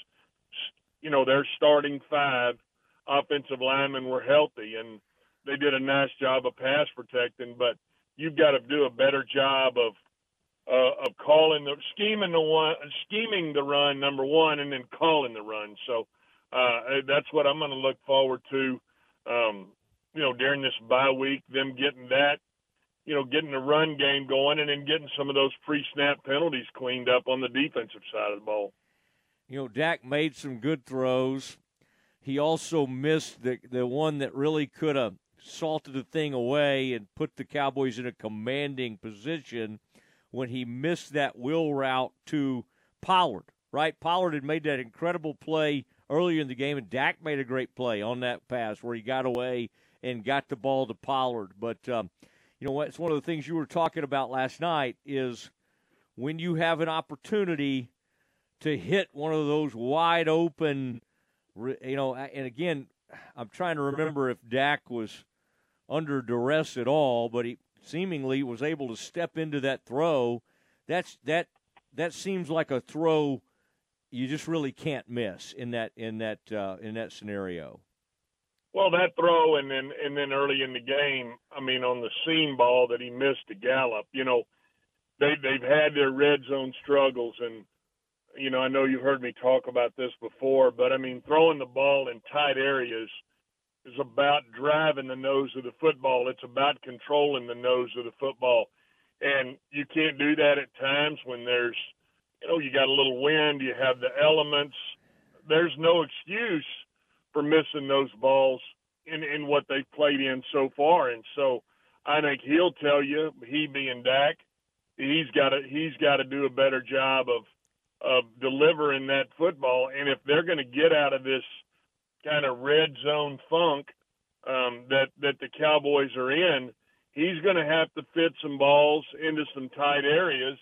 you know, their starting five offensive linemen were healthy, and they did a nice job of pass protecting, but you've got to do a better job of uh, of calling the scheming the one scheming the run number one, and then calling the run. So uh, that's what I'm going to look forward to. Um, you know, during this bye week, them getting that, you know, getting the run game going, and then getting some of those pre-snap penalties cleaned up on the defensive side of the ball. You know, Dak made some good throws. He also missed the the one that really could have salted the thing away and put the Cowboys in a commanding position when he missed that wheel route to Pollard, right? Pollard had made that incredible play earlier in the game, and Dak made a great play on that pass where he got away and got the ball to Pollard. But, um, you know, it's one of the things you were talking about last night is when you have an opportunity to hit one of those wide-open, you know, and again, I'm trying to remember if Dak was under duress at all, but he seemingly was able to step into that throw. That's that that seems like a throw you just really can't miss in that in that uh, in that scenario. Well, that throw, and then and then early in the game, I mean, on the seam ball that he missed to Gallup. You know, they they've had their red zone struggles, and you know, I know you've heard me talk about this before, but, I mean, throwing the ball in tight areas is about driving the nose of the football. It's about controlling the nose of the football. And you can't do that at times when there's, you know, you got a little wind, you have the elements. There's no excuse for missing those balls in, in what they've played in so far. And so I think he'll tell you, he being Dak, he's got to, he's got to do a better job of, of delivering that football. And if they're going to get out of this kind of red zone funk um, that, that the Cowboys are in, he's going to have to fit some balls into some tight areas,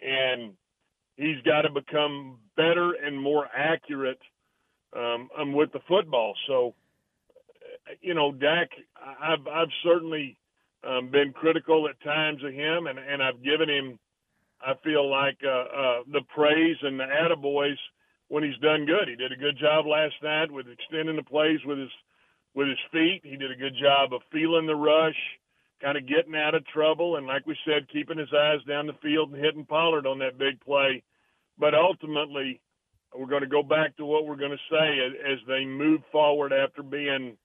and he's got to become better and more accurate um, um, with the football. So, you know, Dak, I've, I've certainly um, been critical at times of him, and, and I've given him, I feel like uh, uh, the praise and the attaboys when he's done good. He did a good job last night with extending the plays with his with his feet. He did a good job of feeling the rush, kind of getting out of trouble, and like we said, keeping his eyes down the field and hitting Pollard on that big play. But ultimately, we're going to go back to what we're going to say as they move forward after being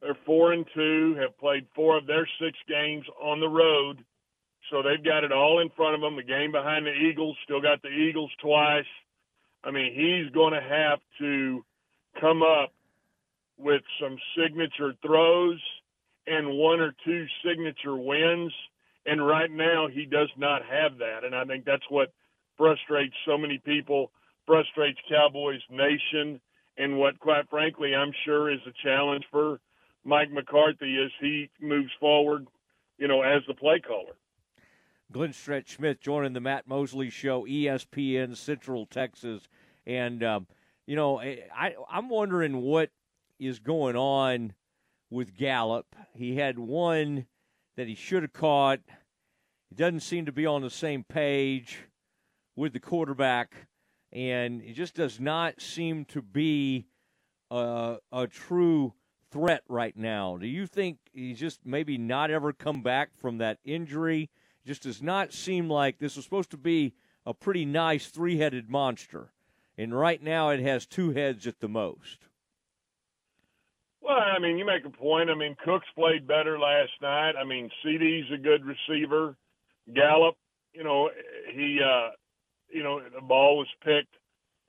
they're four and two, have played four of their six games on the road. So they've got it all in front of them. The game behind the Eagles, still got the Eagles twice. I mean, he's going to have to come up with some signature throws and one or two signature wins. And right now he does not have that. And I think that's what frustrates so many people, frustrates Cowboys Nation, and what, quite frankly, I'm sure is a challenge for Mike McCarthy as he moves forward, you know, as the play caller. Glenn Stretch Smith joining the Matt Mosley Show, E S P N Central Texas. And, um, you know, I, I'm wondering what is going on with Gallup. He had one that he should have caught. He doesn't seem to be on the same page with the quarterback, and it just does not seem to be a, a true threat right now. Do you think he's just maybe not ever come back from that injury? Just does not seem like this was supposed to be a pretty nice three-headed monster, and right now it has two heads at the most. Well, I mean, you make a point. I mean, Cooks played better last night. I mean, C D's a good receiver. Gallup, you know, he, uh, you know, the ball was picked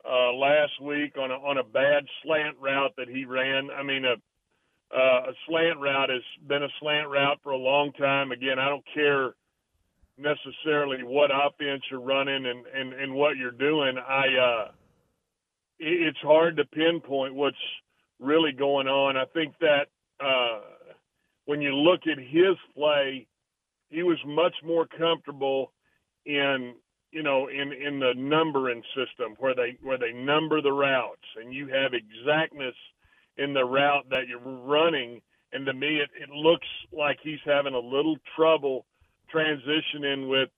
uh, last week on a, on a bad slant route that he ran. I mean, a, uh, a slant route has been a slant route for a long time. Again, I don't care necessarily what offense you're running and, and, and what you're doing. I, uh, it's hard to pinpoint what's really going on. I think that uh, when you look at his play, he was much more comfortable in, you know, in, in the numbering system where they where they number the routes and you have exactness in the route that you're running. And to me, it, it looks like he's having a little trouble transitioning with,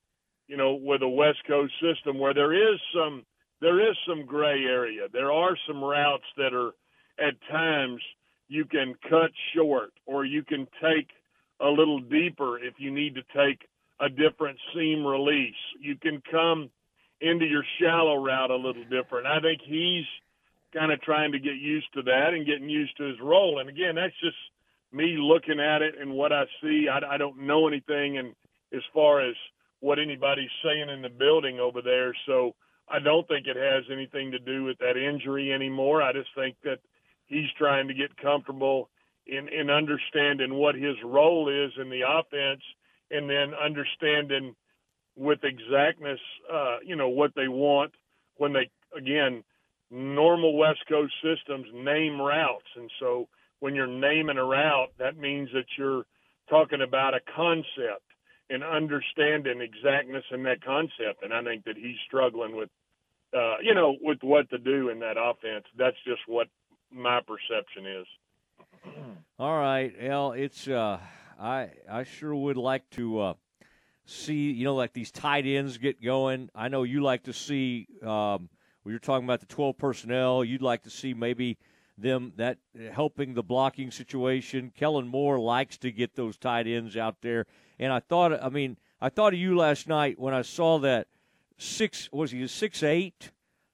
you know, with a West Coast system where there is some there is some gray area. There are some routes that are at times you can cut short or you can take a little deeper if you need to take a different seam release. You can come into your shallow route a little different. I think he's kind of trying to get used to that and getting used to his role. And, again, that's just me looking at it and what I see. I, I don't know anything and as far as what anybody's saying in the building over there. So I don't think it has anything to do with that injury anymore. I just think that he's trying to get comfortable in, in understanding what his role is in the offense and then understanding with exactness, uh, you know, what they want when they, again, normal West Coast systems name routes. And so when you're naming a route, that means that you're talking about a concept and understanding exactness in that concept. And I think that he's struggling with, uh, you know, with what to do in that offense. That's just what my perception is. All right, Al, it's uh, I I sure would like to uh, see, you know, like these tight ends get going. I know you like to see um, when you're talking about the twelve personnel, you'd like to see maybe them that helping the blocking situation. Kellen Moore likes to get those tight ends out there, and I thought, I mean, I thought of you last night when I saw that six was he six eight.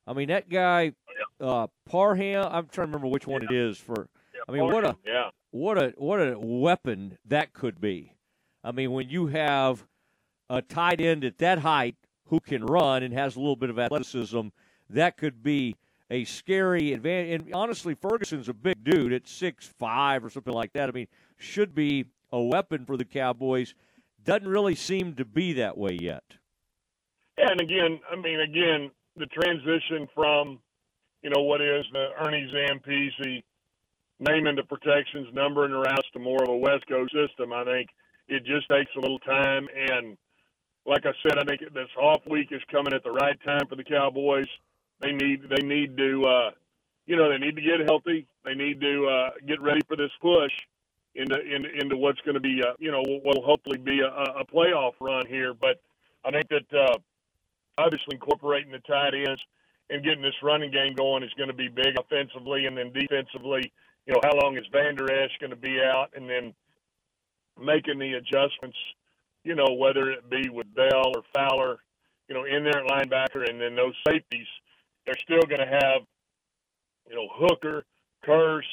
I mean, that guy, uh, Parham, I'm trying to remember which one yeah. it is for, yeah, I mean, Parham, what a, yeah. what a, what a weapon that could be. I mean, when you have a tight end at that height who can run and has a little bit of athleticism, that could be a scary advantage. And honestly, Ferguson's a big dude at six five or something like that. I mean, should be a weapon for the Cowboys. Doesn't really seem to be that way yet. Yeah, and again, I mean, again, the transition from, you know, what is the Ernie Zampezi naming the protections, numbering the routes to more of a West Coast system, I think it just takes a little time. And like I said, I think this off week is coming at the right time for the Cowboys. They need they need to, uh, you know, they need to get healthy. They need to uh, get ready for this push into into, into what's going to be, a, you know, what will hopefully be a, a playoff run here. But I think that uh, obviously incorporating the tight ends and getting this running game going is going to be big offensively, and then defensively, you know, how long is Van Der Esch going to be out, and then making the adjustments, you know, whether it be with Bell or Fowler, you know, in there at linebacker, and then those safeties, they're still going to have, you know, Hooker, Curse.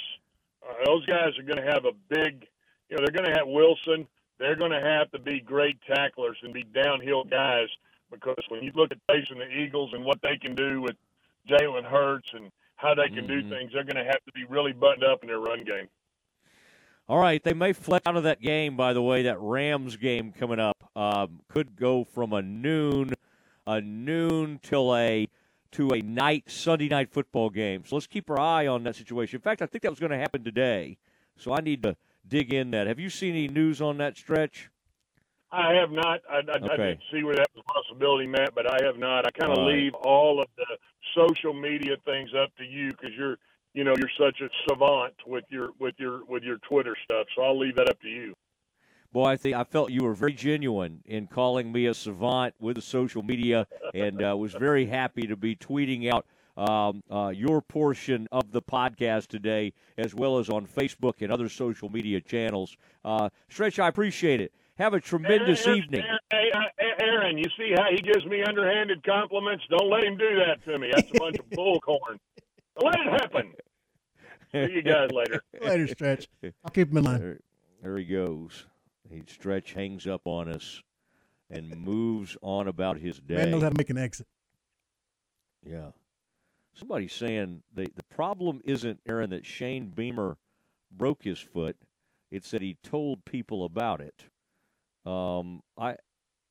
Uh, those guys are going to have a big, you know, they're going to have Wilson. they're going to have to be great tacklers and be downhill guys, because when you look at facing the Eagles and what they can do with Jalen Hurts and how they can mm-hmm. do things, they're going to have to be really buttoned up in their run game. All right, they may flex out of that game, by the way, that Rams game coming up. Um, could go from a noon, a noon till a to a night, Sunday night football game. So let's keep our eye on that situation. In fact, I think that was going to happen today, so I need to dig in that. Have you seen any news on that stretch? I have not. I, I, okay. I didn't see where that was a possibility, Matt, but I have not. I kind of right. leave all of the social media things up to you, because you're, you know, you're such a savant with your with your with your Twitter stuff. So I'll leave that up to you. Boy, I think I felt you were very genuine in calling me a savant with the social media, and uh, was very happy to be tweeting out um, uh, your portion of the podcast today, as well as on Facebook and other social media channels. Uh, Stretch, I appreciate it. Have a tremendous Aaron, evening. Aaron, Aaron, you see how he gives me underhanded compliments? Don't let him do that to me. That's a bunch of bullcorn. Let it happen. See you guys later. Later, Stretch. I'll keep him in line. There, there he goes. He Stretch hangs up on us and moves on about his day. Man knows how to make an exit. Yeah. Somebody's saying the, the problem isn't, Aaron, that Shane Beamer broke his foot. It's that he told people about it. Um, I,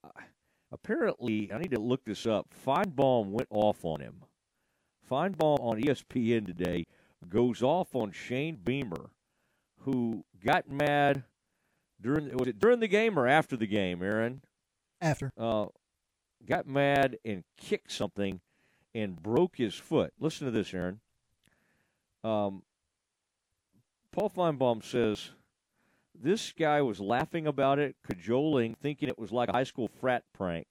I apparently, I need to look this up. Feinbaum went off on him. Feinbaum on E S P N today goes off on Shane Beamer, who got mad. During was it during the game or after the game, Aaron? After. Uh, got mad and kicked something and broke his foot. Listen to this, Aaron. Um, Paul Feinbaum says, this guy was laughing about it, cajoling, thinking it was like a high school frat prank.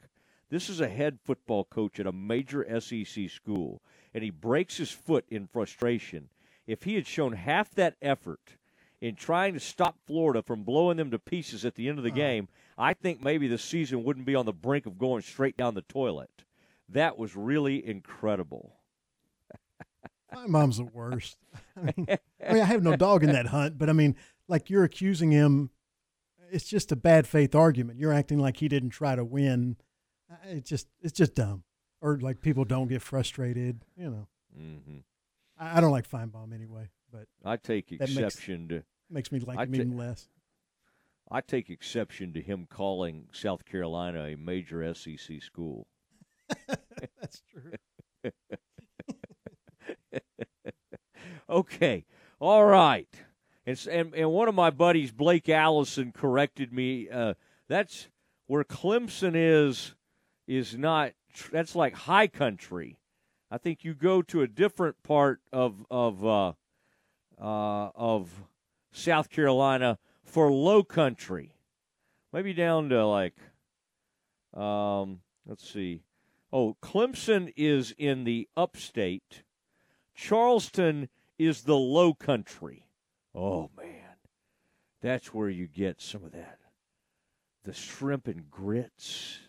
This is a head football coach at a major S E C school, and he breaks his foot in frustration. If he had shown half that effort in trying to stop Florida from blowing them to pieces at the end of the game, I think maybe the season wouldn't be on the brink of going straight down the toilet. That was really incredible. My mom's the worst. I mean, I mean, I have no dog in that hunt, but I mean, like, you're accusing him. It's just a bad faith argument. You're acting like he didn't try to win. It's just, it's just dumb. Or like, people don't get frustrated, you know. Mm-hmm. I, I don't like Feinbaum anyway. But I take exception makes, to makes me like him even less. I take exception to him calling South Carolina a major S E C school. That's true. Okay, all right, and, and and one of my buddies, Blake Allison, corrected me. Uh, that's where Clemson is is not. That's like high country. I think you go to a different part of of. Uh, Uh, of South Carolina for low country, maybe down to like, um, let's see. Oh, Clemson is in the upstate. Charleston is the low country. Oh man, that's where you get some of that, the shrimp and grits,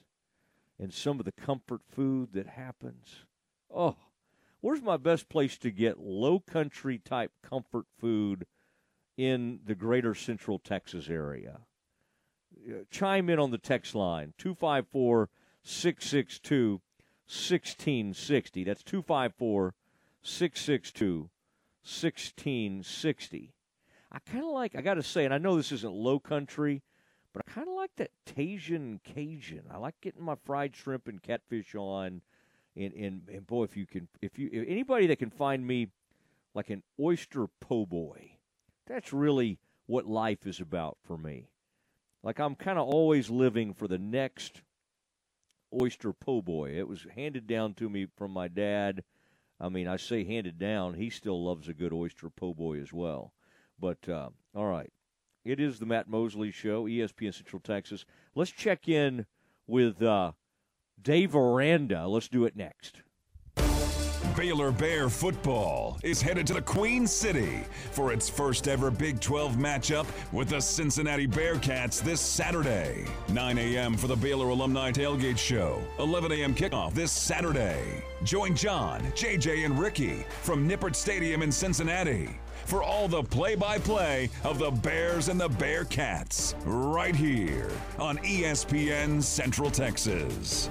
and some of the comfort food that happens. Oh. Where's my best place to get low-country-type comfort food in the greater central Texas area? Chime in on the text line, two five four, six six two, one six six zero. That's two five four, six six two, one six six zero. I kind of like, I got to say, and I know this isn't low-country, but I kind of like that Tajin Cajun. I like getting my fried shrimp and catfish on. And, and and boy, if you can, if you if anybody that can find me like an oyster po' boy, that's really what life is about for me. Like, I'm kind of always living for the next oyster po' boy. It was handed down to me from my dad. I mean, I say handed down. He still loves a good oyster po' boy as well. But uh, all right, it is the Matt Mosley Show, E S P N Central Texas. Let's check in with. Uh, Dave Aranda. Let's do it next. Baylor Bear football is headed to the Queen City for its first ever Big twelve matchup with the Cincinnati Bearcats this Saturday. nine a m for the Baylor Alumni Tailgate Show. eleven a m kickoff this Saturday. Join John, J J, and Ricky from Nippert Stadium in Cincinnati for all the play-by-play of the Bears and the Bearcats right here on E S P N Central Texas.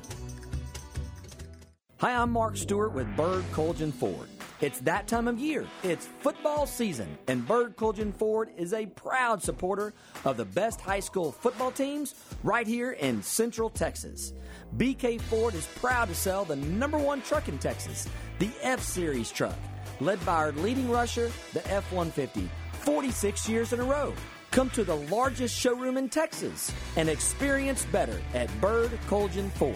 Hi, I'm Mark Stewart with Bird Colgin Ford. It's that time of year. It's football season, and Bird Colgin Ford is a proud supporter of the best high school football teams right here in Central Texas. B K Ford is proud to sell the number one truck in Texas, the F-Series truck, led by our leading rusher, the F one fifty, forty-six years in a row. Come to the largest showroom in Texas and experience better at Bird Colgin Ford.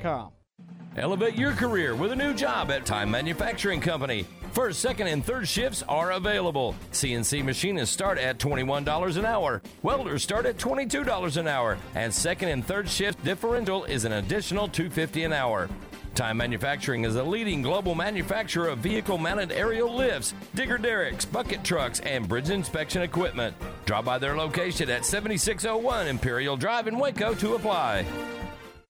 com. Elevate your career with a new job at Time Manufacturing Company. First, second, and third shifts are available. C N C machinists start at twenty-one dollars an hour. Welders start at twenty-two dollars an hour. And second and third shift differential is an additional two dollars and fifty cents an hour. Time Manufacturing is a leading global manufacturer of vehicle-mounted aerial lifts, digger derricks, bucket trucks, and bridge inspection equipment. Drop by their location at seventy-six oh one Imperial Drive in Waco to apply.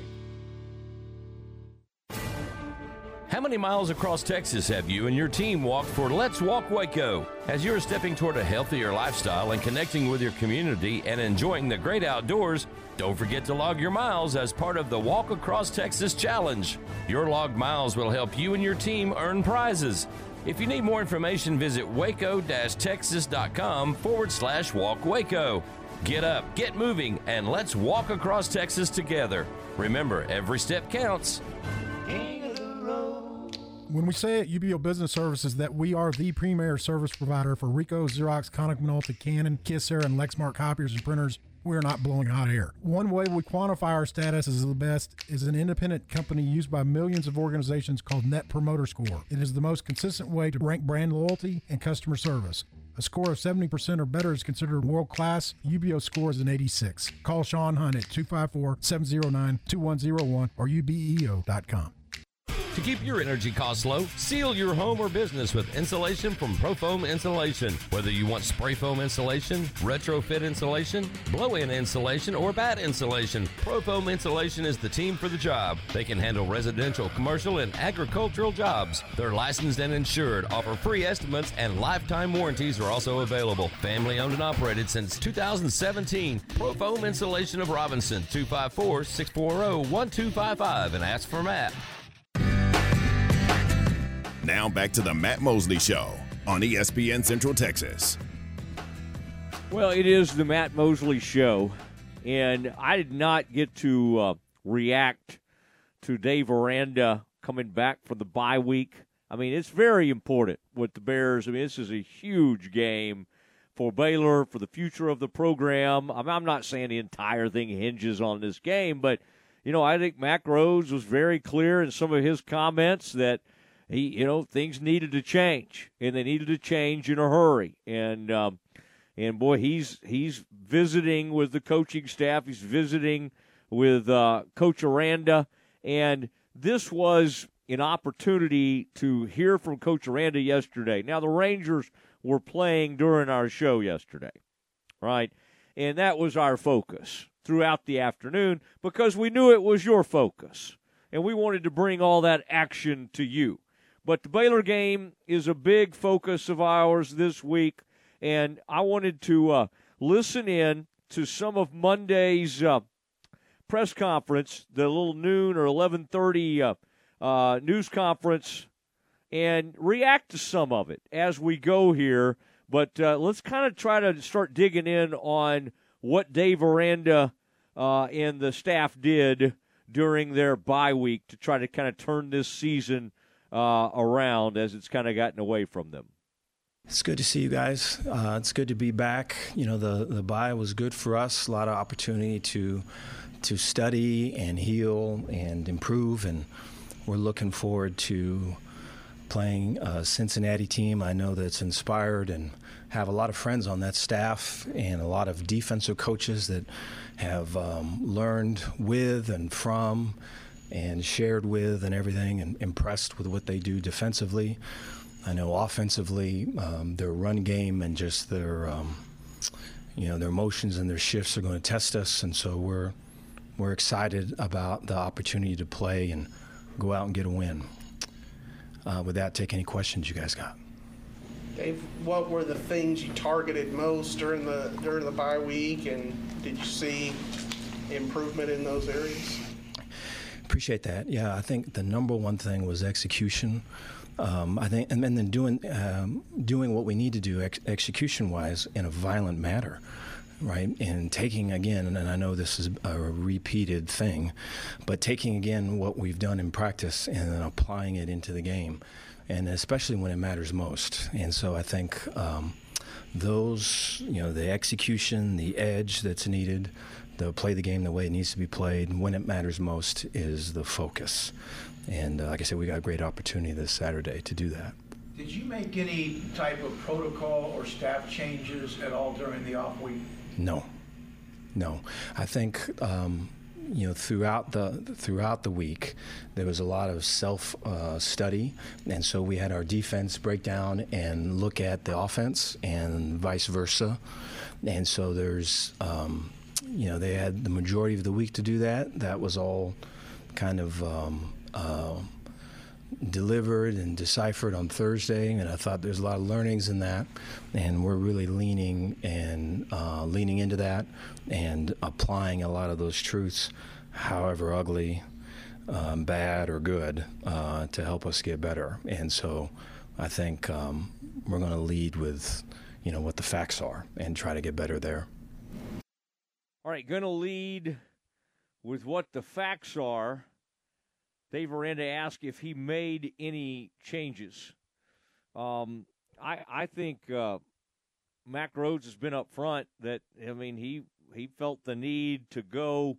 How many miles across Texas have you and your team walked for Let's Walk Waco? As you are stepping toward a healthier lifestyle and connecting with your community and enjoying the great outdoors, don't forget to log your miles as part of the Walk Across Texas Challenge. Your logged miles will help you and your team earn prizes. If you need more information, visit waco dash texas dot com forward slash walk Waco. Get up, get moving, and let's walk across Texas together. Remember, every step counts. When we say at U B O Business Services that we are the premier service provider for Ricoh, Xerox, Konica Minolta, Canon, Kyocera, and Lexmark copiers and printers, we're not blowing hot air. One way we quantify our status as the best is an independent company used by millions of organizations called Net Promoter Score. It is the most consistent way to rank brand loyalty and customer service. A score of seventy percent or better is considered world-class. U B O scores an eighty-six. Call Sean Hunt at two five four, seven zero nine, two one zero one or u b e o dot com. To keep your energy costs low, seal your home or business with insulation from ProFoam Insulation. Whether you want spray foam insulation, retrofit insulation, blow-in insulation, or bat insulation, ProFoam Insulation is the team for the job. They can handle residential, commercial, and agricultural jobs. They're licensed and insured, offer free estimates, and lifetime warranties are also available. Family-owned and operated since two thousand seventeen, ProFoam Insulation of Robinson, two five four, six four zero, one two five five, and ask for Matt. Now back to the Matt Mosley Show on E S P N Central Texas. Well, it is the Matt Mosley Show, and I did not get to uh, react to Dave Aranda coming back for the bye week. I mean, it's very important with the Bears. I mean, this is a huge game for Baylor, for the future of the program. I mean, I'm not saying the entire thing hinges on this game, but you know, I think Mack Rhodes was very clear in some of his comments that, he, you know, things needed to change, and they needed to change in a hurry. And, um, and boy, he's he's visiting with the coaching staff. He's visiting with uh, Coach Aranda. And this was an opportunity to hear from Coach Aranda yesterday. Now, the Rangers were playing during our show yesterday, right? And that was our focus throughout the afternoon because we knew it was your focus, and we wanted to bring all that action to you. But the Baylor game is a big focus of ours this week, and I wanted to uh, listen in to some of Monday's uh, press conference, the little noon or eleven thirty uh, uh, news conference, and react to some of it as we go here. But uh, let's kind of try to start digging in on what Dave Aranda uh, and the staff did during their bye week to try to kind of turn this season uh, around as it's kind of gotten away from them. It's good to see you guys. Uh, it's good to be back. You know, the, the bye was good for us, a lot of opportunity to to study and heal and improve, and we're looking forward to playing a Cincinnati team I know that's inspired and have a lot of friends on that staff and a lot of defensive coaches that have um, learned with and from and shared with and everything, and impressed with what they do defensively. I know offensively um, their run game and just their um, you know, their motions and their shifts are going to test us, and so we're we're excited about the opportunity to play and go out and get a win. Uh, with that, take any questions you guys got. Dave, what were the things you targeted most during the during the bye week, and did you see improvement in those areas? Appreciate that. Yeah, I think the number one thing was execution. Um, I think, and, and then doing um, doing what we need to do ex- execution-wise in a violent manner. Right, and taking again, and I know this is a repeated thing, but taking again what we've done in practice and then applying it into the game, and especially when it matters most. And so I think um, those, you know, the execution, the edge that's needed, the play the game the way it needs to be played when it matters most is the focus. And uh, like I said, we got a great opportunity this Saturday to do that. Did you make any type of protocol or staff changes at all during the off week? No, no. I think um, you know, throughout the throughout the week, there was a lot of self uh, study, and so we had our defense breakdown and look at the offense, and vice versa. And so there's um, you know, they had the majority of the week to do that. That was all kind of um, uh, delivered and deciphered on Thursday, and I thought there's a lot of learnings in that, and we're really leaning and uh, leaning into that and applying a lot of those truths, however ugly, um, bad or good, uh, to help us get better. And so I think um, we're going to lead with, you know, what the facts are and try to get better there. All right, going to lead with what the facts are. Dave Aranda asked if he made any changes. Um, I I think uh, Mack Rhodes has been up front that, I mean, he, he felt the need to go.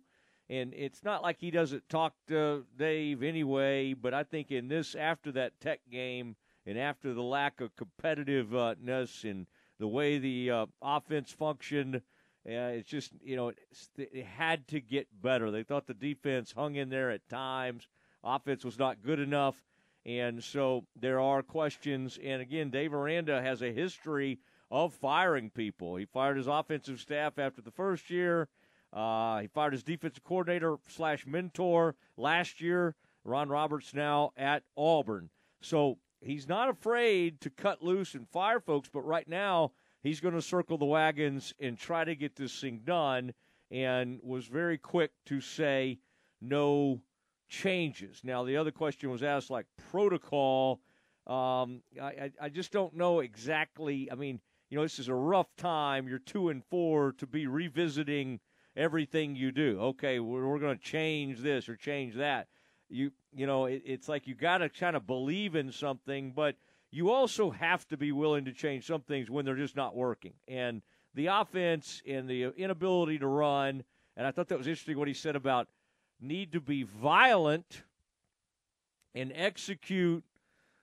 And it's not like he doesn't talk to Dave anyway, but I think in this, after that Tech game and after the lack of competitiveness and the way the uh, offense functioned, uh, it's just, you know, it, it had to get better. They thought the defense hung in there at times. Offense was not good enough, and so there are questions. And, again, Dave Aranda has a history of firing people. He fired his offensive staff after the first year. Uh, he fired his defensive coordinator slash mentor last year, Ron Roberts, now at Auburn. So he's not afraid to cut loose and fire folks, but right now he's going to circle the wagons and try to get this thing done, and was very quick to say no changes. Now, the other question was asked, like, protocol. Um, I, I just don't know exactly. I mean, you know, this is a rough time. You're two and four to be revisiting everything you do. Okay, we're, we're going to change this or change that. You you know, it, it's like you got to kind of believe in something, but you also have to be willing to change some things when they're just not working. And the offense and the inability to run, and I thought that was interesting what he said about need to be violent and execute,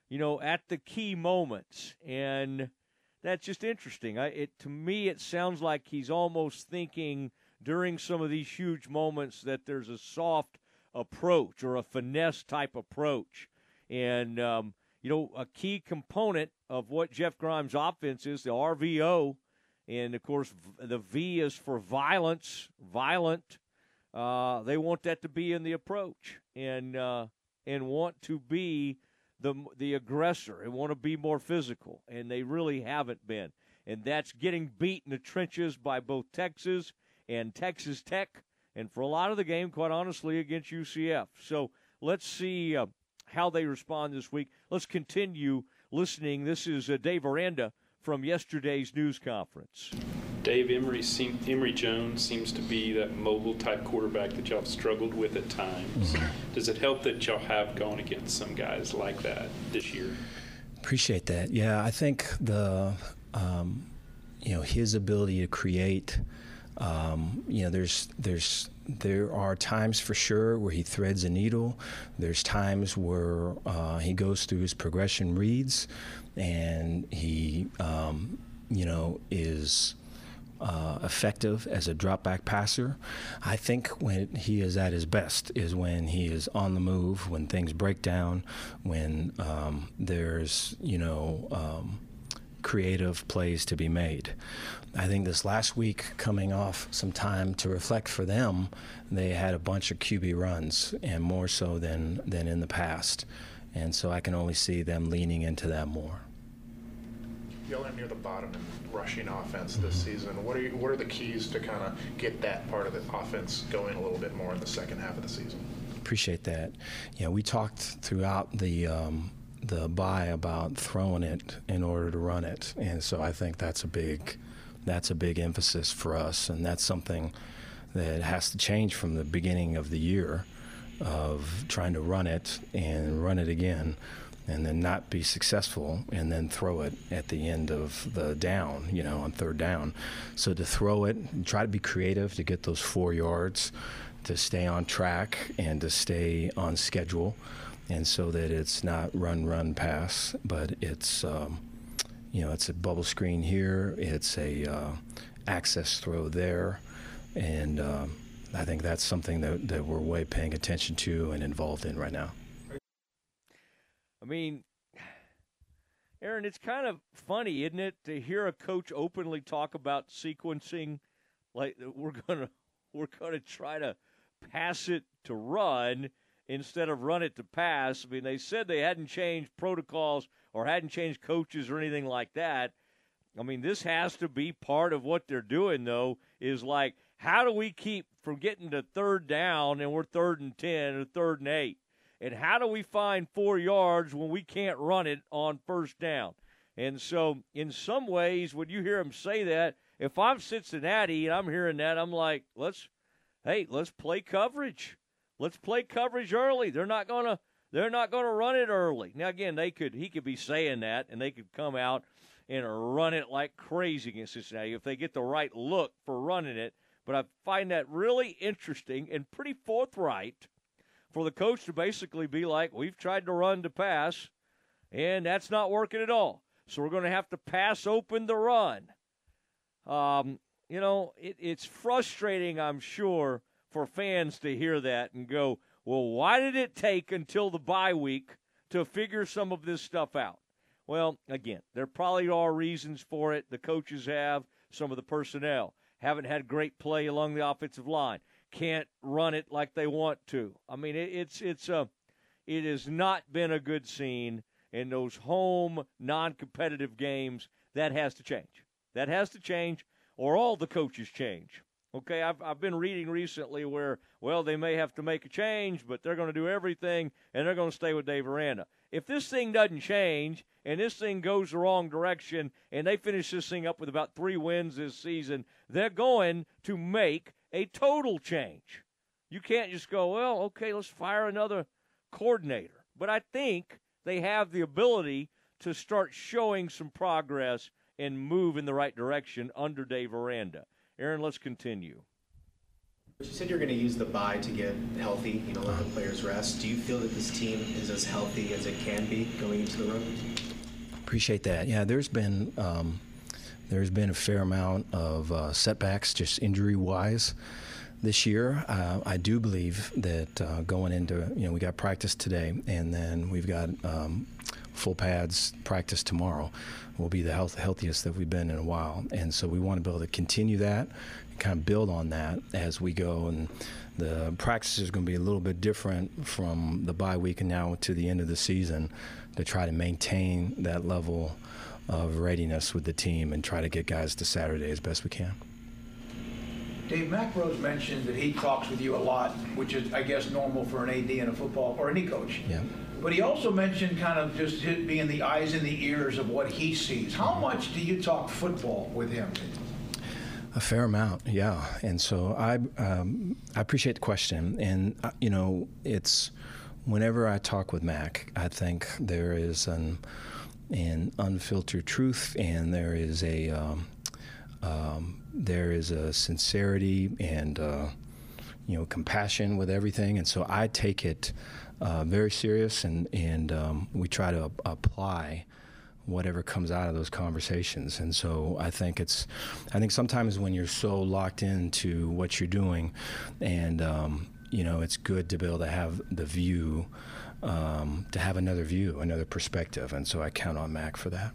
you know, at the key moments. And that's just interesting. I, it to me, it sounds like he's almost thinking during some of these huge moments that there's a soft approach or a finesse-type approach. And, um, you know, a key component of what Jeff Grimes' offense is, the R V O, and, of course, the V is for violence, violent. Uh, they want that to be in the approach and uh, and want to be the the aggressor and want to be more physical, and they really haven't been. And that's getting beat in the trenches by both Texas and Texas Tech, and for a lot of the game, quite honestly, against U C F. So let's see uh, how they respond this week. Let's continue listening. This is uh, Dave Aranda from yesterday's news conference. Dave, Emory, seem, Emory Jones seems to be that mobile-type quarterback that y'all struggled with at times. Does it help that y'all have gone against some guys like that this year? Appreciate that. Yeah, I think the, um, you know, his ability to create, um, you know, there's there's there are times for sure where he threads a needle. There's times where uh, he goes through his progression reads, and he, um, you know, is Uh, effective as a drop back passer. I think when he is at his best is when he is on the move, when things break down, when um, there's, you know, um, creative plays to be made. I think this last week, coming off some time to reflect for them, they had a bunch of Q B runs, and more so than, than in the past. And so I can only see them leaning into that more. Y'all are near the bottom in rushing offense this season. What are you, what are the keys to kind of get that part of the offense going a little bit more in the second half of the season? Appreciate that. Yeah, we talked throughout the um, the bye about throwing it in order to run it, and so I think that's a big that's a big emphasis for us, and that's something that has to change from the beginning of the year of trying to run it and run it again, and then not be successful, and then throw it at the end of the down, you know, on third down. So to throw it, and try to be creative to get those four yards, to stay on track and to stay on schedule, and so that it's not run, run, pass, but it's, um, you know, it's a bubble screen here, it's a uh, access throw there, and uh, I think that's something that, that we're way paying attention to and involved in right now. I mean, Aaron, it's kind of funny, isn't it, to hear a coach openly talk about sequencing, like we're gonna we're gonna try to pass it to run instead of run it to pass. I mean, they said they hadn't changed protocols or hadn't changed coaches or anything like that. I mean, this has to be part of what they're doing, though, is like, how do we keep from getting to third down and we're third and ten or third and eight? And how do we find four yards when we can't run it on first down? And so in some ways, when you hear him say that, if I'm Cincinnati and I'm hearing that, I'm like, let's, hey, let's play coverage. Let's play coverage early. They're not going to they're not going to run it early. Now, again, they could he could be saying that, and they could come out and run it like crazy against Cincinnati if they get the right look for running it. But I find that really interesting and pretty forthright for the coach to basically be like, we've tried to run to pass, and that's not working at all. So we're going to have to pass open the run. Um, you know, it, it's frustrating, I'm sure, for fans to hear that and go, well, why did it take until the bye week to figure some of this stuff out? Well, again, there probably are reasons for it. The coaches have, some of the personnel haven't had great play along the offensive line, can't run it like they want to. I mean, it, it's it's a, it has not been a good scene in those home non-competitive games. That has to change. That has to change, or all the coaches change. Okay, I've I've been reading recently where, well, they may have to make a change, but they're going to do everything, and they're going to stay with Dave Aranda. If this thing doesn't change and this thing goes the wrong direction and they finish this thing up with about three wins this season, they're going to make a total change. You can't just go, well, okay, let's fire another coordinator. But I think they have the ability to start showing some progress and move in the right direction under Dave Aranda. Aaron, let's continue. You said you're going to use the bye to get healthy, you know, let the players rest. Do you feel that this team is as healthy as it can be going into the road? Appreciate that. Yeah, there's been um, there's been a fair amount of uh, setbacks, just injury-wise, this year. Uh, I do believe that uh, going into, you know, we got practice today, and then we've got um, full pads practice tomorrow. We'll be the health, healthiest that we've been in a while, and so we want to be able to continue that, kind of build on that as we go. And the practice is going to be a little bit different from the bye week and now to the end of the season to try to maintain that level of readiness with the team and try to get guys to Saturday as best we can. Dave, Mac Rose mentioned that he talks with you a lot, which is, I guess, normal for an A D and a football or any coach. Yeah. But he also mentioned kind of just being the eyes and the ears of what he sees. How much do you talk football with him? A fair amount, yeah. And so I, um, I appreciate the question. And, uh, you know, it's whenever I talk with Mac, I think there is an, an unfiltered truth, and there is a um, um, there is a sincerity and, uh, you know, compassion with everything. And so I take it uh, very serious, and, and um, we try to ap- apply whatever comes out of those conversations. And so I think it's, I think sometimes when you're so locked into what you're doing, and um, you know, it's good to be able to have the view, um, to have another view, another perspective. And so I count on Mac for that.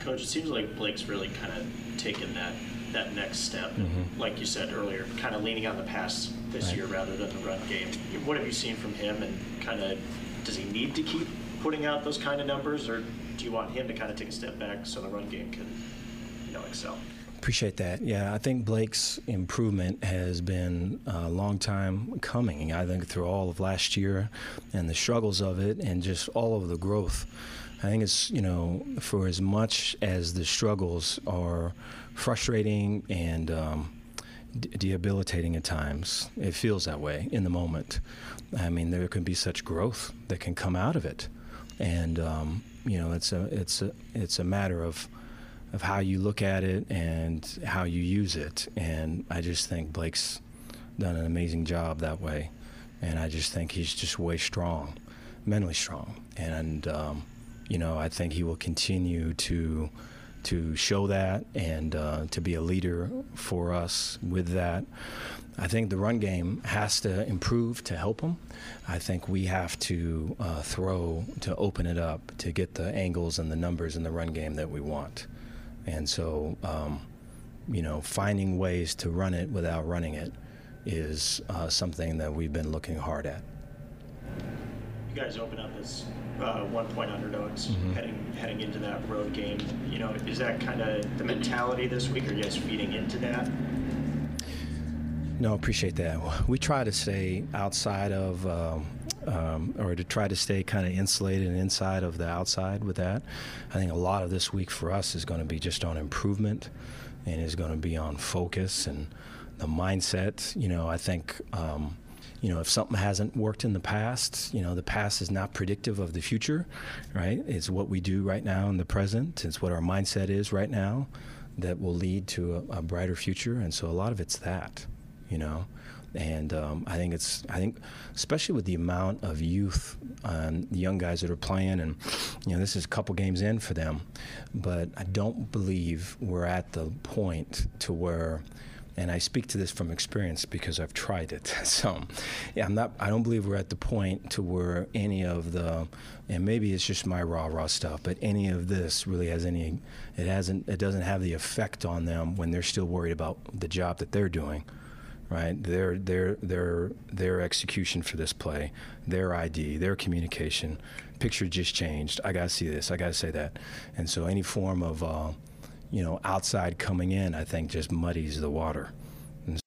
Coach, it seems like Blake's really kind of taken that that next step, mm-hmm. like you said earlier, kind of leaning on the pass this right. year rather than the run game. What have you seen from him, and kind of does he need to keep putting out those kind of numbers, or do you want him to kind of take a step back so the run game can, you know, excel? Appreciate that. Yeah, I think Blake's improvement has been a long time coming. I think through all of last year and the struggles of it and just all of the growth. I think it's, you know, for as much as the struggles are frustrating and um, de- debilitating at times, it feels that way in the moment. I mean, there can be such growth that can come out of it. And, um, you know, it's a it's a, it's a matter of of how you look at it and how you use it. And I just think Blake's done an amazing job that way. And I just think he's just way strong, mentally strong. And, um, you know, I think he will continue to to show that and uh, to be a leader for us with that. I think the run game has to improve to help them. I think we have to uh, throw to open it up to get the angles and the numbers in the run game that we want. And so, um, you know, finding ways to run it without running it is uh, something that we've been looking hard at. You guys open up as uh, one-point underdogs mm-hmm. heading heading into that road game. You know, is that kind of the mentality this week? Are you guys feeding into that? No, appreciate that. We try to stay outside of, um, um, or to try to stay kind of insulated and inside of the outside with that. I think a lot of this week for us is going to be just on improvement, and is going to be on focus and the mindset. You know, I think, um, you know, if something hasn't worked in the past, you know, the past is not predictive of the future, right? It's what we do right now in the present. It's what our mindset is right now that will lead to a, a brighter future. And so a lot of it's that. You know, and um, I think it's I think especially with the amount of youth, um, the young guys that are playing, and you know, this is a couple games in for them, but I don't believe we're at the point to where, and I speak to this from experience because I've tried it. So yeah, I'm not I don't believe we're at the point to where any of the, and maybe it's just my raw raw stuff, but any of this really has any it hasn't it doesn't have the effect on them when they're still worried about the job that they're doing. Right, their their their their execution for this play, their I D, their communication. Picture just changed. I gotta see this. I gotta say that. And so any form of, uh, you know, outside coming in, I think just muddies the water. And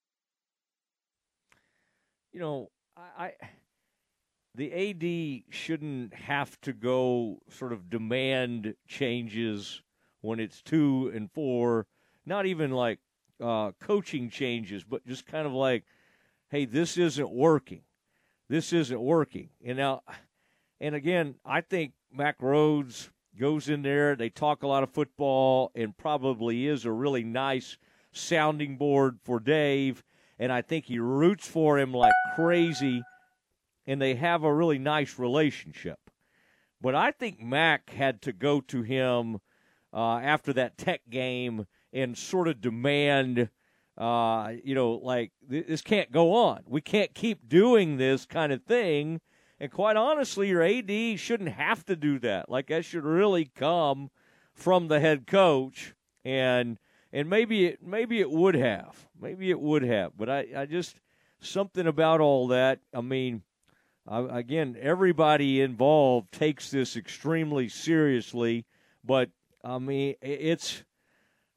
you know, I, I the A D shouldn't have to go sort of demand changes when it's two and four. Not even like. Uh, coaching changes, but just kind of like, hey, this isn't working. This isn't working. And now, and again, I think Mac Rhodes goes in there. They talk a lot of football and probably is a really nice sounding board for Dave. and I think he roots for him like crazy, and they have a really nice relationship. But I think Mac had to go to him uh, after that Tech game and sort of demand, uh, you know, like, this can't go on. We can't keep doing this kind of thing. And quite honestly, your A D shouldn't have to do that. Like, that should really come from the head coach. And and maybe it, maybe it would have. Maybe it would have. But I, I just, something about all that, I mean, I, again, everybody involved takes this extremely seriously. But, I mean, it's,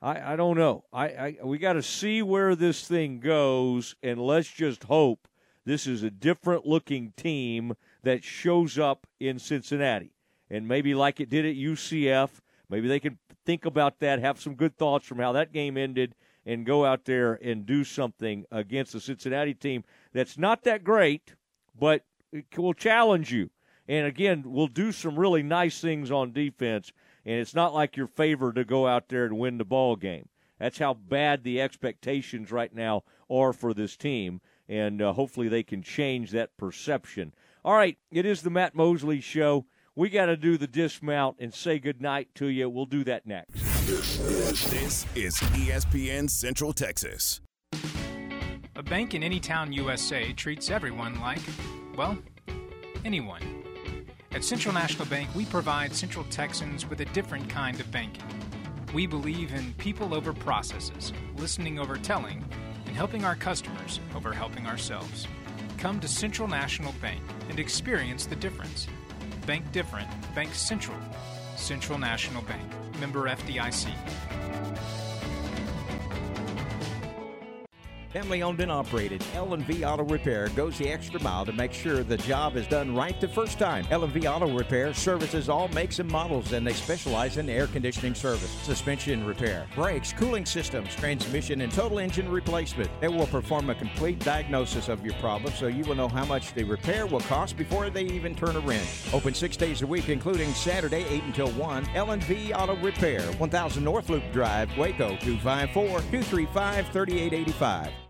I, I don't know. I, I we got to see where this thing goes, and let's just hope this is a different-looking team that shows up in Cincinnati. And maybe like it did at U C F, maybe they can think about that, have some good thoughts from how that game ended, and go out there and do something against a Cincinnati team that's not that great, but will challenge you. And, again, will do some really nice things on defense, and it's not like you're favored to go out there and win the ball game. That's how bad the expectations right now are for this team. And uh, hopefully they can change that perception. All right, it is the Matt Mosley Show. We got to do the dismount and say goodnight to you. We'll do that next. This is E S P N Central Texas. A bank in any town U S A treats everyone like, well, anyone. At Central National Bank, we provide Central Texans with a different kind of banking. We believe in people over processes, listening over telling, and helping our customers over helping ourselves. Come to Central National Bank and experience the difference. Bank different. Bank Central. Central National Bank. Member F D I C. Family-owned and operated, L and V Auto Repair goes the extra mile to make sure the job is done right the first time. L and V Auto Repair services all makes and models, and they specialize in air conditioning service, suspension repair, brakes, cooling systems, transmission, and total engine replacement. They will perform a complete diagnosis of your problem so you will know how much the repair will cost before they even turn a wrench. Open six days a week, including Saturday, eight until one. L and V Auto Repair, one thousand North Loop Drive, Waco, two five four, two three five, three eight eight five.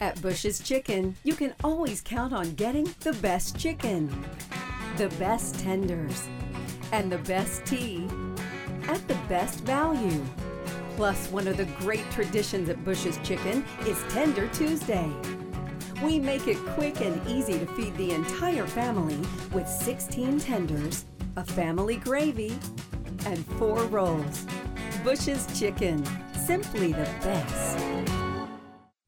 At Bush's Chicken, you can always count on getting the best chicken, the best tenders, and the best tea at the best value. Plus, one of the great traditions at Bush's Chicken is Tender Tuesday. We make it quick and easy to feed the entire family with sixteen tenders, a family gravy, and four rolls. Bush's Chicken, simply the best.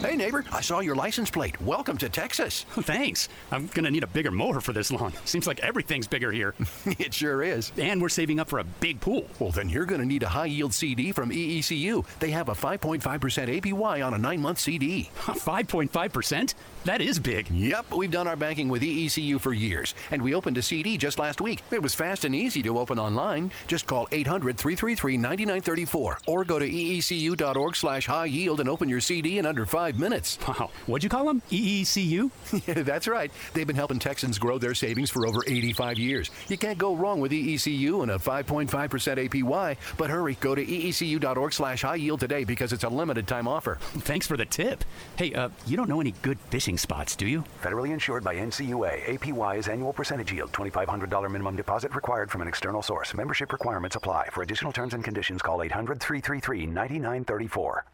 Hey, neighbor, I saw your license plate. Welcome to Texas. Oh, thanks. I'm going to need a bigger mower for this lawn. Seems like everything's bigger here. It sure is. And we're saving up for a big pool. Well, then you're going to need a high-yield C D from E E C U. They have a five point five percent A P Y on a nine-month C D. five point five percent? That is big. Yep, we've done our banking with E E C U for years, and we opened a C D just last week. It was fast and easy to open online. Just call eight hundred, three three three, nine nine three four or go to E E C U dot org slash high yield and open your C D in under five twenty-five minutes. Wow. What'd you call them? E E C U? Yeah, that's right. They've been helping Texans grow their savings for over eighty-five years. You can't go wrong with E E C U and a five point five percent A P Y. But hurry, go to E E C U dot org slash high yield today because it's a limited time offer. Thanks for the tip. Hey, uh, you don't know any good fishing spots, do you? Federally insured by N C U A. A P Y is annual percentage yield. twenty-five hundred dollars minimum deposit required from an external source. Membership requirements apply. For additional terms and conditions, call eight hundred, three three three, nine nine three four.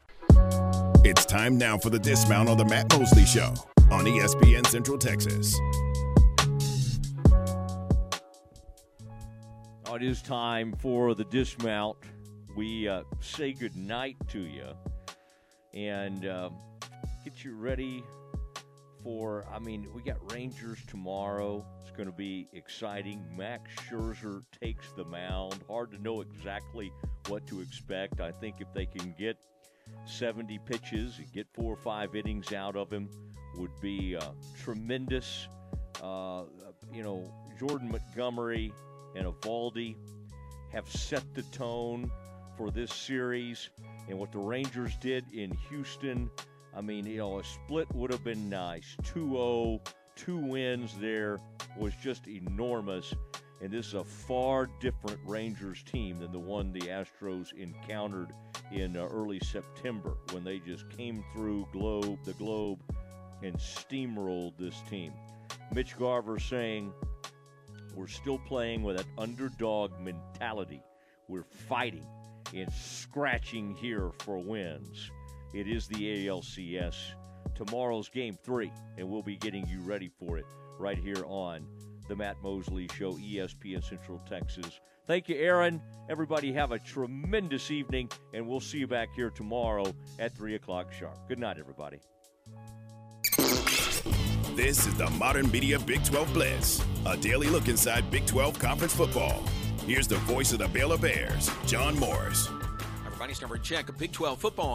It's time now for the Dismount on the Matt Mosley Show on E S P N Central Texas. Oh, it is time for the Dismount. We uh, say goodnight to you and uh, get you ready for, I mean, we got Rangers tomorrow. It's going to be exciting. Max Scherzer takes the mound. Hard to know exactly what to expect. I think if they can get seventy pitches and get four or five innings out of him would be uh, tremendous. Uh, you know, Jordan Montgomery and Eovaldi have set the tone for this series. And what the Rangers did in Houston, I mean, you know, a split would have been nice. two oh, two wins there was just enormous. And this is a far different Rangers team than the one the Astros encountered in uh, early September when they just came through globe the globe and steamrolled this team. Mitch Garver saying, we're still playing with that underdog mentality. We're fighting and scratching here for wins. It is the A L C S. Tomorrow's game three, and we'll be getting you ready for it right here on The Matt Mosley Show, E S P N Central Texas. Thank you, Aaron. Everybody have a tremendous evening, and we'll see you back here tomorrow at three o'clock sharp. Good night, everybody. This is the Modern Media Big twelve Blitz, a daily look inside Big twelve Conference football. Here's the voice of the Baylor Bears, John Morris. Everybody's number check, Big twelve football.